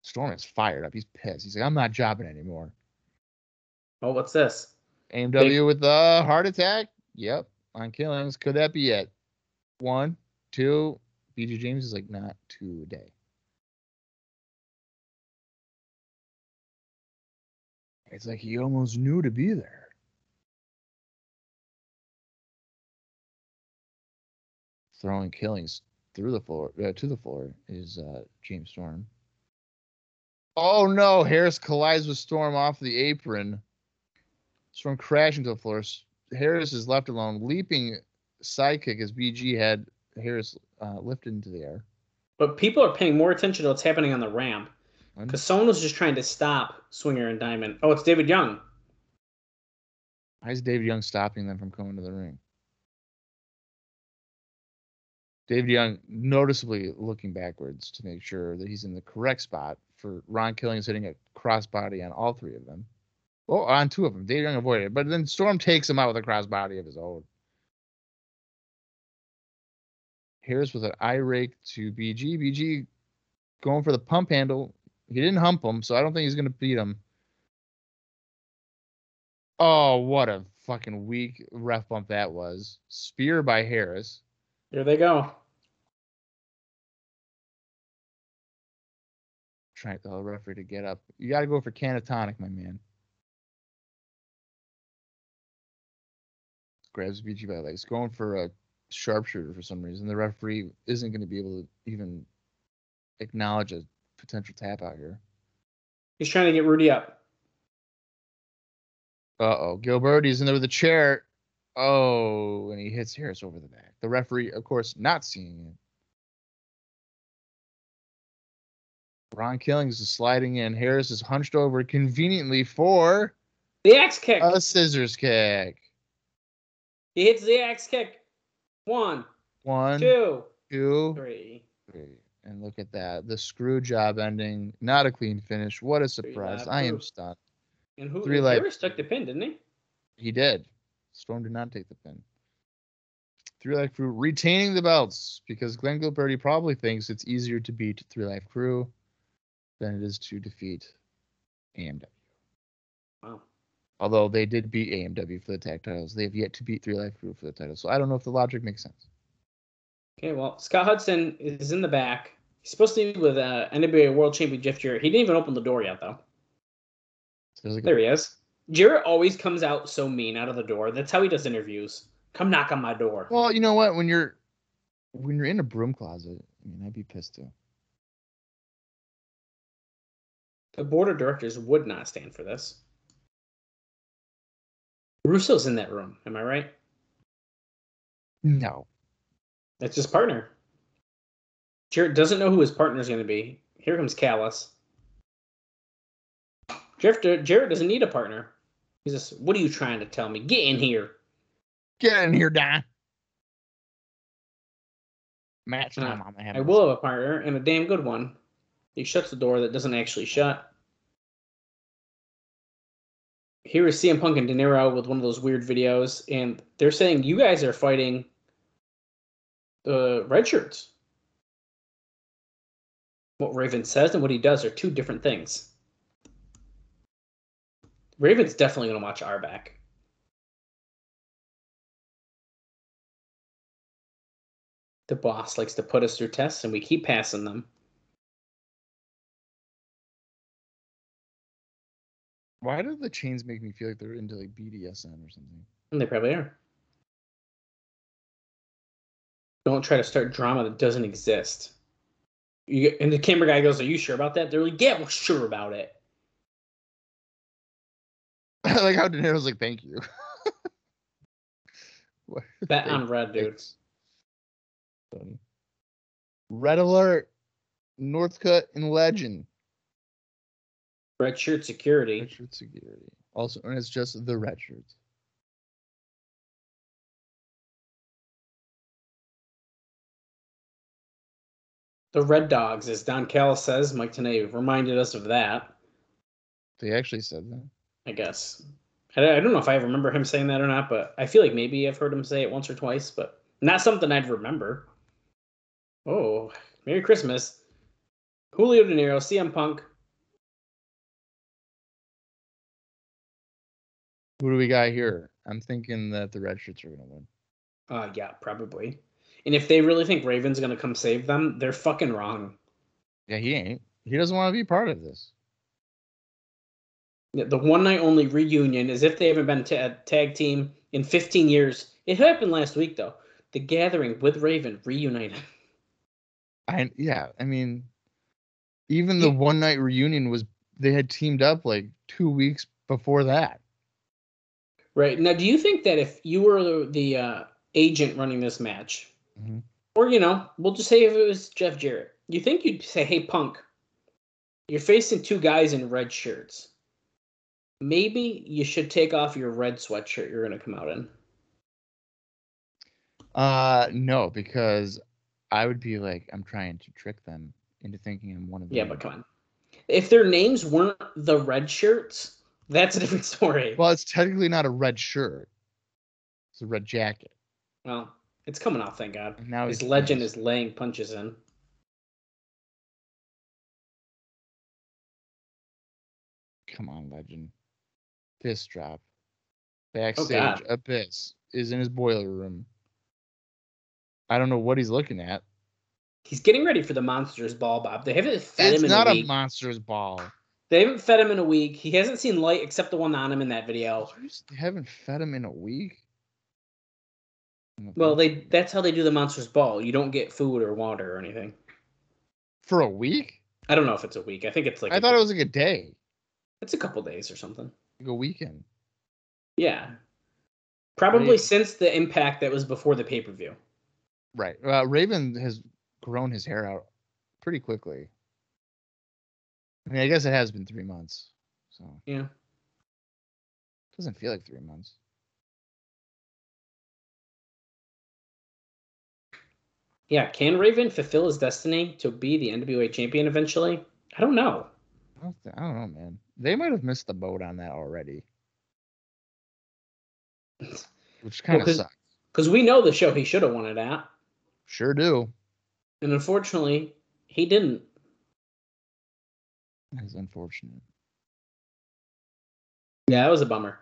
Storm is fired up. He's pissed. He's like, I'm not jobbing anymore. Oh, what's this? A M W Big- with a heart attack. Yep, on Killings. Could that be it? One, two... B G. James is like, not today. It's like he almost knew to be there. Throwing Killings through the floor uh, to the floor is uh, James Storm. Oh no! Harris collides with Storm off the apron. Storm crashing to the floor. Harris is left alone. Leaping sidekick as B G had Harris uh, lifted into the air. But people are paying more attention to what's happening on the ramp. Because someone was just trying to stop Swinger and Diamond. Oh, it's David Young. Why is David Young stopping them from coming to the ring? David Young noticeably looking backwards to make sure that he's in the correct spot for Ron Killings hitting a crossbody on all three of them. Well, on two of them. David Young avoided it. But then Storm takes him out with a crossbody of his own. Harris with an eye rake to B G. B G going for the pump handle. He didn't hump him, so I don't think he's going to beat him. Oh, what a fucking weak ref bump that was. Spear by Harris. Here they go. Trying to tell the referee to get up. You got to go for Canatonic, my man. Grabs B G by the legs. Going for a sharpshooter for some reason. The referee isn't going to be able to even acknowledge a potential tap out here. He's trying to get Rudy up. Uh-oh. Gilbertti's in there with a chair. Oh, and he hits Harris over the back. The referee, of course, not seeing it. Ron Killings is sliding in. Harris is hunched over conveniently for... the axe kick. A scissors kick. He hits the axe kick. One, One two, two, three. Three. And look at that. The screw job ending. Not a clean finish. What a surprise. I am stunned. And who Three life. Harris took the pin, didn't he? He did. Storm did not take the pin. Three Life Crew retaining the belts because Glenn Gilbertti probably thinks it's easier to beat Three Life Crew than it is to defeat A M W. Wow. Although they did beat A M W for the tag titles. They have yet to beat Three Life Crew for the title. So I don't know if the logic makes sense. Okay, well, Scott Hudson is in the back. He's supposed to be with uh, N W A World Champion Jeff Jarrett. He didn't even open the door yet, though. Like there a- he is. Jarrett always comes out so mean out of the door. That's how he does interviews. Come knock on my door. Well, you know what? When you're when you're in a broom closet, I mean, I'd be pissed, too. The board of directors would not stand for this. Russo's in that room. Am I right? No. That's his partner. Jarrett doesn't know who his partner's going to be. Here comes Callis. Jeff, Jarrett doesn't need a partner. He's just, what are you trying to tell me? Get in here. Get in here, Don. Match time. Uh, I will have a partner, and a damn good one. He shuts the door that doesn't actually shut. Here is C M Punk and De Niro with one of those weird videos, and they're saying, you guys are fighting the red shirts. What Raven says and what he does are two different things. Raven's definitely going to watch our back. The boss likes to put us through tests, and we keep passing them. Why do the chains make me feel like they're into like B D S M or something? And they probably are. Don't try to start drama that doesn't exist. You get, and the camera guy goes, "Are you sure about that?" They're like, "Yeah, we're sure about it." I like how De Niro's like, "Thank you." Bet on red, dude. Red alert. Northcutt and Legend. Red shirt security. Red shirt security. Also, and it's just the red shirts. The Red Dogs, as Don Callis says, Mike Tenay reminded us of that. They actually said that. I guess. I don't know if I remember him saying that or not, but I feel like maybe I've heard him say it once or twice, but not something I'd remember. Oh, Merry Christmas. Julio De Niro, C M Punk. Who do we got here? I'm thinking that the Red Shirts are going to win. Uh, yeah, probably. And if they really think Raven's going to come save them, they're fucking wrong. Yeah, he ain't. He doesn't want to be part of this. The one-night-only reunion is if they haven't been a ta- tag team in fifteen years. It happened last week, though. The Gathering with Raven reunited. I Yeah, I mean, even the one-night reunion was, they had teamed up like two weeks before that. Right. Now, do you think that if you were the, the uh, agent running this match, mm-hmm. or, you know, we'll just say if it was Jeff Jarrett, you think you'd say, "Hey, Punk, you're facing two guys in red shirts. Maybe you should take off your red sweatshirt you're going to come out in." Uh, no, because I would be like, I'm trying to trick them into thinking I'm one of them. Yeah, but come on. If their names weren't the red shirts, that's a different story. Well, it's technically not a red shirt. It's a red jacket. Well, it's coming off, thank God. And now his Legend is laying punches in. Come on, Legend. Fist drop. Backstage, oh, Abyss is in his boiler room. I don't know what he's looking at. He's getting ready for the Monsters Ball, Bob. They haven't fed it's him in a week. It's not a Monsters Ball. They haven't fed him in a week. He hasn't seen light except the one on him in that video. They haven't fed him in a week? Well, they that's how they do the Monsters Ball. You don't get food or water or anything. For a week? I don't know if it's a week. I think it's like... I thought day. It was like a day. It's a couple days or something. Like a weekend. Yeah. Probably Raven. Since the Impact that was before the pay-per-view. Right. Uh, Raven has grown his hair out pretty quickly. I mean, I guess it has been three months. So yeah. Doesn't feel like three months. Yeah. Can Raven fulfill his destiny to be the N W A champion eventually? I don't know. I don't, th- I don't know, man. They might have missed the boat on that already. Which kind of well, sucks. Because we know the show he should have won it at. Sure do. And unfortunately, he didn't. That is unfortunate. Yeah, that was a bummer.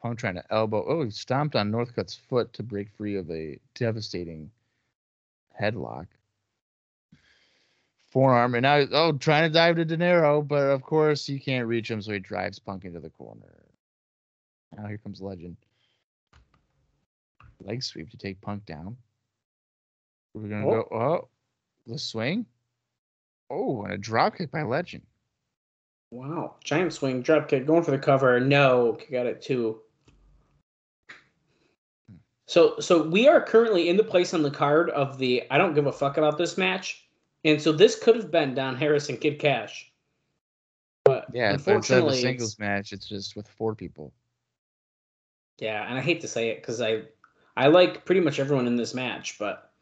Punk trying to elbow. Oh, he stomped on Northcutt's foot to break free of a devastating headlock. Forearm, and now, oh, trying to dive to De Niro, but of course you can't reach him, so he drives Punk into the corner. Now here comes Legend. Leg sweep to take Punk down. We're going to oh. go, oh, the swing. Oh, and a dropkick by Legend. Wow, giant swing, dropkick, going for the cover. No, got it too. Hmm. So, so we are currently in the place on the card of the I don't give a fuck about this match. And so this could have been Don Harris and Kid Kash. But yeah, unfortunately, but instead of a singles match, it's just with four people. Yeah, and I hate to say it because I, I like pretty much everyone in this match, but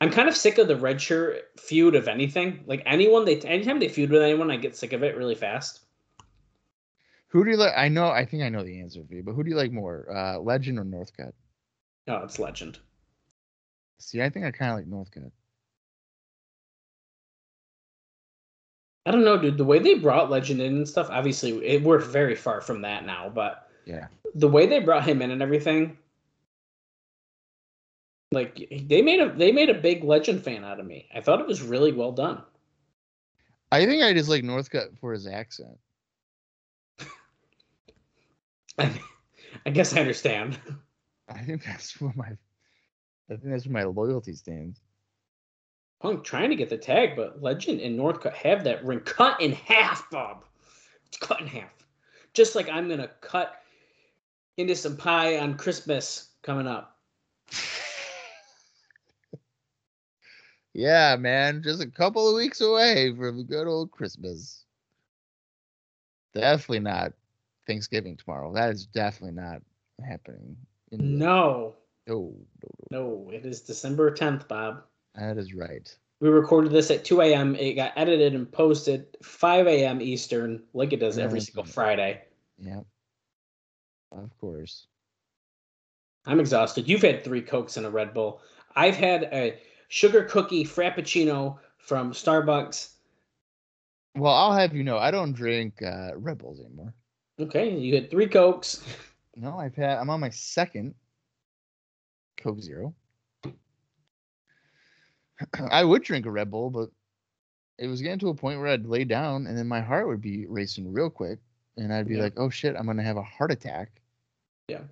I'm kind of sick of the red shirt feud of anything. Like anyone, they anytime they feud with anyone, I get sick of it really fast. Who do you like? I know, I think I know the answer for you, but who do you like more, uh, Legend or Northcutt? Oh, it's Legend. See, I think I kind of like Northcutt. I don't know, dude. The way they brought Legend in and stuff, obviously, it, we're very far from that now. But yeah, the way they brought him in and everything, like they made a they made a big Legend fan out of me. I thought it was really well done. I think I just like Northcutt for his accent. I, I guess I understand. I think that's where my, I think that's where my loyalty stands. Punk trying to get the tag, but Legend and Northcutt have that ring cut in half, Bob. It's cut in half. Just like I'm gonna cut into some pie on Christmas coming up. Yeah, man, just a couple of weeks away from good old Christmas. Definitely not Thanksgiving tomorrow. That is definitely not happening. No. No, no, no. No, it is December tenth, Bob. That is right. We recorded this at two a.m. It got edited and posted five a.m. Eastern, like it does every single Friday. Yeah. Of course. I'm exhausted. You've had three Cokes and a Red Bull. I've had a sugar cookie frappuccino from Starbucks. Well, I'll have you know, I don't drink uh, Red Bulls anymore. Okay, you had three Cokes. No, I've had, I'm on my second Coke Zero. I would drink a Red Bull, but it was getting to a point where I'd lay down and then my heart would be racing real quick. And I'd be yeah. like, oh shit, I'm going to have a heart attack. Yeah.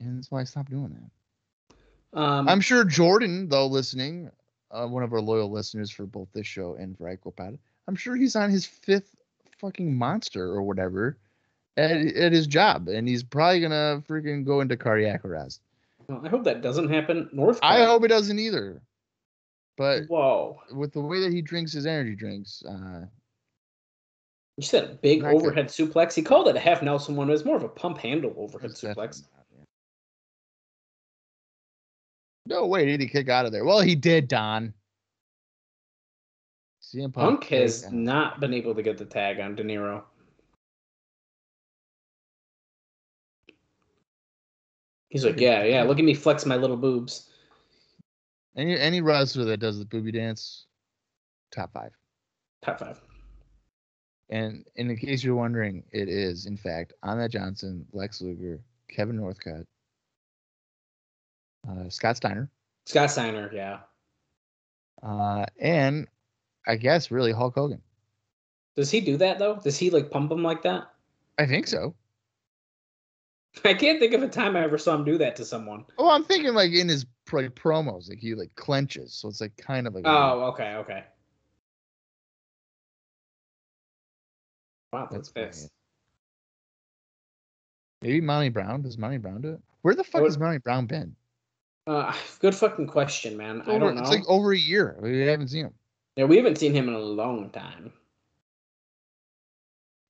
And that's why I stopped doing that. Um, I'm sure Jordan, though, listening, uh, one of our loyal listeners for both this show and for IQuaPad, I'm sure he's on his fifth fucking monster or whatever at, at his job. And he's probably going to freaking go into cardiac arrest. Well, I hope that doesn't happen. North. I hope it doesn't either. But whoa, with the way that he drinks his energy drinks, uh, you said a big overhead good. suplex. He called it a half Nelson one. It was more of a pump handle overhead That's suplex. Not, yeah. No way did he kick out of there. Well, he did, Don. C M Punk, Punk has out. not been able to get the tag on De Niro. He's like, yeah, yeah, look at me flex my little boobs. Any any wrestler that does the booby dance, top five. Top five. And in case you're wondering, it is, in fact, Ahmed Johnson, Lex Luger, Kevin Northcutt, uh, Scott Steiner. Scott Steiner, yeah. Uh, and I guess really Hulk Hogan. Does he do that, though? Does he, like, pump him like that? I think so. I can't think of a time I ever saw him do that to someone. Oh, I'm thinking, like, in his like promos, like he like clenches, so it's like kind of like oh okay okay wow that's fast. Maybe Monty Brown. Does Monty Brown do it? Where the fuck has Monty Brown been? Uh good fucking question, man. Over, I don't know. It's like over a year we haven't seen him. Yeah, we haven't seen him in a long time.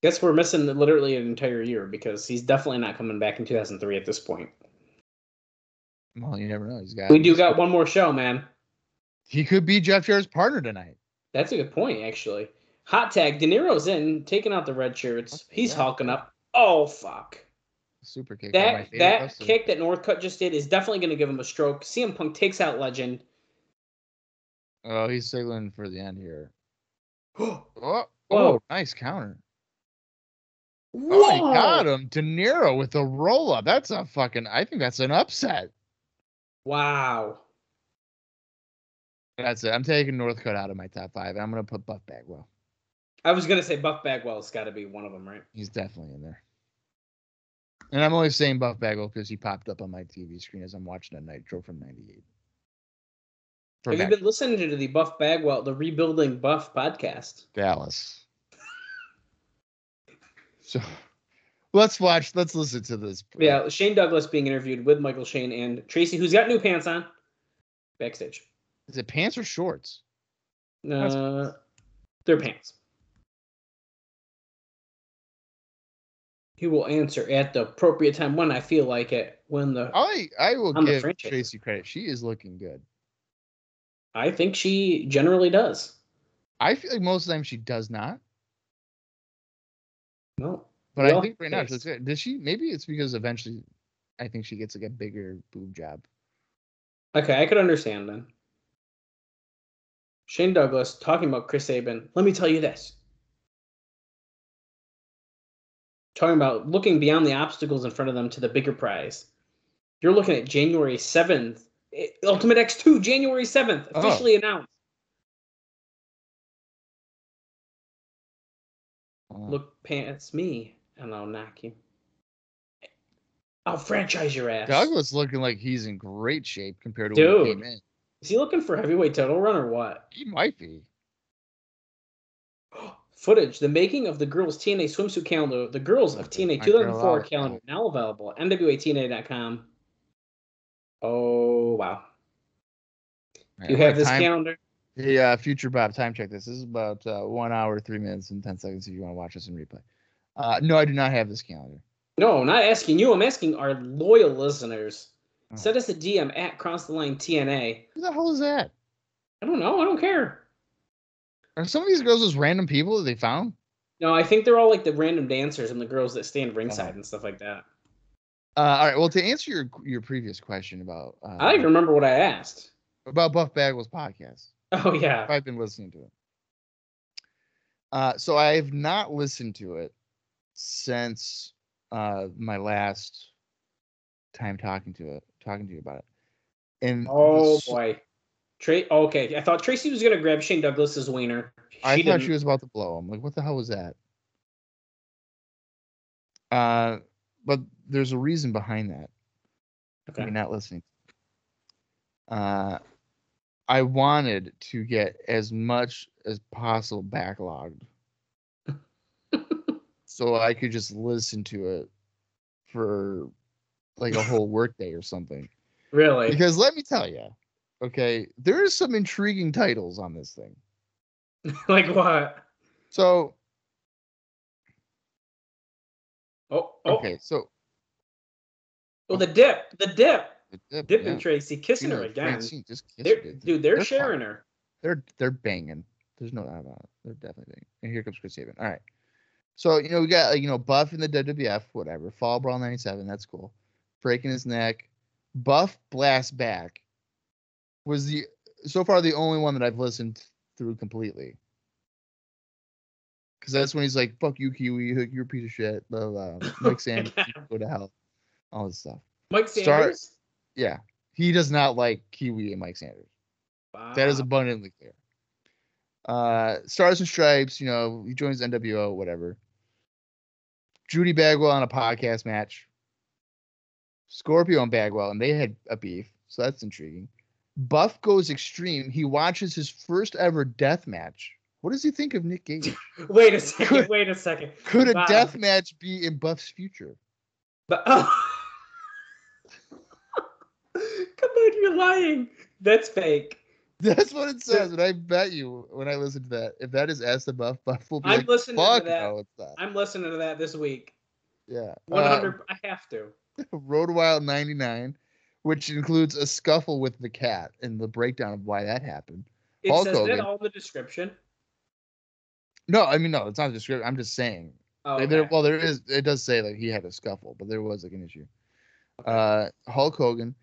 Guess we're missing literally an entire year because he's definitely not coming back in two thousand three at this point. Well, you never know. He's got. We do got one more show, man. He could be Jeff Jarrett's partner tonight. That's a good point, actually. Hot tag. De Niro's in, taking out the red shirts. He's yeah. hulking up. Oh, fuck. Super kick. That that wrestler. kick that Northcutt just did is definitely going to give him a stroke. C M Punk takes out Legend. Oh, he's signaling for the end here. oh, oh, Whoa. Nice counter. Whoa. Oh, he got him. De Niro with a roll-up. That's a fucking, I think that's an upset. Wow. That's it. I'm taking Northcutt out of my top five. I'm going to put Buff Bagwell. I was going to say Buff Bagwell's got to be one of them, right? He's definitely in there. And I'm only saying Buff Bagwell because he popped up on my T V screen as I'm watching a Nitro from ninety-eight. Have Nitro. you been listening to the Buff Bagwell, the Rebuilding Buff podcast? Dallas. So... Let's watch. Let's listen to this. Yeah, Shane Douglas being interviewed with Michael Shane and Tracy, who's got new pants on, backstage. Is it pants or shorts? Uh, they're pants. He will answer at the appropriate time when I feel like it. When the I I will give Tracy credit. She is looking good. I think she generally does. I feel like most of the time she does not. No. But well, I think right now, she looks good. Does she? Maybe it's because eventually, I think she gets like a bigger boob job. Okay, I could understand then. Shane Douglas talking about Chris Sabin. Let me tell you this. Talking about looking beyond the obstacles in front of them to the bigger prize. You're looking at January seventh. Ultimate X two, January seventh, officially oh. announced. Look past me, and I'll knock you. I'll franchise your ass. Douglas looking like he's in great shape compared to Dude, when he came in. Is he looking for heavyweight title run or what? He might be. Footage, the making of the girls' T N A swimsuit calendar, the girls of T N A two thousand four calendar, now available at N W A T N A dot com. Oh, wow. Right, you have this time, calendar. The uh, future Bob time check. This, this is about uh, one hour, three minutes, and ten seconds if you want to watch this in replay. Uh, no, I do not have this calendar. No, I'm not asking you. I'm asking our loyal listeners. Oh. Send us a D M at Cross the Line T N A. Who the hell is that? I don't know. I don't care. Are some of these girls just random people that they found? No, I think they're all like the random dancers and the girls that stand ringside oh. and stuff like that. Uh, all right. Well, to answer your your previous question about... Uh, I don't even remember what I asked. About Buff Bagwell's podcast. Oh, yeah. I've been listening to it. Uh, so I have not listened to it since uh, my last time talking to it, talking to you about it. And oh, the, boy. Tra- okay, I thought Tracy was going to grab Shane Douglas's wiener. She I didn't. thought she was about to blow him. Like, what the hell was that? Uh, but there's a reason behind that. Okay. You're not listening. Uh, I wanted to get as much as possible backlogged so I could just listen to it for like a whole workday or something. Really? Because let me tell you, okay, there is some intriguing titles on this thing. Like what? So, oh, oh, okay, so, oh, the dip, the dip. Dip, Dipping yeah. Tracy, kissing you know, her again. Francine, just kiss they're, her, dude, they're, they're sharing fun. her. They're they're banging. There's no doubt about it. They're definitely banging. And here comes Chris Sabin. All right. So, you know, we got, you know, Buff in the W W F, whatever. Fall Brawl ninety-seven, that's cool. Breaking his neck. Buff Blast Back was the, so far, the only one that I've listened through completely. Because that's when he's like, fuck you, Kiwi, you're a piece of shit, blah, blah, blah. Mike Sanders, go to hell. All this stuff. Mike Sanders? Start, Yeah, he does not like Kiwi and Mike Sanders. Wow. That is abundantly clear. Uh, Stars and Stripes, you know, he joins N W O, whatever. Judy Bagwell on a podcast match. Scorpio and Bagwell, and they had a beef, so that's intriguing. Buff goes extreme. He watches his first ever death match. What does he think of Nick Gage? wait a second, could, wait a second. Could a wow. death match be in Buff's future? But, oh. Come on, you're lying. That's fake. That's what it says, and I bet you when I listen to that, if that is Ask the Buff, Buff will be I'm like, listening fuck to that. No, it's not. I'm listening to that this week. Yeah. one hundred, um, I have to. Road Wild ninety-nine, which includes a scuffle with the cat and the breakdown of why that happened. It Hulk says Hogan. That all in the description? No, I mean, no, it's not a description. I'm just saying. Oh, okay. there, well, there is. It does say that he had a scuffle, but there was like an issue. Okay. Uh, Hulk Hogan.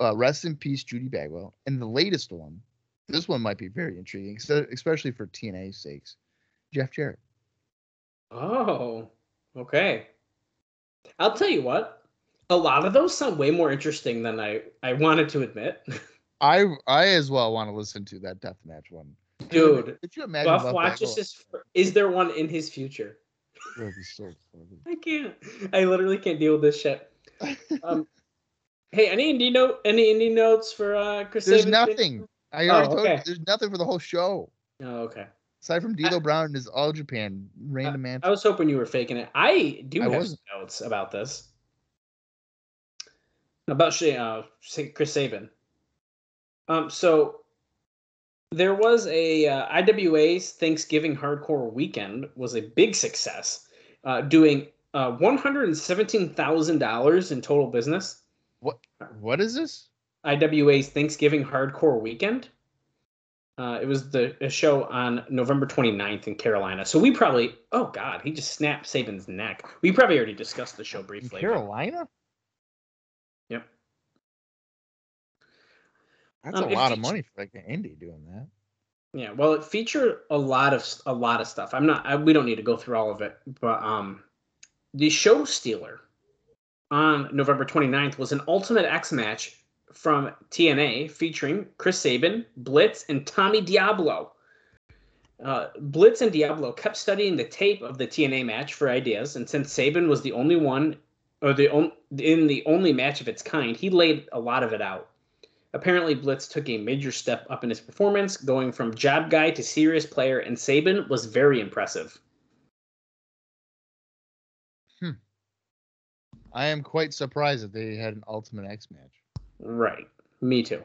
Uh, rest in peace, Judy Bagwell. And the latest one, this one might be very intriguing, especially for T N A's sakes. Jeff Jarrett. Oh, okay. I'll tell you what. A lot of those sound way more interesting than I, I wanted to admit. I I as well want to listen to that deathmatch one. Dude, could you imagine Buff, Buff watches Bagwell? His. Is there one in his future? That'd be so funny. I can't. I literally can't deal with this shit. Um. Hey, any indie note? Any indie notes for uh, Chris? There's Sabin? Nothing. I already oh, told okay. you. There's nothing for the whole show. Oh, okay. Aside from D-Lo Brown and his All Japan random man. I was hoping you were faking it. I do I have wasn't. notes about this. About uh, Chris Sabin. Um, so there was a uh, I W A's Thanksgiving Hardcore Weekend was a big success, uh, doing uh, one hundred and seventeen thousand dollars in total business. What what is this? I W A's Thanksgiving Hardcore Weekend. Uh, it was the a show on November twenty-ninth in Carolina. So we probably oh god, he just snapped Sabin's neck. We probably already discussed the show briefly. In Carolina? Yep. That's um, a lot feature- of money for like an indie doing that. Yeah, well, it featured a lot of a lot of stuff. I'm not I, we don't need to go through all of it, but um the show stealer on November twenty-ninth was an Ultimate X match from T N A featuring Chris Sabin, Blitz, and Tommy Diablo. Uh, Blitz and Diablo kept studying the tape of the T N A match for ideas, and since Sabin was the only one, or the on, in the only match of its kind, he laid a lot of it out. Apparently, Blitz took a major step up in his performance, going from job guy to serious player, and Sabin was very impressive. Hmm. I am quite surprised that they had an Ultimate X match. Right. Me too.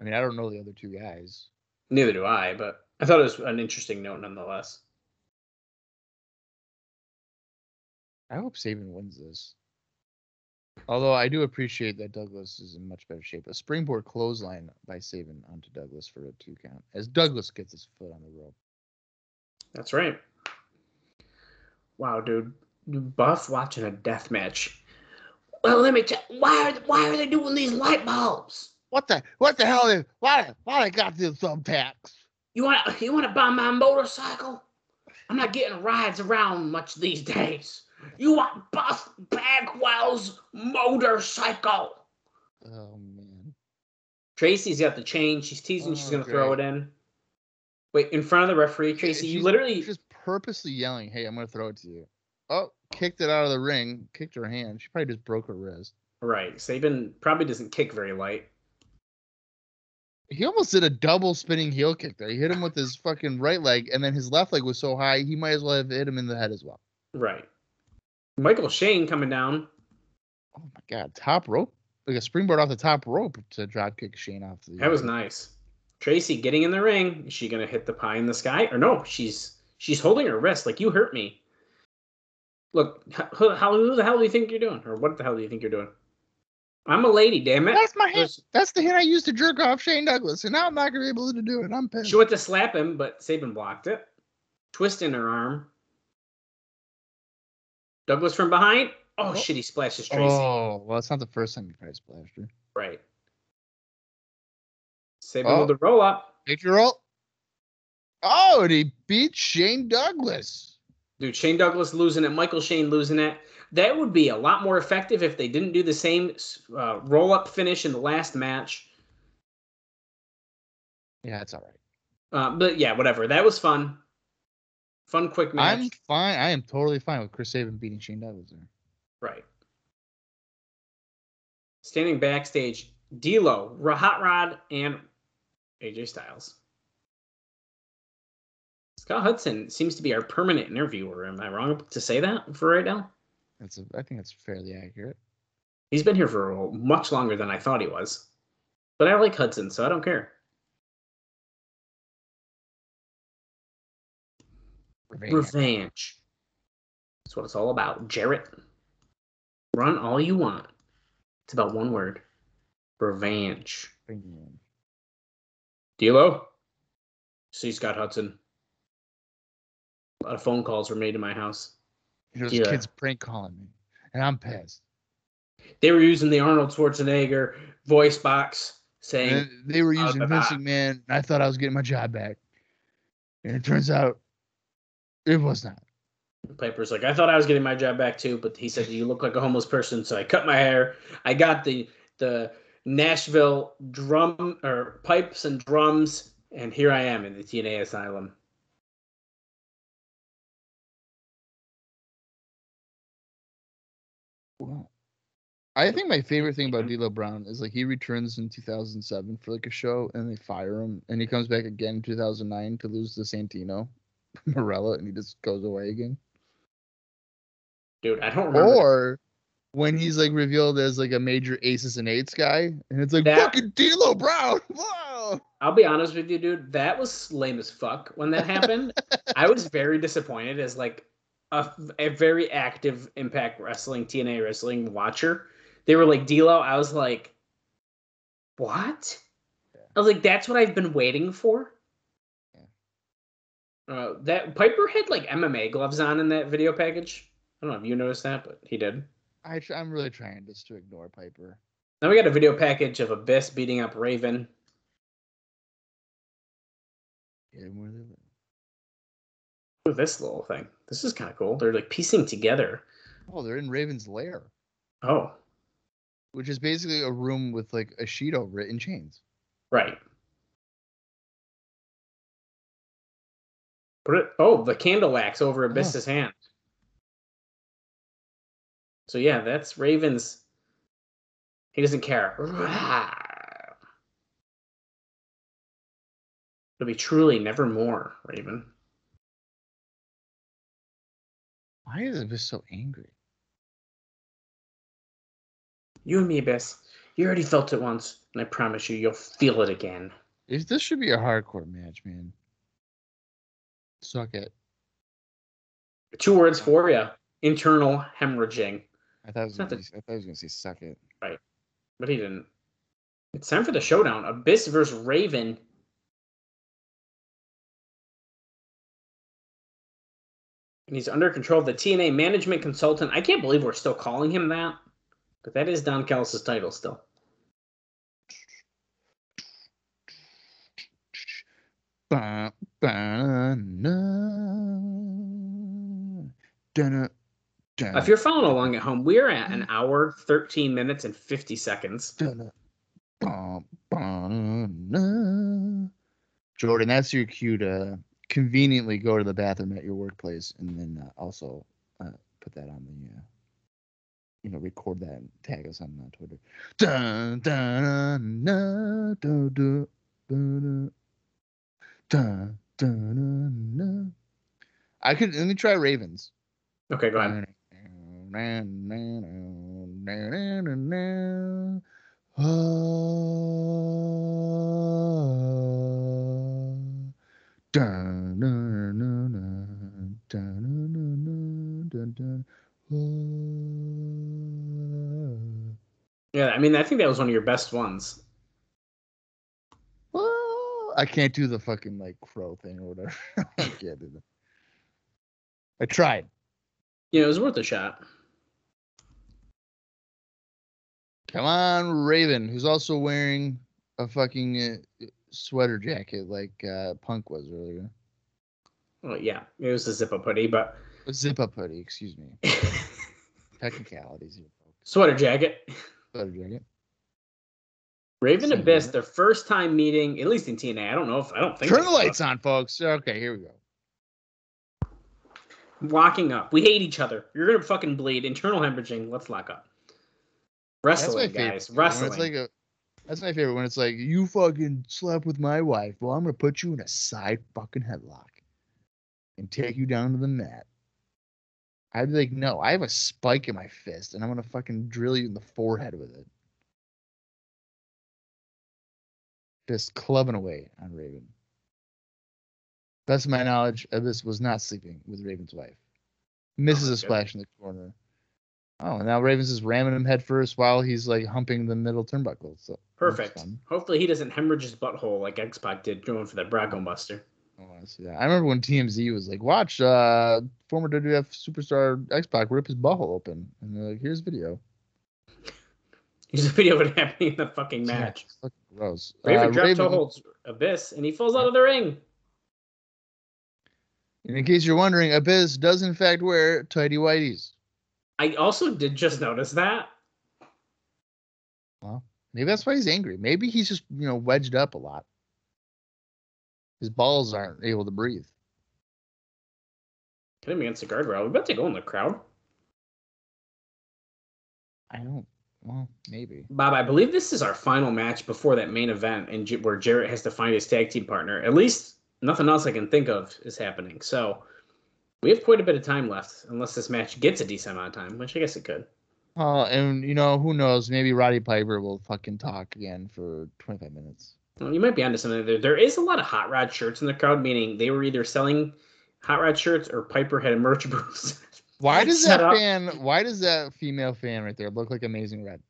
I mean, I don't know the other two guys. Neither do I, but I thought it was an interesting note nonetheless. I hope Sabin wins this. Although I do appreciate that Douglas is in much better shape. A springboard clothesline by Sabin onto Douglas for a two count, as Douglas gets his foot on the rope. That's right. Wow, dude. Buff watching a death match. Well, let me tell you, why are, why are they doing these light bulbs? What the what the hell is why why they got these thumbtacks? You want you want to buy my motorcycle? I'm not getting rides around much these days. You want Buff Bagwell's motorcycle? Oh man! Tracy's got the chain. She's teasing. Oh, she's gonna okay. throw it in. Wait, in front of the referee, Tracy. She's, you literally just purposely yelling, "Hey, I'm gonna throw it to you." Oh, kicked it out of the ring. Kicked her hand. She probably just broke her wrist. Right. Sabin probably doesn't kick very light. He almost did a double spinning heel kick there. He hit him with his fucking right leg, and then his left leg was so high, he might as well have hit him in the head as well. Right. Michael Shane coming down. Oh, my God. Top rope. Like a springboard off the top rope to dropkick Shane off the... That was nice. Tracy getting in the ring. Is she going to hit the pie in the sky? Or no, she's she's holding her wrist like, you hurt me. Look, how, how, who the hell do you think you're doing? Or what the hell do you think you're doing? I'm a lady, damn it. That's my hand. That's the hand I used to jerk off Shane Douglas, and now I'm not going to be able to do it. I'm pissed. She went to slap him, but Sabin blocked it. Twist in her arm. Douglas from behind. Oh, oh. shit, he splashes Tracy. Oh, well, it's not the first time you probably splashed her. Right. Sabin oh. with the roll-up. Take your roll. Oh, and he beat Shane Douglas. Dude, Shane Douglas losing it. Michael Shane losing it. That would be a lot more effective if they didn't do the same uh, roll-up finish in the last match. Yeah, it's all right. Uh, but, yeah, whatever. That was fun. Fun, quick match. I'm fine. I am totally fine with Chris Sabin beating Shane Douglas there. Right. Standing backstage, D-Lo, Hot Rod, and A J Styles. Scott Hudson seems to be our permanent interviewer. Am I wrong to say that for right now? That's a, I think that's fairly accurate. He's been here for a, much longer than I thought he was. But I like Hudson, so I don't care. Revenge. Revenge. That's what it's all about. Jarrett, run all you want. It's about one word. Revenge. Revenge. D-Lo? See Scott Hudson. A lot of phone calls were made to my house. Those yeah. kids prank calling me, and I'm pissed. They were using the Arnold Schwarzenegger voice box saying... And they were using oh, Vince McMahon, and I thought I was getting my job back. And it turns out it was not. Piper's like, I thought I was getting my job back too, but he said, you look like a homeless person, so I cut my hair. I got the the Nashville drum or pipes and drums, and here I am in the T N A Asylum. Wow. I think my favorite thing about D-Lo Brown is like he returns in two thousand seven for like a show and they fire him and he comes back again in two thousand nine to lose to Santino Marella and he just goes away again. Dude, I don't remember. Or when he's like revealed as like a major aces and eights guy and it's like that, fucking D-Lo Brown. Whoa. I'll be honest with you, dude. That was lame as fuck when that happened. I was very disappointed as like A, a very active Impact Wrestling, T N A Wrestling watcher. They were like, D-Lo, I was like, what? Yeah. I was like, that's what I've been waiting for? Yeah. Uh, that Piper had, like, M M A gloves on in that video package. I don't know if you noticed that, but he did. I, I'm really trying just to ignore Piper. Now we got a video package of Abyss beating up Raven. Yeah, more than that. This little thing. This is kind of cool. They're like piecing together. Oh, they're in Raven's lair. Oh. Which is basically a room with like a sheet over it in chains. Right. Put it. Oh, the candle axe over Abyss's oh. hand. So yeah, that's Raven's. He doesn't care. It'll be truly nevermore, Raven. Why is Abyss so angry? You and me, Abyss. You already felt it once, and I promise you, you'll feel it again. If this should be a hardcore match, man. Suck it. Two words for you. Internal hemorrhaging. I thought I was going to say suck it. Right. But he didn't. It's time for the showdown. Abyss versus Raven. And he's under control of the T N A management consultant. I can't believe we're still calling him that. But that is Don Callis' title still. Ba, ba, na, da, da, da. If you're following along at home, we're at an hour, thirteen minutes, and fifty seconds. Da, da, ba, ba, na. Jordan, that's your cue to conveniently go to the bathroom at your workplace, and then uh, also uh, put that on the, uh, you know, record that and tag us on uh, Twitter. Dun, dun, dun, dun, dun, dun, dun, dun, dun. I could let me try Ravens. Okay, go ahead. Dun, dun, dun, dun, dun, dun, dun, dun. Yeah, I mean, I think that was one of your best ones. Well, I can't do the fucking like crow thing or whatever. I can't do that. I tried. Yeah, it was worth a shot. Come on, Raven, who's also wearing a fucking Uh, sweater jacket like uh, Punk was earlier. Well, yeah, it was a zip-up hoodie, but a zip-up hoodie. Excuse me. Technicalities, here, folks. Sweater jacket. Sweater jacket. Raven Same Abyss, minute. Their first time meeting, at least in T N A. I don't know if I don't think. Turn the lights up. On, folks. Okay, here we go. Locking up. We hate each other. You're gonna fucking bleed. Internal hemorrhaging. Let's lock up. Wrestling, guys. Wrestling. It's like a. That's my favorite one. It's like, you fucking slept with my wife. Well, I'm going to put you in a side fucking headlock and take you down to the mat. I'd be like, no, I have a spike in my fist, and I'm going to fucking drill you in the forehead with it. Just clubbing away on Raven. Best of my knowledge, Abyss was not sleeping with Raven's wife. Misses oh, a splash in the corner. Oh, and now Raven's is ramming him headfirst while he's like humping the middle turnbuckle. So perfect. Hopefully he doesn't hemorrhage his butthole like X-Pac did going for that Bronco Buster. Oh, I see that. I remember when T M Z was like, "Watch uh, former W W F superstar X-Pac rip his butthole open," and they're like, "Here's a video." Here's a video of it happening in the fucking match. Yeah, fucking gross. Raven uh, drop Raven... toe holds Abyss, and he falls out of the ring. And in case you're wondering, Abyss does in fact wear tighty whities. I also did just notice that. Well, maybe that's why he's angry. Maybe he's just, you know, wedged up a lot. His balls aren't able to breathe. Hit him against the guardrail. We're about to go in the crowd. I don't. Well, maybe. Bob, I believe this is our final match before that main event, and where Jarrett has to find his tag team partner. At least nothing else I can think of is happening. So we have quite a bit of time left, unless this match gets a decent amount of time, which I guess it could. Oh, uh, and, you know, who knows? Maybe Roddy Piper will fucking talk again for twenty-five minutes. Well, you might be onto something there. There is a lot of Hot Rod shirts in the crowd, meaning they were either selling Hot Rod shirts or Piper had a merch booth. Why does that up. fan, why does that female fan right there look like Amazing Red?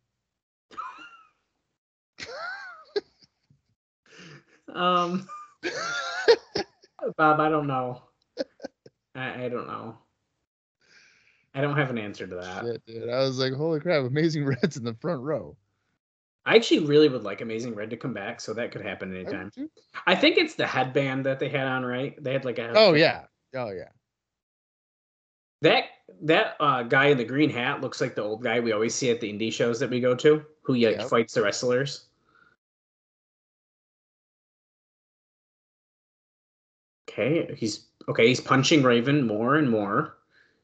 um, Bob, I don't know. I don't know. I don't have an answer to that. Shit, dude. I was like, holy crap, Amazing Red's in the front row. I actually really would like Amazing Red to come back, so that could happen anytime. I think it's the headband that they had on, right? They had like a Oh, yeah. Oh, yeah. That that uh, guy in the green hat looks like the old guy we always see at the indie shows that we go to, who like, yep. fights the wrestlers. okay, he's okay. He's punching Raven more and more.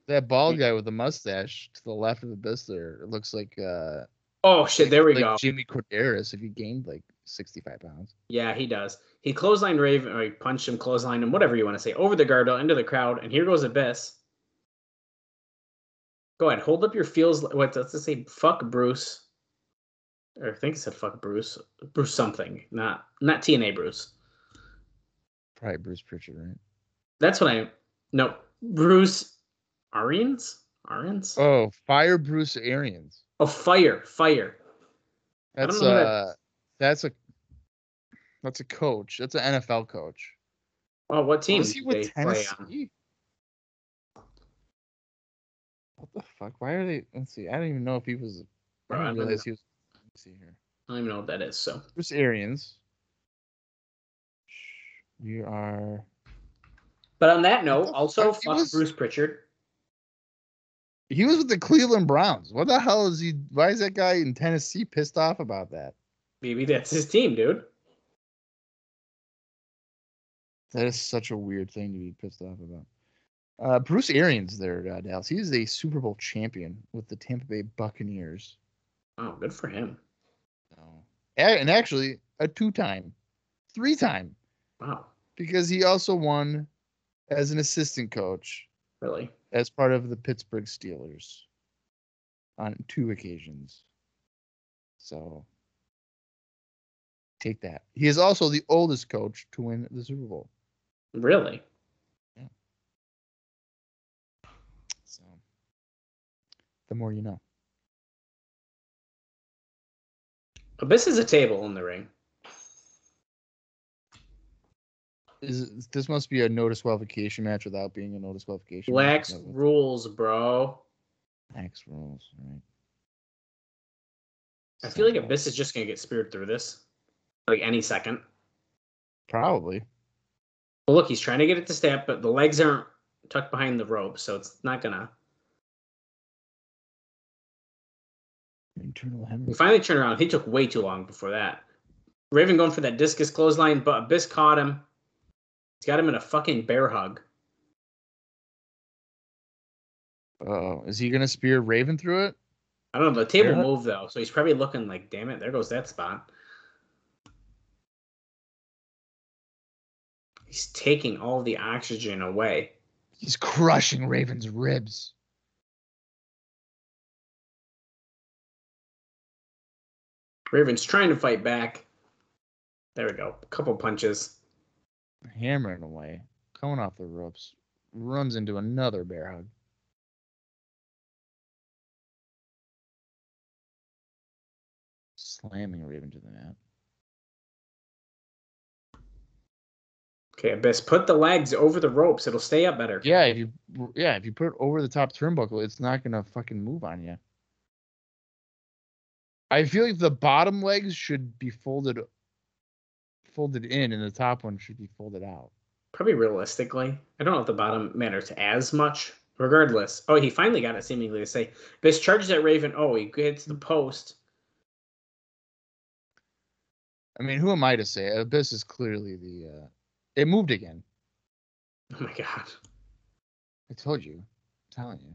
That bald guy with the mustache to the left of the Abyss there, it looks like. Uh, oh shit! Like, there we like go. Jimmy Corderas, if he gained like sixty-five pounds. Yeah, he does. He clotheslined Raven, or he punched him, clotheslined him, whatever you want to say, over the guardrail into the crowd, and here goes Abyss. Go ahead, hold up your feels. What does it say? Fuck Bruce. Or I think it said fuck Bruce. Bruce something. Not not T N A Bruce. Probably Bruce Pritchard, right? That's what I... No. Bruce Arians? Arians? Oh, fire Bruce Arians. Oh, fire. Fire. That's a... That... That's a... That's a coach. That's an N F L coach. Oh, what team? Was he with Tennessee? What the fuck? Why are they... Let's see. I don't even know if he was... I don't realize he was... See here. I don't even know what that is. So Bruce Arians. We are. But on that note, also fuck was... Bruce Pritchard. He was with the Cleveland Browns. What the hell is he? Why is that guy in Tennessee pissed off about that? Maybe that's his team, dude. That is such a weird thing to be pissed off about. Uh, Bruce Arians, there, uh, Dallas. He is a Super Bowl champion with the Tampa Bay Buccaneers. Oh, good for him. Oh. And actually, a two-time, three-time. Wow. Because he also won as an assistant coach. Really? As part of the Pittsburgh Steelers on two occasions. So, take that. He is also the oldest coach to win the Super Bowl. Really? Yeah. So, the more you know. Abyss is a table in the ring. Is it, this must be a no disqualification match without being a no disqualification match. Black's rules, bro. Black's rules, right? I feel like Abyss is just gonna get speared through this, like any second. Probably. Well, look, he's trying to get it to snap, but the legs aren't tucked behind the rope, so it's not gonna. Internal hemorrhage. He finally turned around. He took way too long before that. Raven going for that discus clothesline, but Abyss caught him. He's got him in a fucking bear hug. Oh, is he going to spear Raven through it? I don't know. The table yeah. moved, though, so he's probably looking like, damn it, there goes that spot. He's taking all the oxygen away. He's crushing Raven's ribs. Raven's trying to fight back. There we go. A couple punches. Hammering away. Coming off the ropes. Runs into another bear hug. Slamming Raven to the mat. Okay, Abyss, put the legs over the ropes. It'll stay up better. Yeah, if you yeah, if you put it over the top turnbuckle, it's not gonna fucking move on you. I feel like the bottom legs should be folded folded in, and the top one should be folded out. Probably realistically. I don't know if the bottom matters as much. Regardless. Oh, he finally got it seemingly to say. This charges at Raven. Oh, he hits the post. I mean, who am I to say? Abyss is clearly the... Uh, it moved again. Oh, my God. I told you. I'm telling you.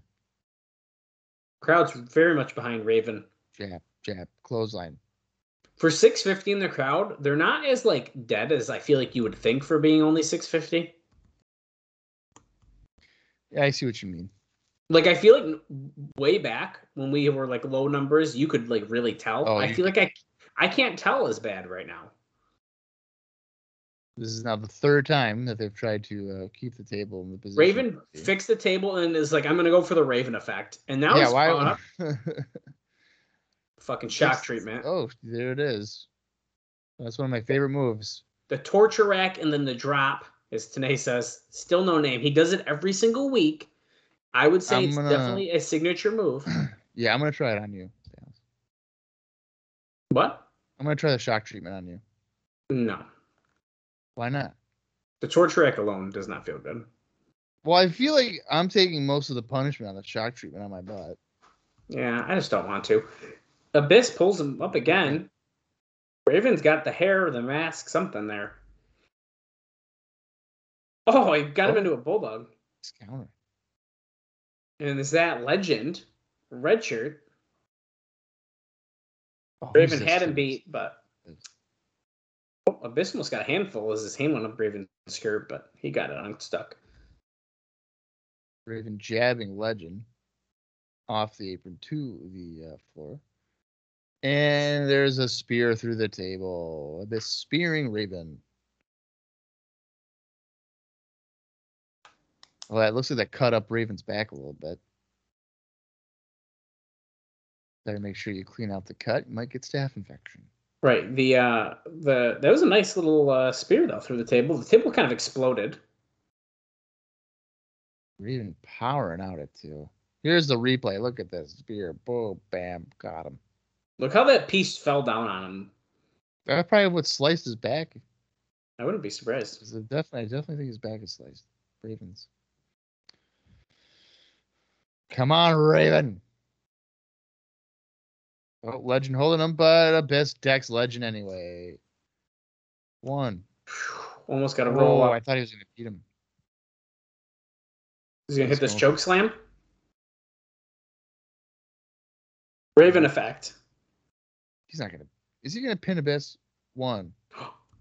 Crowd's very much behind Raven. Yeah. Jab, clothesline. For six fifty in the crowd, they're not as like dead as I feel like you would think for being only six fifty. Yeah, I see what you mean. Like I feel like way back when we were like low numbers, you could like really tell. Oh, I feel like I I can't tell as bad right now. This is now the third time that they've tried to uh, keep the table in the position. Raven fixed the table and is like, I'm gonna go for the Raven effect. And now yeah, it's why fucking shock treatment. Oh, there it is. That's one of my favorite moves. The torture rack and then the drop, as Tanae says, still no name. He does it every single week. I would say I'm it's gonna... definitely a signature move. Yeah, I'm going to try it on you. What? I'm going to try the shock treatment on you. No. Why not? The torture rack alone does not feel good. Well, I feel like I'm taking most of the punishment on the shock treatment on my butt. Yeah, I just don't want to. Abyss pulls him up again. Raven's got the hair, the mask, something there. Oh, he got oh. him into a bulldog. Excalibur. And is that Legend? Red shirt. Oh, Raven had him beat, but oh, Abyss almost got a handful as his hand went up Raven's skirt, but he got it unstuck. Raven jabbing Legend off the apron to the uh, floor. And there's a spear through the table. Abyss spearing Raven. Well, that looks like that cut up Raven's back a little bit. Better make sure you clean out the cut. You might get staph infection. Right. The uh, the that was a nice little uh, spear though through the table. The table kind of exploded. Raven powering out it too. Here's the replay. Look at this spear. Boom, bam, got him. Look how that piece fell down on him. That probably would slice his back. I wouldn't be surprised. I definitely, I definitely think his back is sliced. Raven's. Come on, Raven. Oh, Legend holding him, but Abyss decks Legend anyway. One. Almost got a roll. Oh, I thought he was going to beat him. He's going to hit this choke slam. Raven effect. He's not going to. Is he going to pin Abyss? One.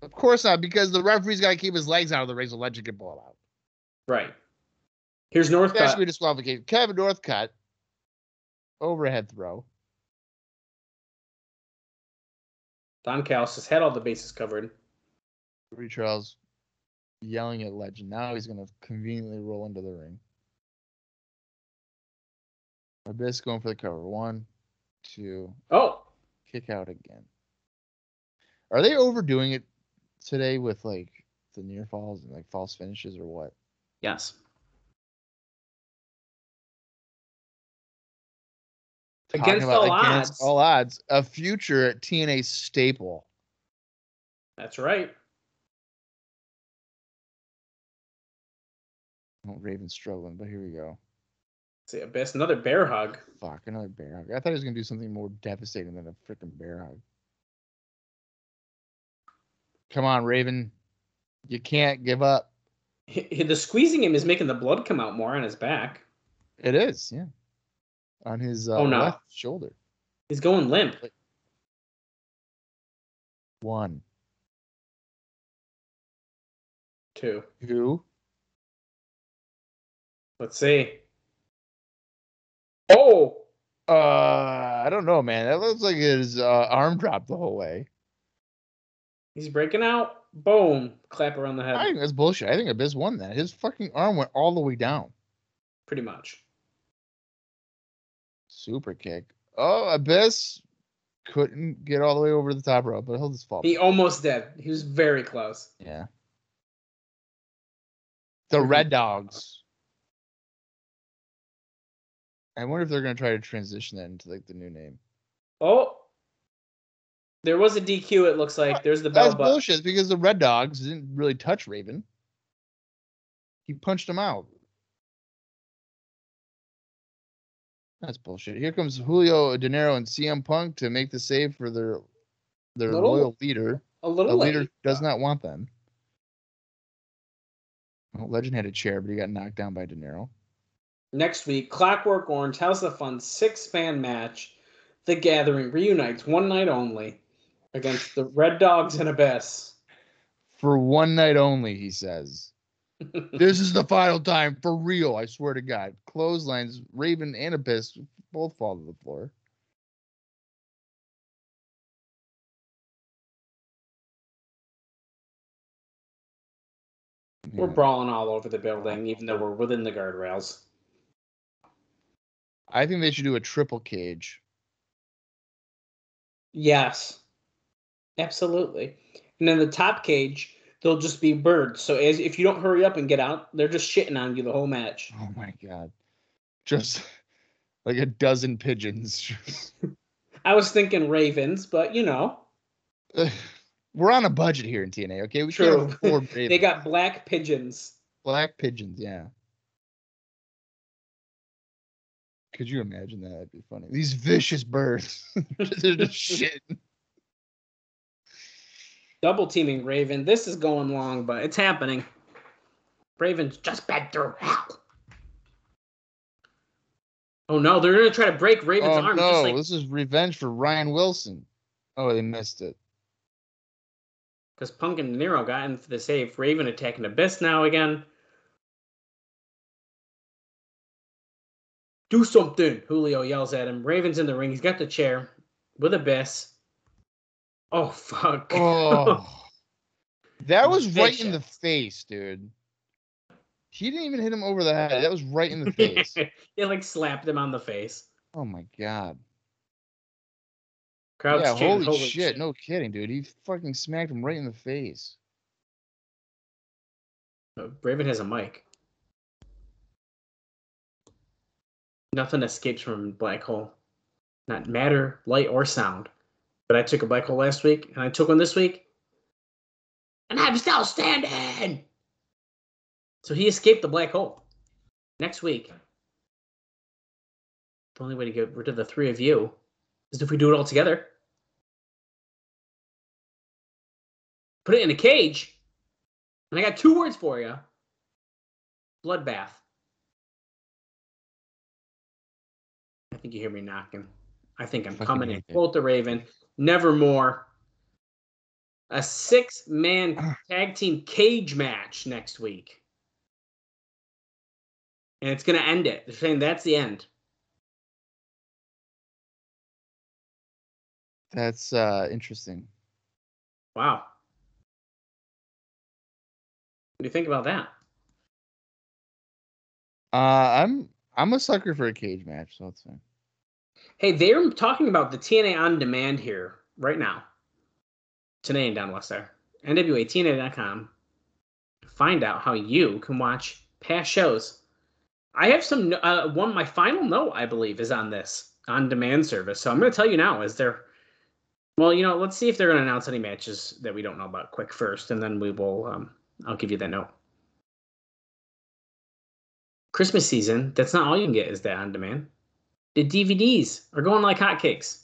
Of course not, because the referee's got to keep his legs out of the race so Legend can ball out. Right. Here's Northcutt. That should be disqualification. Kevin Northcutt. Overhead throw. Don Callis has had all the bases covered. Rudy Charles yelling at Legend. Now he's going to conveniently roll into the ring. Abyss going for the cover. One, two. Oh! Kick out again. Are they overdoing it today with, like, the near falls and, like, false finishes or what? Yes. Against all odds. Against all odds. A future T N A staple. That's right. Oh, Raven's struggling, but here we go. See, Abyss, another bear hug. Fuck, another bear hug. I thought he was going to do something more devastating than a freaking bear hug. Come on, Raven. You can't give up. The squeezing him is making the blood come out more on his back. It is, yeah. On his uh, oh, no. left shoulder. He's going limp. One. Two. Two. Let's see. Oh! Uh, I don't know, man. That looks like his uh, arm dropped the whole way. He's breaking out. Boom. Clap around the head. I think that's bullshit. I think Abyss won that. His fucking arm went all the way down. Pretty much. Super kick. Oh, Abyss couldn't get all the way over the top rope, but he'll just fall. He almost did. He was very close. Yeah. The Red Dogs. I wonder if they're going to try to transition that into like the new name. Oh. There was a D Q, it looks like. There's the bell. That's bullshit because the Red Dogs didn't really touch Raven. He punched him out. That's bullshit. Here comes Julio De Niro and C M Punk to make the save for their their little, loyal leader. A little the leader late. Does not want them. Well, Legend had a chair, but he got knocked down by De Niro. Next week, Clockwork Orange House of Fun six-man match. The Gathering reunites one night only against the Red Dogs and Abyss. For one night only, he says. This is the final time, for real, I swear to God. Clotheslines, Raven and Abyss both fall to the floor. We're yeah. brawling all over the building, even though we're within the guardrails. I think they should do a triple cage. Yes. Absolutely. And then the top cage... They'll just be birds. So as if you don't hurry up and get out, they're just shitting on you the whole match. Oh my God. Just like a dozen pigeons. I was thinking ravens, but you know. Uh, we're on a budget here in T N A, okay? We True. Can't afford ravens. They got black pigeons. Black pigeons, yeah. Could you imagine that? That'd be funny. These vicious birds. They're just shitting. Double teaming Raven. This is going long, but it's happening. Raven's just been through hell. Oh no, they're gonna try to break Raven's oh, arm. No, just like... this is revenge for Ryan Wilson. Oh, they missed it. Because Punk and Nero got in for the save. Raven attacking Abyss now again. Do something, Julio yells at him. Raven's in the ring. He's got the chair with Abyss. Oh, fuck. Oh, that was vicious. Right in the face, dude. She didn't even hit him over the head. That was right in the face. They, like, slapped him on the face. Oh, my God. Crowd's yeah, holy, holy shit. shit. No kidding, dude. He fucking smacked him right in the face. Uh, Raven has a mic. Nothing escapes from black hole. Not matter, light, or sound. But I took a black hole last week, and I took one this week. And I'm still standing! So he escaped the black hole. Next week, the only way to get rid of the three of you is if we do it all together. Put it in a cage. And I got two words for you. Bloodbath. I think you hear me knocking. I think I'm Fucking coming in. Quote the Raven. Nevermore. A six-man tag team cage match next week. And it's going to end it. They're saying that's the end. That's uh, interesting. Wow. What do you think about that? Uh, I'm I'm a sucker for a cage match, so it's fine. Hey, they're talking about the T N A On Demand here right now. Today and down west there. N W A T N A dot com. Find out how you can watch past shows. I have some, uh, one, my final note, I believe, is on this on demand service. So I'm going to tell you now, is there, well, you know, let's see if they're going to announce any matches that we don't know about quick first, and then we will, um, I'll give you that note. Christmas season, that's not all you can get is that on demand. The D V Ds are going like hotcakes.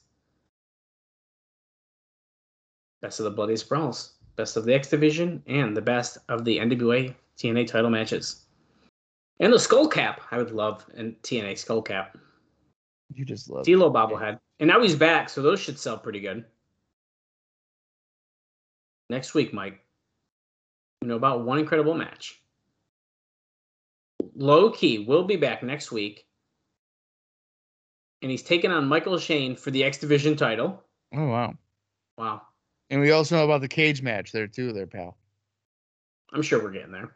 Best of the Bloody Sprawls, Best of the X Division, and the best of the N W A T N A title matches. And the skull cap. I would love a T N A skull cap. You just love D-Lo bobblehead. And now he's back, so those should sell pretty good. Next week, Mike, you know about one incredible match. Low Ki will be back next week. And he's taking on Michael Shane for the X Division title. Oh, wow. Wow. And we also know about the cage match there, too, there, pal. I'm sure we're getting there.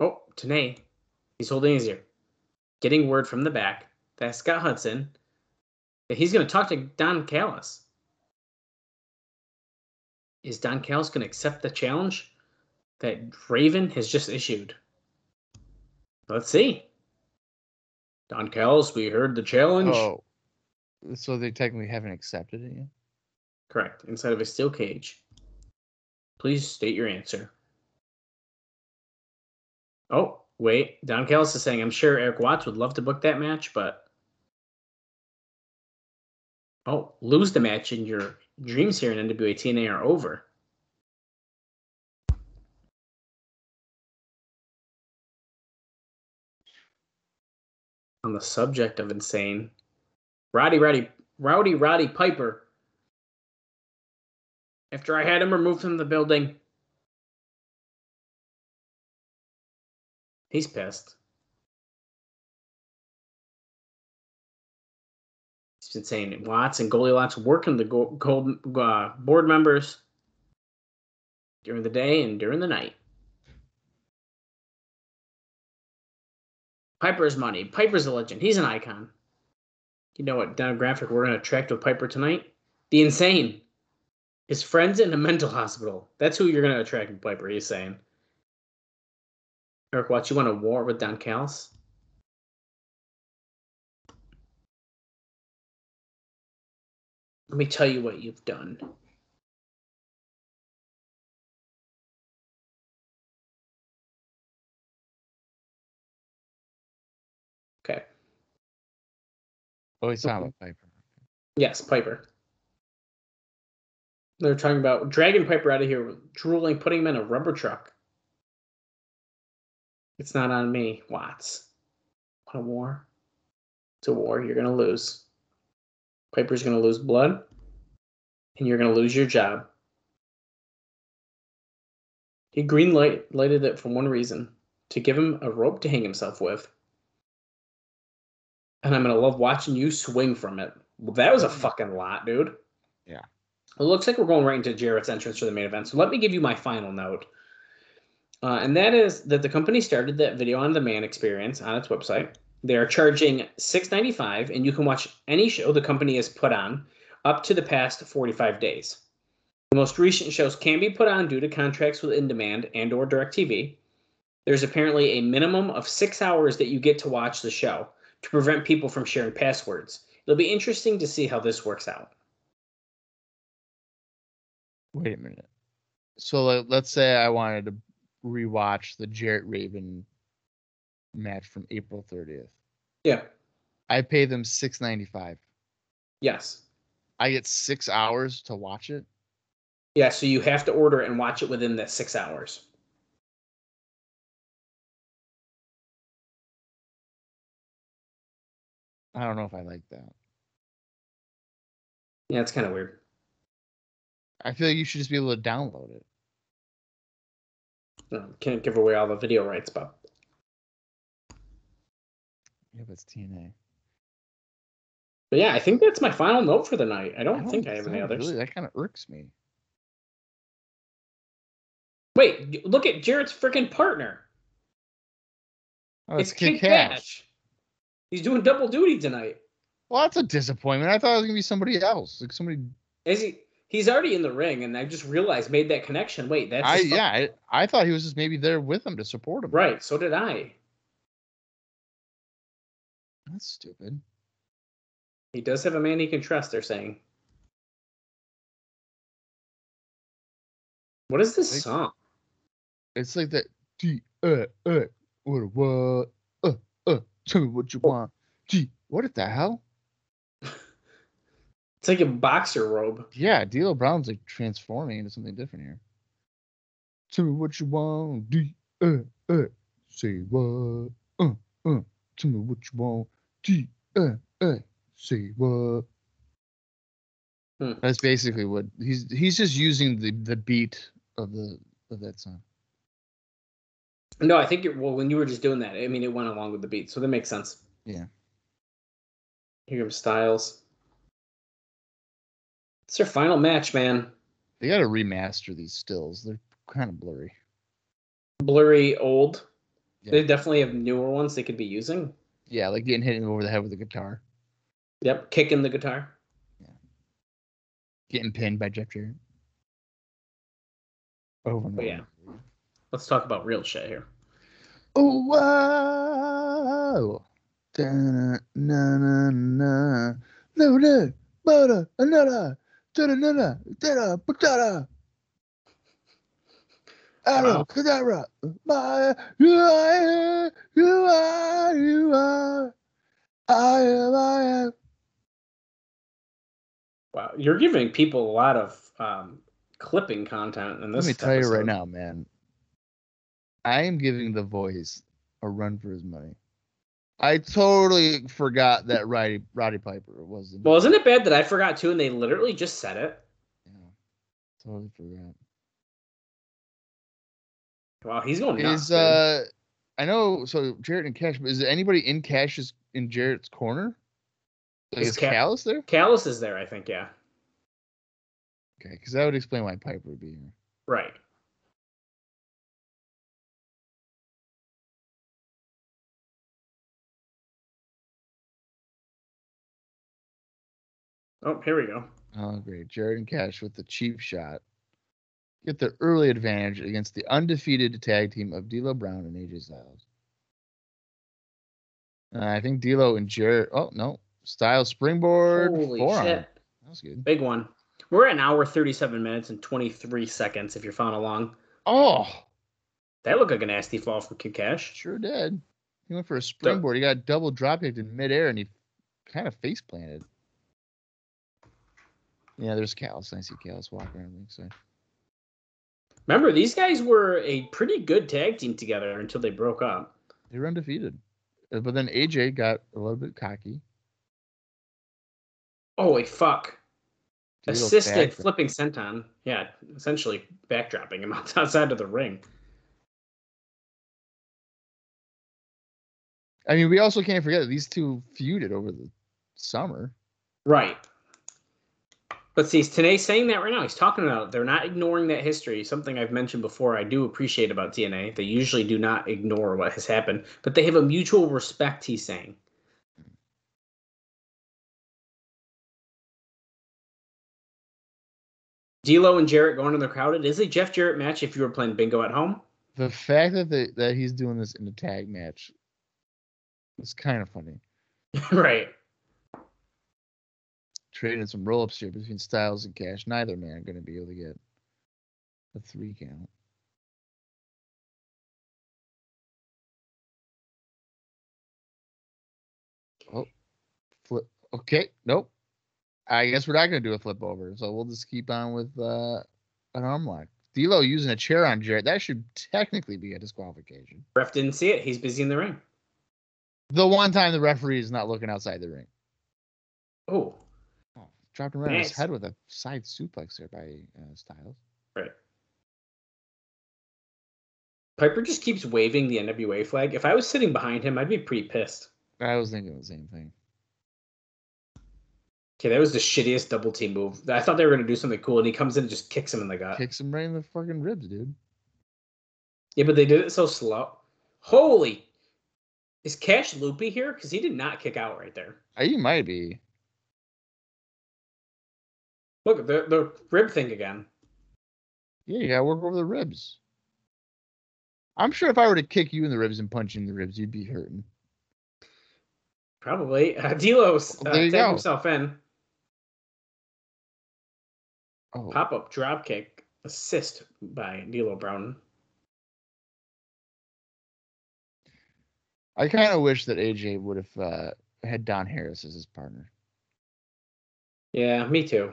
Oh, Tanae, he's holding his ear. Getting word from the back that Scott Hudson, that he's going to talk to Don Callis. Is Don Callis going to accept the challenge that Raven has just issued? Let's see. Don Callis, we heard the challenge. Oh, so they technically haven't accepted it yet? Correct. Inside of a steel cage. Please state your answer. Oh, wait. Don Callis is saying, I'm sure Eric Watts would love to book that match, but... Oh, lose the match and your dreams here in N W A T N A are over. On the subject of insane, Roddy, Roddy, Rowdy, Roddy Piper. After I had him removed from the building, he's pissed. He's been saying Watts and Goldilocks working the gold, gold uh, board members during the day and during the night. Piper's money. Piper's a legend. He's an icon. You know what demographic we're going to attract with Piper tonight? The insane. His friends in a mental hospital. That's who you're going to attract with Piper, he's saying. Eric Watts, you want a war with Don Callis? Let me tell you what you've done. Okay. Oh, it's not okay. Piper. Yes, Piper. They're talking about dragging Piper out of here, drooling, putting him in a rubber truck. It's not on me, Watts. Want a war? It's a war. You're going to lose. Piper's going to lose blood, and you're going to lose your job. He green light, lighted it for one reason, to give him a rope to hang himself with. And I'm going to love watching you swing from it. Well, that was a fucking lot, dude. Yeah. It looks like we're going right into Jarrett's entrance for the main event. So let me give you my final note. Uh, and that is that the company started that video on demand experience on its website. They are charging six dollars and ninety-five cents, and you can watch any show the company has put on up to the past forty-five days. The most recent shows can be put on due to contracts with in-demand and or DirecTV. There's apparently a minimum of six hours that you get to watch the show to prevent people from sharing passwords. It'll be interesting to see how this works out. Wait a minute. So like, let's say I wanted to rewatch the Jarrett Raven match from April thirtieth. Yeah. I pay them six dollars and ninety-five cents. Yes. I get six hours to watch it? Yeah, so you have to order and watch it within that six hours. I don't know if I like that. Yeah, it's kind of weird. I feel like you should just be able to download it. No, can't give away all the video rights, but yeah, but it's T N A. But yeah, I think that's my final note for the night. I don't, I don't think I have any others. Really, that kind of irks me. Wait, look at Jarrett's freaking partner. Oh, it's, it's Kid Kash. Kash. He's doing double duty tonight. Well, that's a disappointment. I thought it was going to be somebody else. Like somebody. Is he? He's already in the ring, and I just realized, made that connection. Wait, that's. I, yeah, I, I thought he was just maybe there with him to support him. Right, so did I. That's stupid. He does have a man he can trust, they're saying. What is this like, song? It's like that. G, uh, uh, what, what, uh, uh, tell me what you want. G, what the hell? It's like a boxer robe. Yeah, D-Lo Brown's like transforming into something different here. Tell me what you want. D, uh, uh, say what? Uh, uh, tell me what you want. D, uh, uh, say what? Hmm. That's basically what he's he's just using the, the beat of the of that song. No, I think it, well, when you were just doing that, I mean, it went along with the beat, so that makes sense. Yeah. Here comes Styles. It's their final match, man. They got to remaster these stills. They're kind of blurry. Blurry, old. Yeah. They definitely have newer ones they could be using. Yeah, like getting hit over the head with a guitar. Yep, kicking the guitar. Yeah. Getting pinned by Jeff Jarrett. Over and over. Yeah. Let's talk about real shit here. Oh, wow. Da, na, na, na. No, no. Another. Another. Another. Another. Another. Wow. My, you are, you are, you are, I am, I am. Wow, you're giving people a lot of um, clipping content in this. Let me tell episode. You right now, man. I am giving the voice a run for his money. I totally forgot that Roddy, Roddy Piper was. The well, isn't it bad that I forgot too, and they literally just said it? Yeah, totally forgot. Wow, he's going nuts. Is uh, I know. So Jarrett and Cash, but is anybody in Cash's in Jarrett's corner? Like, is is Cal- Callis there? Callis is there, I think. Yeah. Okay, because that would explain why Piper would be here. Right. Oh, here we go. Oh, great. Jarrett and Kash with the cheap shot get the early advantage against the undefeated tag team of D-Lo Brown and A J Styles. Uh, I think D-Lo and Jarrett... Oh, no. Styles springboard. Holy forearm. Shit. That was good. Big one. We're at an hour, thirty-seven minutes, and twenty-three seconds if you're following along. Oh! That looked like a nasty fall from Kid Kash. Sure did. He went for a springboard. He got double dropkicked in midair, and he kind of face-planted. Yeah, there's Callis. I see Callis walking around the inside. Remember, these guys were a pretty good tag team together until they broke up. They were undefeated. But then A J got a little bit cocky. Holy fuck. Assisted flipping senton. Yeah, essentially backdropping him outside of the ring. I mean, we also can't forget that these two feuded over the summer. Right. But see, T N A saying that right now. He's talking about it. They're not ignoring that history. Something I've mentioned before I do appreciate about T N A. They usually do not ignore what has happened. But they have a mutual respect, he's saying. D-Lo and Jarrett going to the crowd. It is a Jeff Jarrett match if you were playing bingo at home. The fact that they, that he's doing this in a tag match is kind of funny. Right. Trading some roll-ups here between Styles and Kash. Neither man are going to be able to get a three count. Oh, flip. Okay, nope. I guess we're not going to do a flip over, so we'll just keep on with uh, an arm lock. D-Lo using a chair on Jarrett. That should technically be a disqualification. Ref didn't see it. He's busy in the ring. The one time the referee is not looking outside the ring. Oh. Dropped him right on his head with a side suplex there by uh, Styles. Right. Piper just keeps waving the N W A flag. If I was sitting behind him, I'd be pretty pissed. I was thinking the same thing. Okay, that was the shittiest double team move. I thought they were going to do something cool, and he comes in and just kicks him in the gut. Kicks him right in the fucking ribs, dude. Yeah, but they did it so slow. Holy. Is Kash loopy here? Because he did not kick out right there. He might be. Look, the the rib thing again. Yeah, you gotta work over the ribs. I'm sure if I were to kick you in the ribs and punch you in the ribs, you'd be hurting. Probably. Uh, D-Lo's uh, tagged himself in. Oh. Pop-up dropkick assist by D-Lo Brown. I kind of wish that A J would have uh, had Don Harris as his partner. Yeah, me too.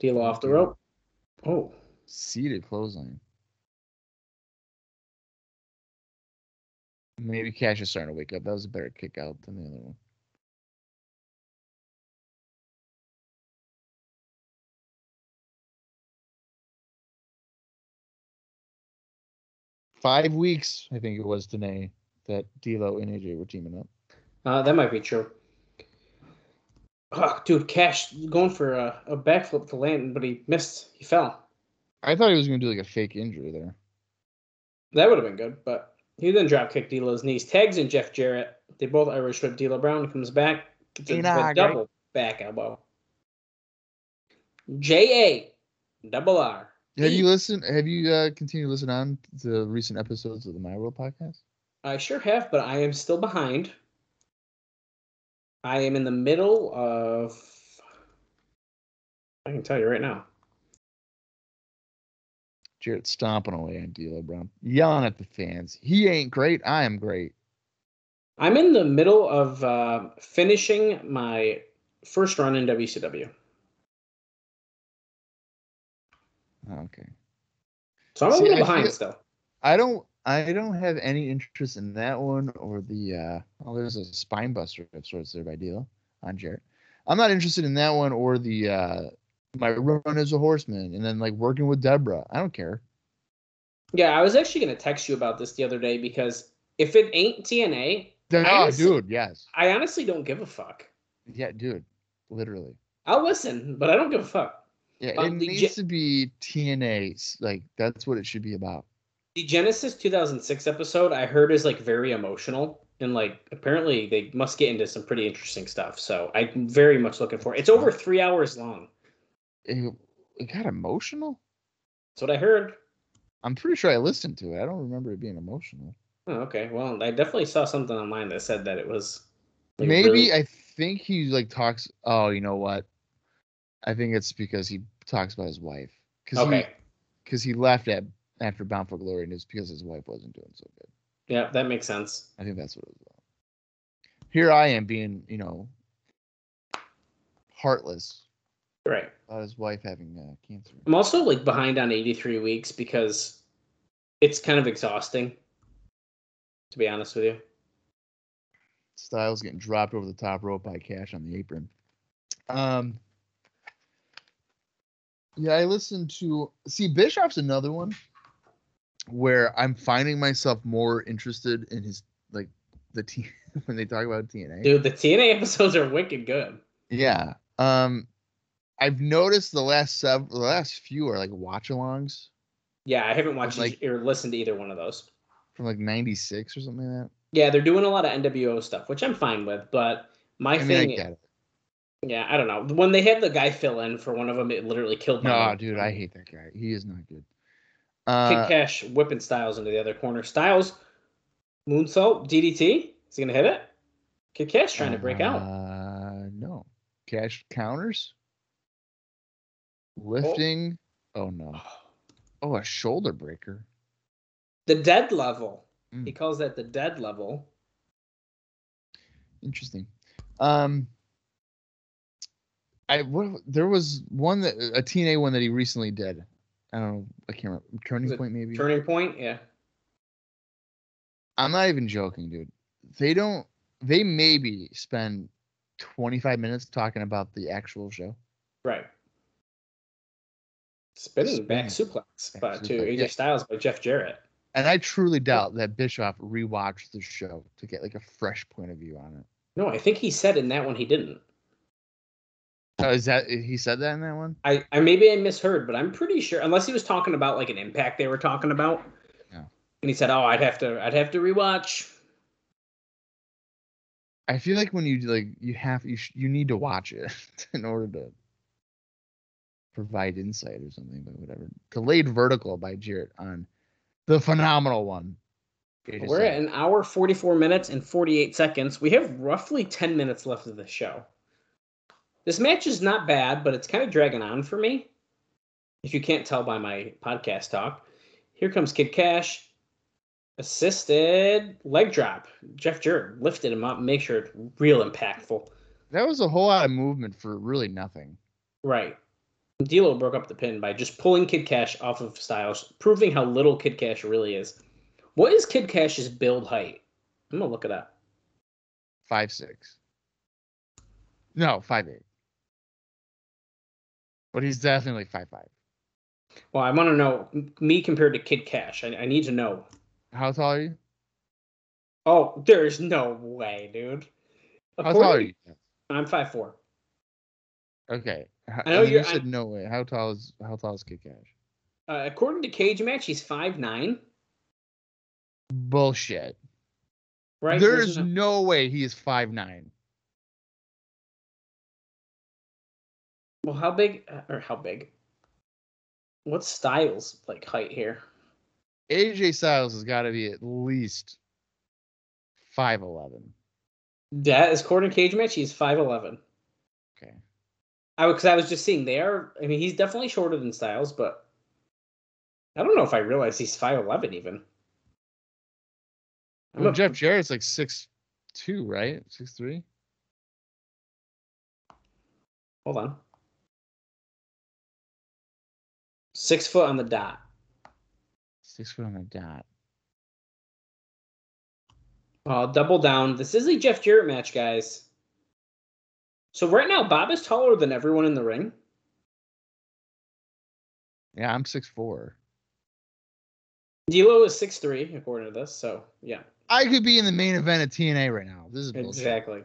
D-Lo off the rope. Oh. Seated clothesline. Maybe Kash is starting to wake up. That was a better kick out than the other one. Five weeks, I think it was, today that D-Lo and A J were teaming up. Uh, that might be true. Oh, dude, Kash going for a, a backflip to land, but he missed. He fell. I thought he was going to do like a fake injury there. That would have been good, but he then dropkicked D-Lo's knees. Tags in Jeff Jarrett. They both Irish whip D-Lo Brown. Comes back. Gets a double great. back elbow. J A double R. Have e- you listened? Have you uh, continued to listen on to the recent episodes of the My World podcast? I sure have, but I am still behind. I am in the middle of, I can tell you right now. Jarrett stomping away on D-Lo Brown, yelling at the fans. He ain't great. I am great. I'm in the middle of uh, finishing my first run in W C W. Okay. So I'm See, a little I behind feel, still. I don't. I don't have any interest in that one or the, uh, oh, there's a spine buster of sorts there by D-Lo on Jarrett. I'm not interested in that one or the, uh, my run as a horseman and then like working with Deborah. I don't care. Yeah, I was actually going to text you about this the other day because if it ain't T N A, then, oh, honestly, dude, yes. I honestly don't give a fuck. Yeah, dude, literally. I'll listen, but I don't give a fuck. Yeah, um, it needs J- to be T N A. Like, that's what it should be about. The Genesis two thousand six episode I heard is like very emotional and like apparently they must get into some pretty interesting stuff. So I'm very much looking forward. It's over three hours long. It, it got emotional? That's what I heard. I'm pretty sure I listened to it. I don't remember it being emotional. Oh, okay. Well, I definitely saw something online that said that it was. Like, Maybe really... I think he like talks. Oh, you know what? I think it's because he talks about his wife. Cause okay. Because he, he left at. After Bound for Glory, and it's because his wife wasn't doing so good. Yeah, that makes sense. I think that's what it was about. Here I am being, you know, heartless Right. About his wife having uh, cancer. I'm also like behind on eighty-three weeks because it's kind of exhausting, to be honest with you. Styles getting dropped over the top rope by Cash on the apron. Um, yeah, I listened to... See, Bischoff's another one where I'm finding myself more interested in his, like, the T when they talk about T N A. Dude, the T N A episodes are wicked good. Yeah. Um, I've noticed the last sev- the last few are like watch-alongs. Yeah, I haven't watched like, each- or listened to either one of those. From like ninety-six or something like that. Yeah, they're doing a lot of N W O stuff, which I'm fine with, but my I mean, thing... I get it. Yeah, I don't know. When they had the guy fill in for one of them, it literally killed my No, life. Dude, I hate that guy. He is not good. Uh, Kid Kash whipping Styles into the other corner. Styles, moonsault, D D T. Is he going to hit it? Kid Kash trying to break uh, out. No. Kash counters. Lifting. Oh, oh no. Oh, a shoulder breaker. The dead level. Mm. He calls that the dead level. Interesting. Um, I what, there was one that a T N A one that he recently did. I don't know. I can't remember. Turning Point maybe. Turning Point, yeah. I'm not even joking, dude. They don't. They maybe spend twenty-five minutes talking about the actual show. Right. Spinning, Spinning. back suplex back by suplex. to A J yeah. Styles by Jeff Jarrett. And I truly doubt that Bischoff rewatched the show to get like a fresh point of view on it. No, I think he said in that one he didn't. Oh, is that he said that in that one? I, I maybe I misheard, but I'm pretty sure unless he was talking about like an Impact they were talking about. Yeah. And he said, "Oh, I'd have to I'd have to rewatch." I feel like when you like you have you sh- you need to watch it in order to provide insight or something, but whatever. Delayed Vertical by Jarrett on the phenomenal one. We're at an hour, forty-four minutes, and forty-eight seconds. We have roughly ten minutes left of the show. This match is not bad, but it's kind of dragging on for me. If you can't tell by my podcast talk. Here comes Kid Kash. Assisted leg drop. Jeff Jarrett lifted him up, make sure it's real impactful. That was a whole lot of movement for really nothing. Right. D-Lo broke up the pin by just pulling Kid Kash off of Styles, proving how little Kid Kash really is. What is Kid Kash's build height? I'm going to look it up. five six. No, five eight. But he's definitely five five. Well, I want to know, me compared to Kid Kash, I, I need to know. How tall are you? Oh, there's no way, dude. According, how tall are you? I'm five four. Okay. I know I mean, you said I, no way. How tall is how tall is Kid Kash? Uh, according to Cage Match, he's five nine. Bullshit. Right? There is no, no way he is five nine. Well, how big or how big? What's Styles like height here? A J Styles has got to be at least five eleven. That is according to Cage Match, he's five eleven. Okay. I because I was just seeing they are. I mean, he's definitely shorter than Styles, but I don't know if I realize he's five eleven even. Well, a, Jeff Jarrett's like six two, right? six three? Hold on. Six foot on the dot. Six foot on the dot. I'll double down. This is a Jeff Jarrett match, guys. So right now, Bob is taller than everyone in the ring. Yeah, I'm six four. D-Lo is six three, according to this, so, yeah. I could be in the main event of T N A right now. This is bullshit. Exactly. I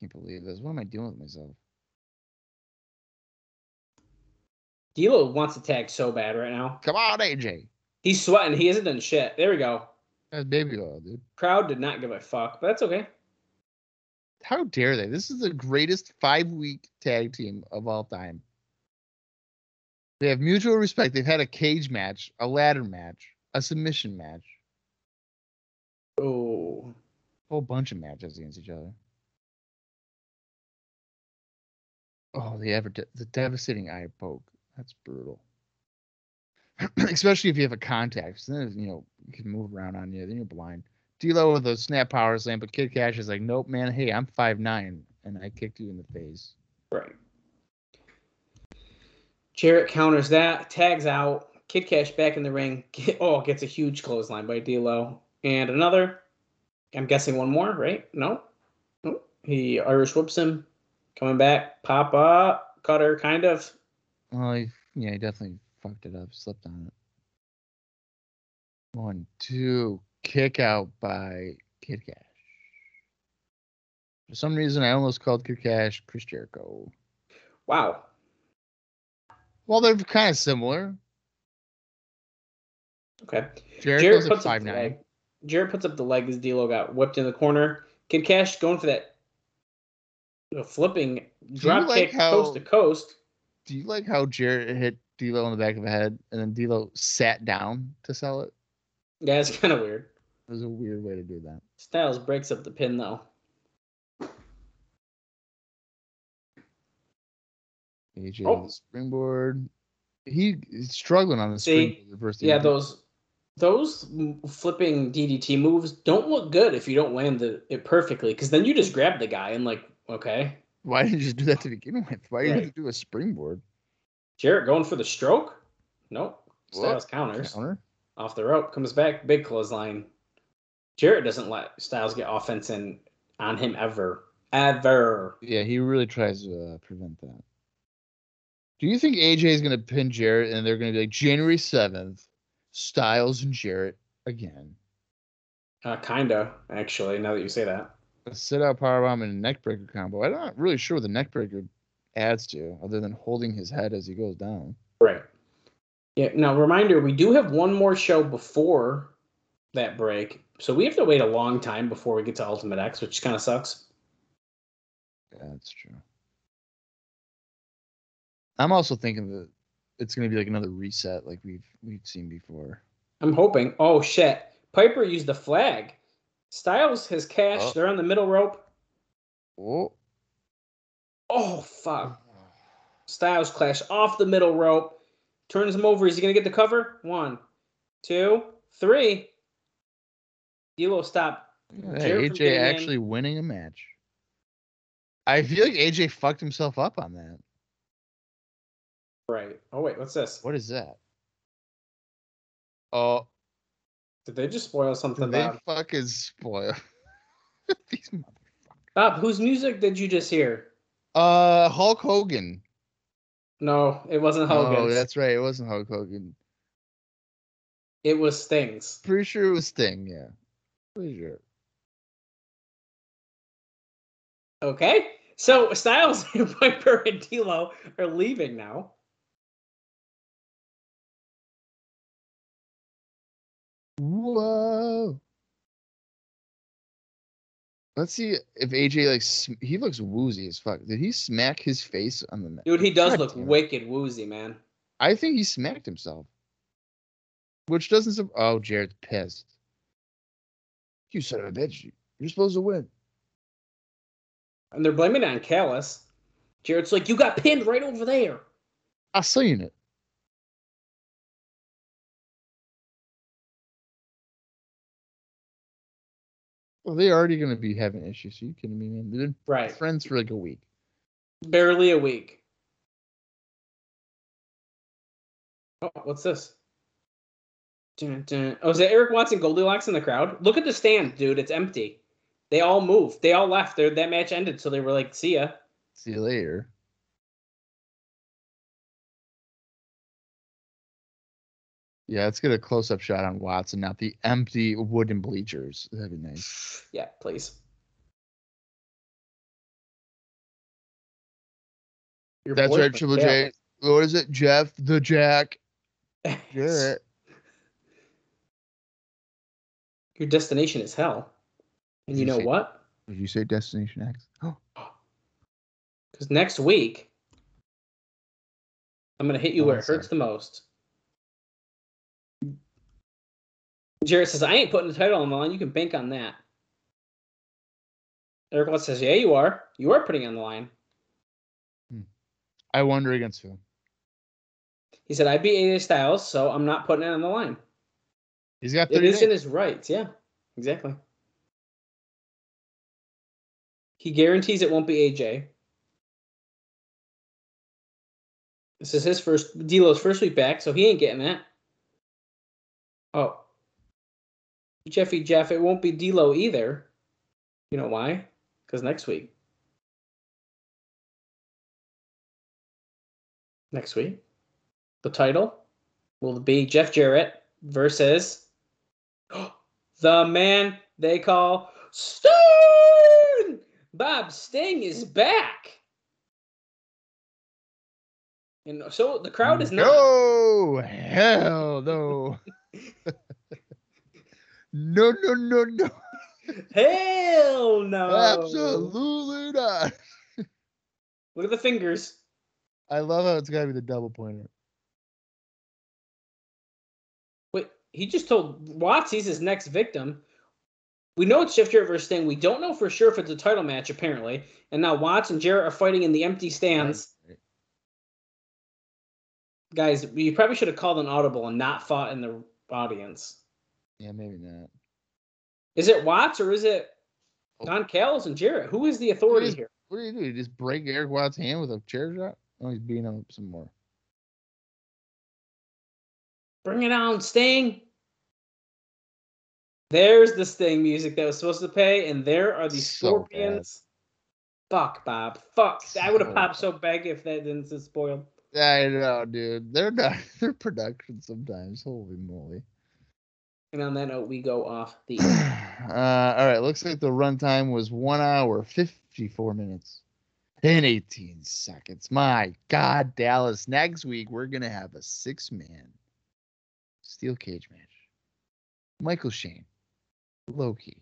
can't believe this. What am I doing with myself? D-Lo wants to tag so bad right now. Come on, A J. He's sweating. He isn't done shit. There we go. That's baby oil, dude. Crowd did not give a fuck, but that's okay. How dare they? This is the greatest five-week tag team of all time. They have mutual respect. They've had a cage match, a ladder match, a submission match. Oh. A whole bunch of matches against each other. Oh, the, ever de- the devastating eye poke. That's brutal. Especially if you have a contact. So then, you know, you can move around on you. Then you're blind. D-Lo with a snap power slam, but Kid Kash is like, nope, man. Hey, I'm five nine, and I kicked you in the face. Right. Jarrett counters that, tags out. Kid Kash back in the ring. Get, oh, gets a huge clothesline by D-Lo. And another. I'm guessing one more, right? No? no. He Irish whoops him. Coming back. Pop up. Cutter, kind of. Well, he, yeah, he definitely fucked it up. Slipped on it. One, two. Kick out by Kid Kash. For some reason, I almost called Kid Kash Chris Jericho. Wow. Well, they're kind of similar. Okay. Jericho puts up the leg. Jarrett puts up the leg as D-Lo got whipped in the corner. Kid Kash going for that flipping drop kick coast to coast. Do you like how Jarrett hit D-Lo on the back of the head and then D-Lo sat down to sell it? Yeah, it's kind of weird. It was a weird way to do that. Styles breaks up the pin, though. A J on the springboard. He is struggling on the springboard. Yeah, those... Those flipping D D T moves don't look good if you don't land the, it perfectly, because then you just grab the guy and, like, okay. Why did you just do that to begin with? Why did right. you have to do a springboard? Jarrett going for the stroke? Nope. Styles counters. Counter. Off the rope, comes back, big clothesline. Jarrett doesn't let Styles get offense in on him ever. Ever. Yeah, he really tries to uh, prevent that. Do you think A J is going to pin Jarrett and they're going to be like, January seventh? Styles and Jarrett again. Uh, kinda, actually, now that you say that. A sit-out powerbomb and a neckbreaker combo. I'm not really sure what the neckbreaker adds to, other than holding his head as he goes down. Right. Yeah. Now, reminder, we do have one more show before that break, so we have to wait a long time before we get to Ultimate X, which kind of sucks. Yeah, that's true. I'm also thinking that it's going to be like another reset like we've we've seen before. I'm hoping. Oh, shit. Piper used the flag. Styles has Cash. Oh. They're on the middle rope. Oh. Oh, fuck. Styles Clash off the middle rope. Turns him over. Is he going to get the cover? One, two, three. D-Lo stop. Yeah, A J actually in. winning a match. I feel like A J fucked himself up on that. Right. Oh, wait, what's this? What is that? Oh. Did they just spoil something? Did they fucking spoil. These motherfuckers. Bob, whose music did you just hear? Uh, Hulk Hogan. No, it wasn't Hogan. Oh, that's right. It wasn't Hulk Hogan. It was Sting's. Pretty sure it was Sting, yeah. Pretty sure. Okay. So, Styles and Piper and D-Lo are leaving now. Whoa. Let's see if A J, like, sm- he looks woozy as fuck. Did he smack his face on the neck? Dude, he does God look wicked woozy, man. I think he smacked himself. Which doesn't... Su- oh, Jared's pissed. You son of a bitch. You're supposed to win. And they're blaming it on Callis. Jared's like, you got pinned right over there. I seen it. Well, they're already going to be having issues. Are you kidding me, man? They've been right. friends for like a week. Barely a week. Oh, what's this? Dun, dun. Oh, is that Eric Watts and Goldilocks in the crowd? Look at the stand, dude. It's empty. They all moved. They all left. They're, that match ended, so they were like, see ya. See you later. Yeah, let's get a close-up shot on Watson, not the empty wooden bleachers. That'd be nice. Yeah, please. Your That's right, Triple J. J. What is it? Jeff the Jack. Jarrett. Your destination is hell. And you, you know say, what? Did you say Destination X? Oh. Because next week, I'm going to hit you oh, where it hurts sorry. the most. Jarrett says, I ain't putting the title on the line. You can bank on that. Eric Watts says, yeah, you are. You are putting it on the line. Hmm. I wonder against who. He said, I beat A J Styles, so I'm not putting it on the line. He's got thirty It is in his rights. Yeah, exactly. He guarantees it won't be A J. This is his first, D-Lo's first week back, so he ain't getting that. Oh. Jeffy Jeff, it won't be D-Lo either. You know why? Because next week. Next week. The title will be Jeff Jarrett versus the man they call Sting! Bob Sting is back. And so the crowd is not. No, hell no. No, no, no, no. Hell no. Absolutely not. Look at the fingers. I love how it's got to be the double pointer. Wait, he just told Watts he's his next victim. We know it's Jeff Jarrett versus Sting. We don't know for sure if it's a title match, apparently. And now Watts and Jarrett are fighting in the empty stands. Right, right. Guys, you probably should have called an audible and not fought in the audience. Yeah, maybe not. Is it Watts or is it Don Callis and Jarrett? Who is the authority here? What do you do? You just break Eric Watts' hand with a chair shot? Oh, he's beating him up some more. Bring it on, Sting. There's the Sting music that was supposed to pay, and there are the so Scorpions. Bad. Fuck, Bob. Fuck. So I would have popped bad. so big if that didn't get spoiled. I know, dude. They're not their production sometimes. Holy moly. And on that note, we go off the uh, all right, looks like the runtime was one hour, fifty-four minutes, and eighteen seconds. My God, Dallas, next week we're going to have a six-man steel cage match. Michael Shane, Low Ki,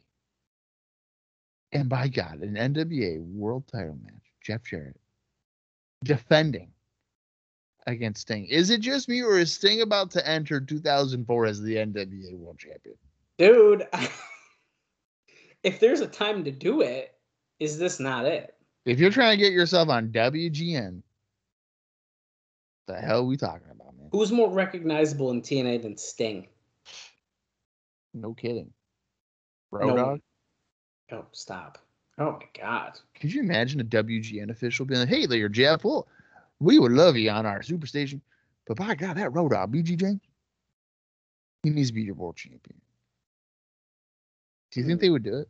and by God, an N W A world title match. Jeff Jarrett defending against Sting. Is it just me, or is Sting about to enter two thousand four as the N W A World Champion? Dude, I, if there's a time to do it, is this not it? If you're trying to get yourself on W G N, the hell are we talking about, man? Who's more recognizable in T N A than Sting? No kidding. Bro, no. Dog? Oh, stop. Oh, my God. Could you imagine a W G N official being like, hey, there, Jeff, well, we would love you on our superstation, but by God, that Road Dog, B G James, he needs to be your world champion. Do you think they would do it?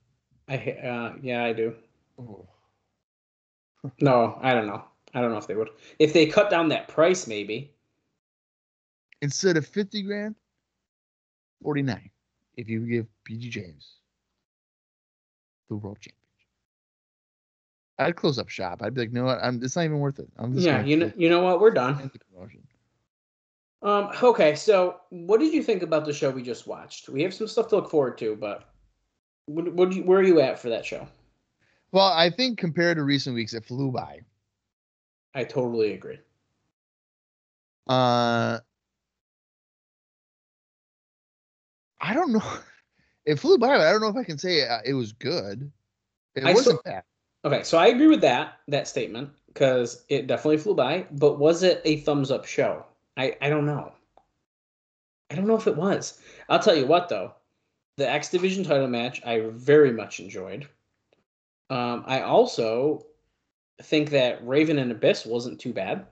I uh, yeah, I do. Oh. No, I don't know. I don't know if they would. If they cut down that price, maybe. Instead of fifty grand, forty-nine. If you give B G James the world champion. I'd close up shop. I'd be like, no, I'm, it's not even worth it. I'm just yeah, you know, you know what? We're done. Um, okay, so what did you think about the show we just watched? We have some stuff to look forward to, but what, what do you, where are you at for that show? Well, I think compared to recent weeks, it flew by. I totally agree. Uh, I don't know. It flew by, but I don't know if I can say it, it was good. It I wasn't saw- bad. Okay, so I agree with that, that statement, because it definitely flew by, but was it a thumbs-up show? I, I don't know. I don't know if it was. I'll tell you what, though. The X Division title match, I very much enjoyed. Um, I also think that Raven and Abyss wasn't too bad.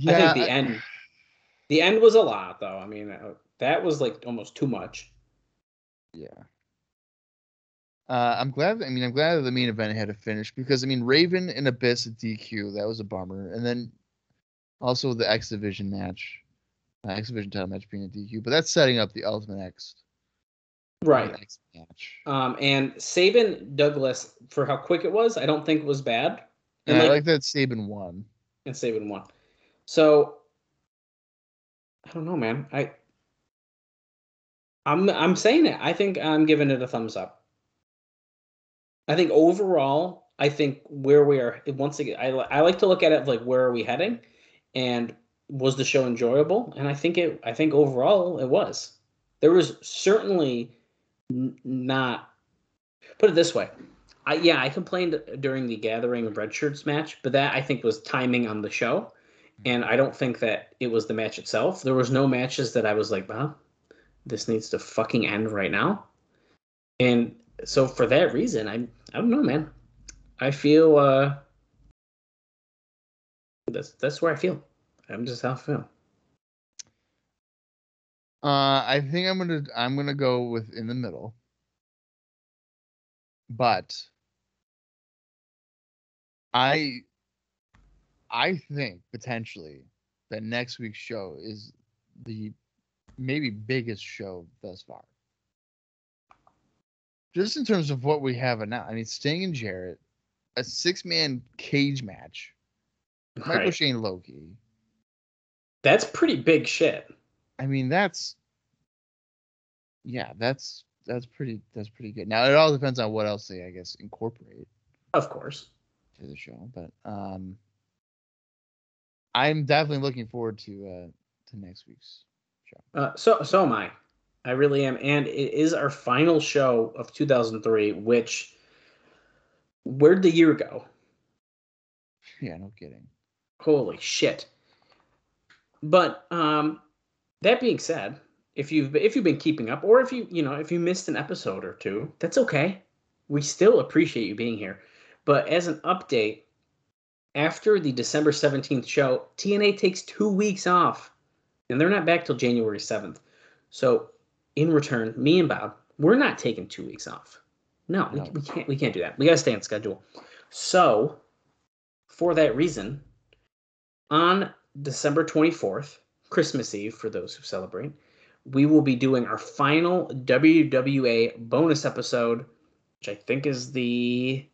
Yeah, I think the I... end the end was a lot, though. I mean, that was, like, almost too much. Yeah. Uh, I'm glad. I mean, I'm glad that the main event had a finish because I mean, Raven and Abyss at D Q, that was a bummer, and then also the X Division match, uh, X Division title match being a D Q, but that's setting up the Ultimate X, right? Ultimate X match. Um, and Sabin Douglas for how quick it was, I don't think it was bad. And yeah, like, I like that Sabin won. And Sabin won. So I don't know, man. I I'm I'm saying it. I think I'm giving it a thumbs up. I think overall, I think where we are, once again, I, I like to look at it like, where are we heading? And was the show enjoyable? And I think it, I think overall it was. There was certainly n- not, put it this way. I, yeah, I complained during the Gathering of Red Shirts match, but that I think was timing on the show. And I don't think that it was the match itself. There was no matches that I was like, Bob, this needs to fucking end right now. And so for that reason, I I don't know, man. I feel uh, that's that's where I feel. I'm just how I feel. Uh, I think I'm gonna I'm gonna go with in the middle, but I I think potentially that next week's show is the maybe biggest show thus far. Just in terms of what we have now, I mean, Sting and Jarrett, a six-man cage match, right. Michael Shane, Low Ki. That's pretty big shit. I mean, that's yeah, that's that's pretty that's pretty good. Now it all depends on what else they, I guess, incorporate, of course, to the show. But um, I'm definitely looking forward to uh, to next week's show. Uh, so so am I. I really am, and it is our final show of two thousand three, which, where'd the year go? Yeah, no kidding. Holy shit. But um, that being said, if you've if you've been keeping up, or if you you know if you missed an episode or two, that's okay. We still appreciate you being here. But as an update, after the December seventeenth show, T N A takes two weeks off, and they're not back till January seventh. So in return, me and Bob, we're not taking two weeks off. No, no. We, we can't. We can't do that. We gotta stay on schedule. So, for that reason, on December twenty-fourth, Christmas Eve, for those who celebrate, we will be doing our final W W A bonus episode, which I think is the.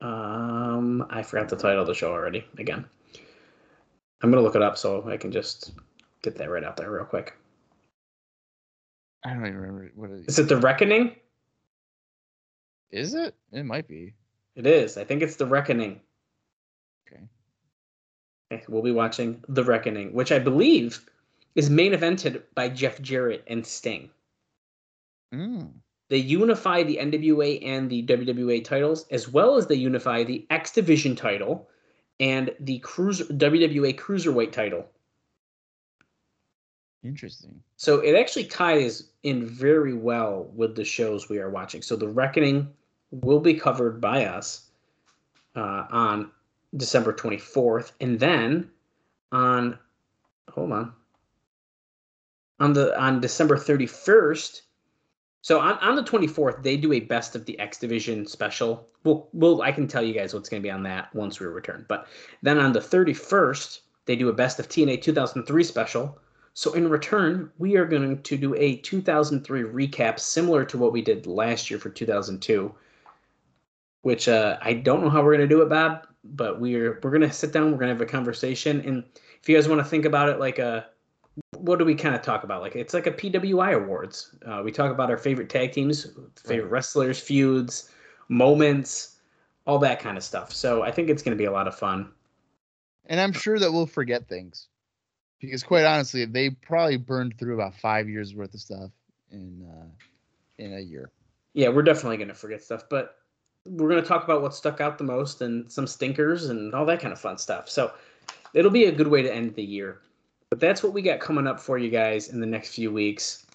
Um, I forgot the title of the show already. Again, I'm gonna look it up so I can just get that right out there real quick. I don't even remember what it is. Is it The Reckoning? Is it? It might be. It is. I think it's The Reckoning. Okay. Okay. We'll be watching The Reckoning, which I believe is main evented by Jeff Jarrett and Sting. Mm. They unify the N W A and the W W A titles, as well as they unify the X Division title and the cruiser, W W A Cruiserweight title. Interesting. So it actually ties in very well with the shows we are watching. So The Reckoning will be covered by us uh, on December twenty-fourth, and then on hold on on the on December thirty-first. So on, on the twenty-fourth, they do a best of the X Division special. We'll, we'll I can tell you guys what's going to be on that once we return. But then on the thirty-first, they do a best of T N A two thousand three special. So in return, we are going to do a two thousand three recap similar to what we did last year for two thousand two, which uh, I don't know how we're going to do it, Bob, but we're we're going to sit down, we're going to have a conversation, and if you guys want to think about it, like a, what do we kind of talk about? Like it's like a P W I Awards. Uh, we talk about our favorite tag teams, favorite wrestlers, feuds, moments, all that kind of stuff. So I think it's going to be a lot of fun. And I'm sure that we'll forget things. Because quite honestly, they probably burned through about five years worth of stuff in uh, in a year. Yeah, we're definitely going to forget stuff, but we're going to talk about what stuck out the most and some stinkers and all that kind of fun stuff. So it'll be a good way to end the year. But that's what we got coming up for you guys in the next few weeks.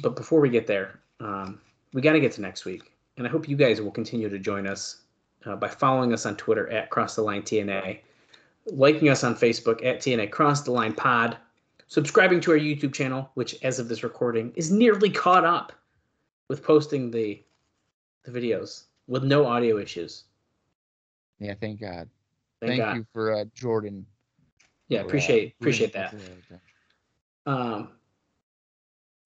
But before we get there, um, we got to get to next week. And I hope you guys will continue to join us uh, by following us on Twitter at Cross the Line T N A. Liking us on Facebook at T N A Cross the Line Pod, subscribing to our YouTube channel, which as of this recording is nearly caught up with posting the the videos with no audio issues. Yeah, thank God. Thank, thank God. you for uh, Jordan. Yeah, for, appreciate uh, appreciate that. Um,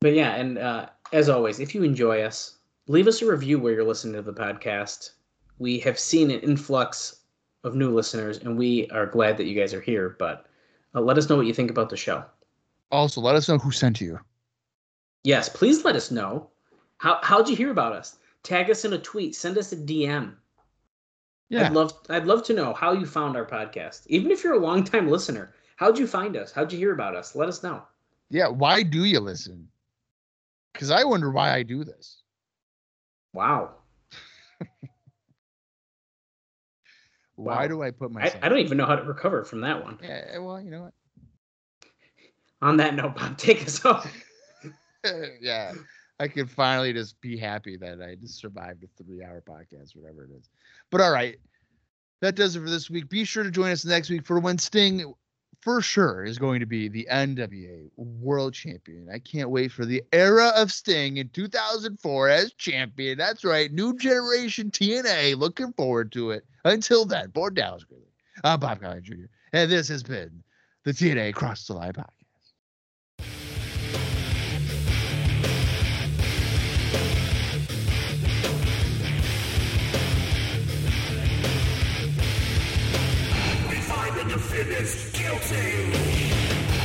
but yeah, and uh, as always, if you enjoy us, leave us a review where you're listening to the podcast. We have seen an influx of new listeners, and we are glad that you guys are here, but uh, let us know what you think about the show. Also, let us know who sent you. Yes, please let us know. How, how'd you hear about us? Tag us in a tweet. Send us a D M. Yeah. I'd love, I'd love to know how you found our podcast. Even if you're a longtime listener, how'd you find us? How'd you hear about us? Let us know. Yeah, why do you listen? Because I wonder why I do this. Wow. Why wow. do I put myself? I, I don't even know how to recover from that one. Yeah, well, you know what? On that note, Bob, take us off. Yeah, I can finally just be happy that I just survived a three-hour podcast, whatever it is. But all right, that does it for this week. Be sure to join us next week for when Sting, for sure, is going to be the N W A World Champion. I can't wait for the era of Sting in two thousand four as champion. That's right, new generation T N A. Looking forward to it. Until then, board Dallas Greeley. I'm Bob Collins Junior And this has been the T N A Cross the Line Podcast. Guilty.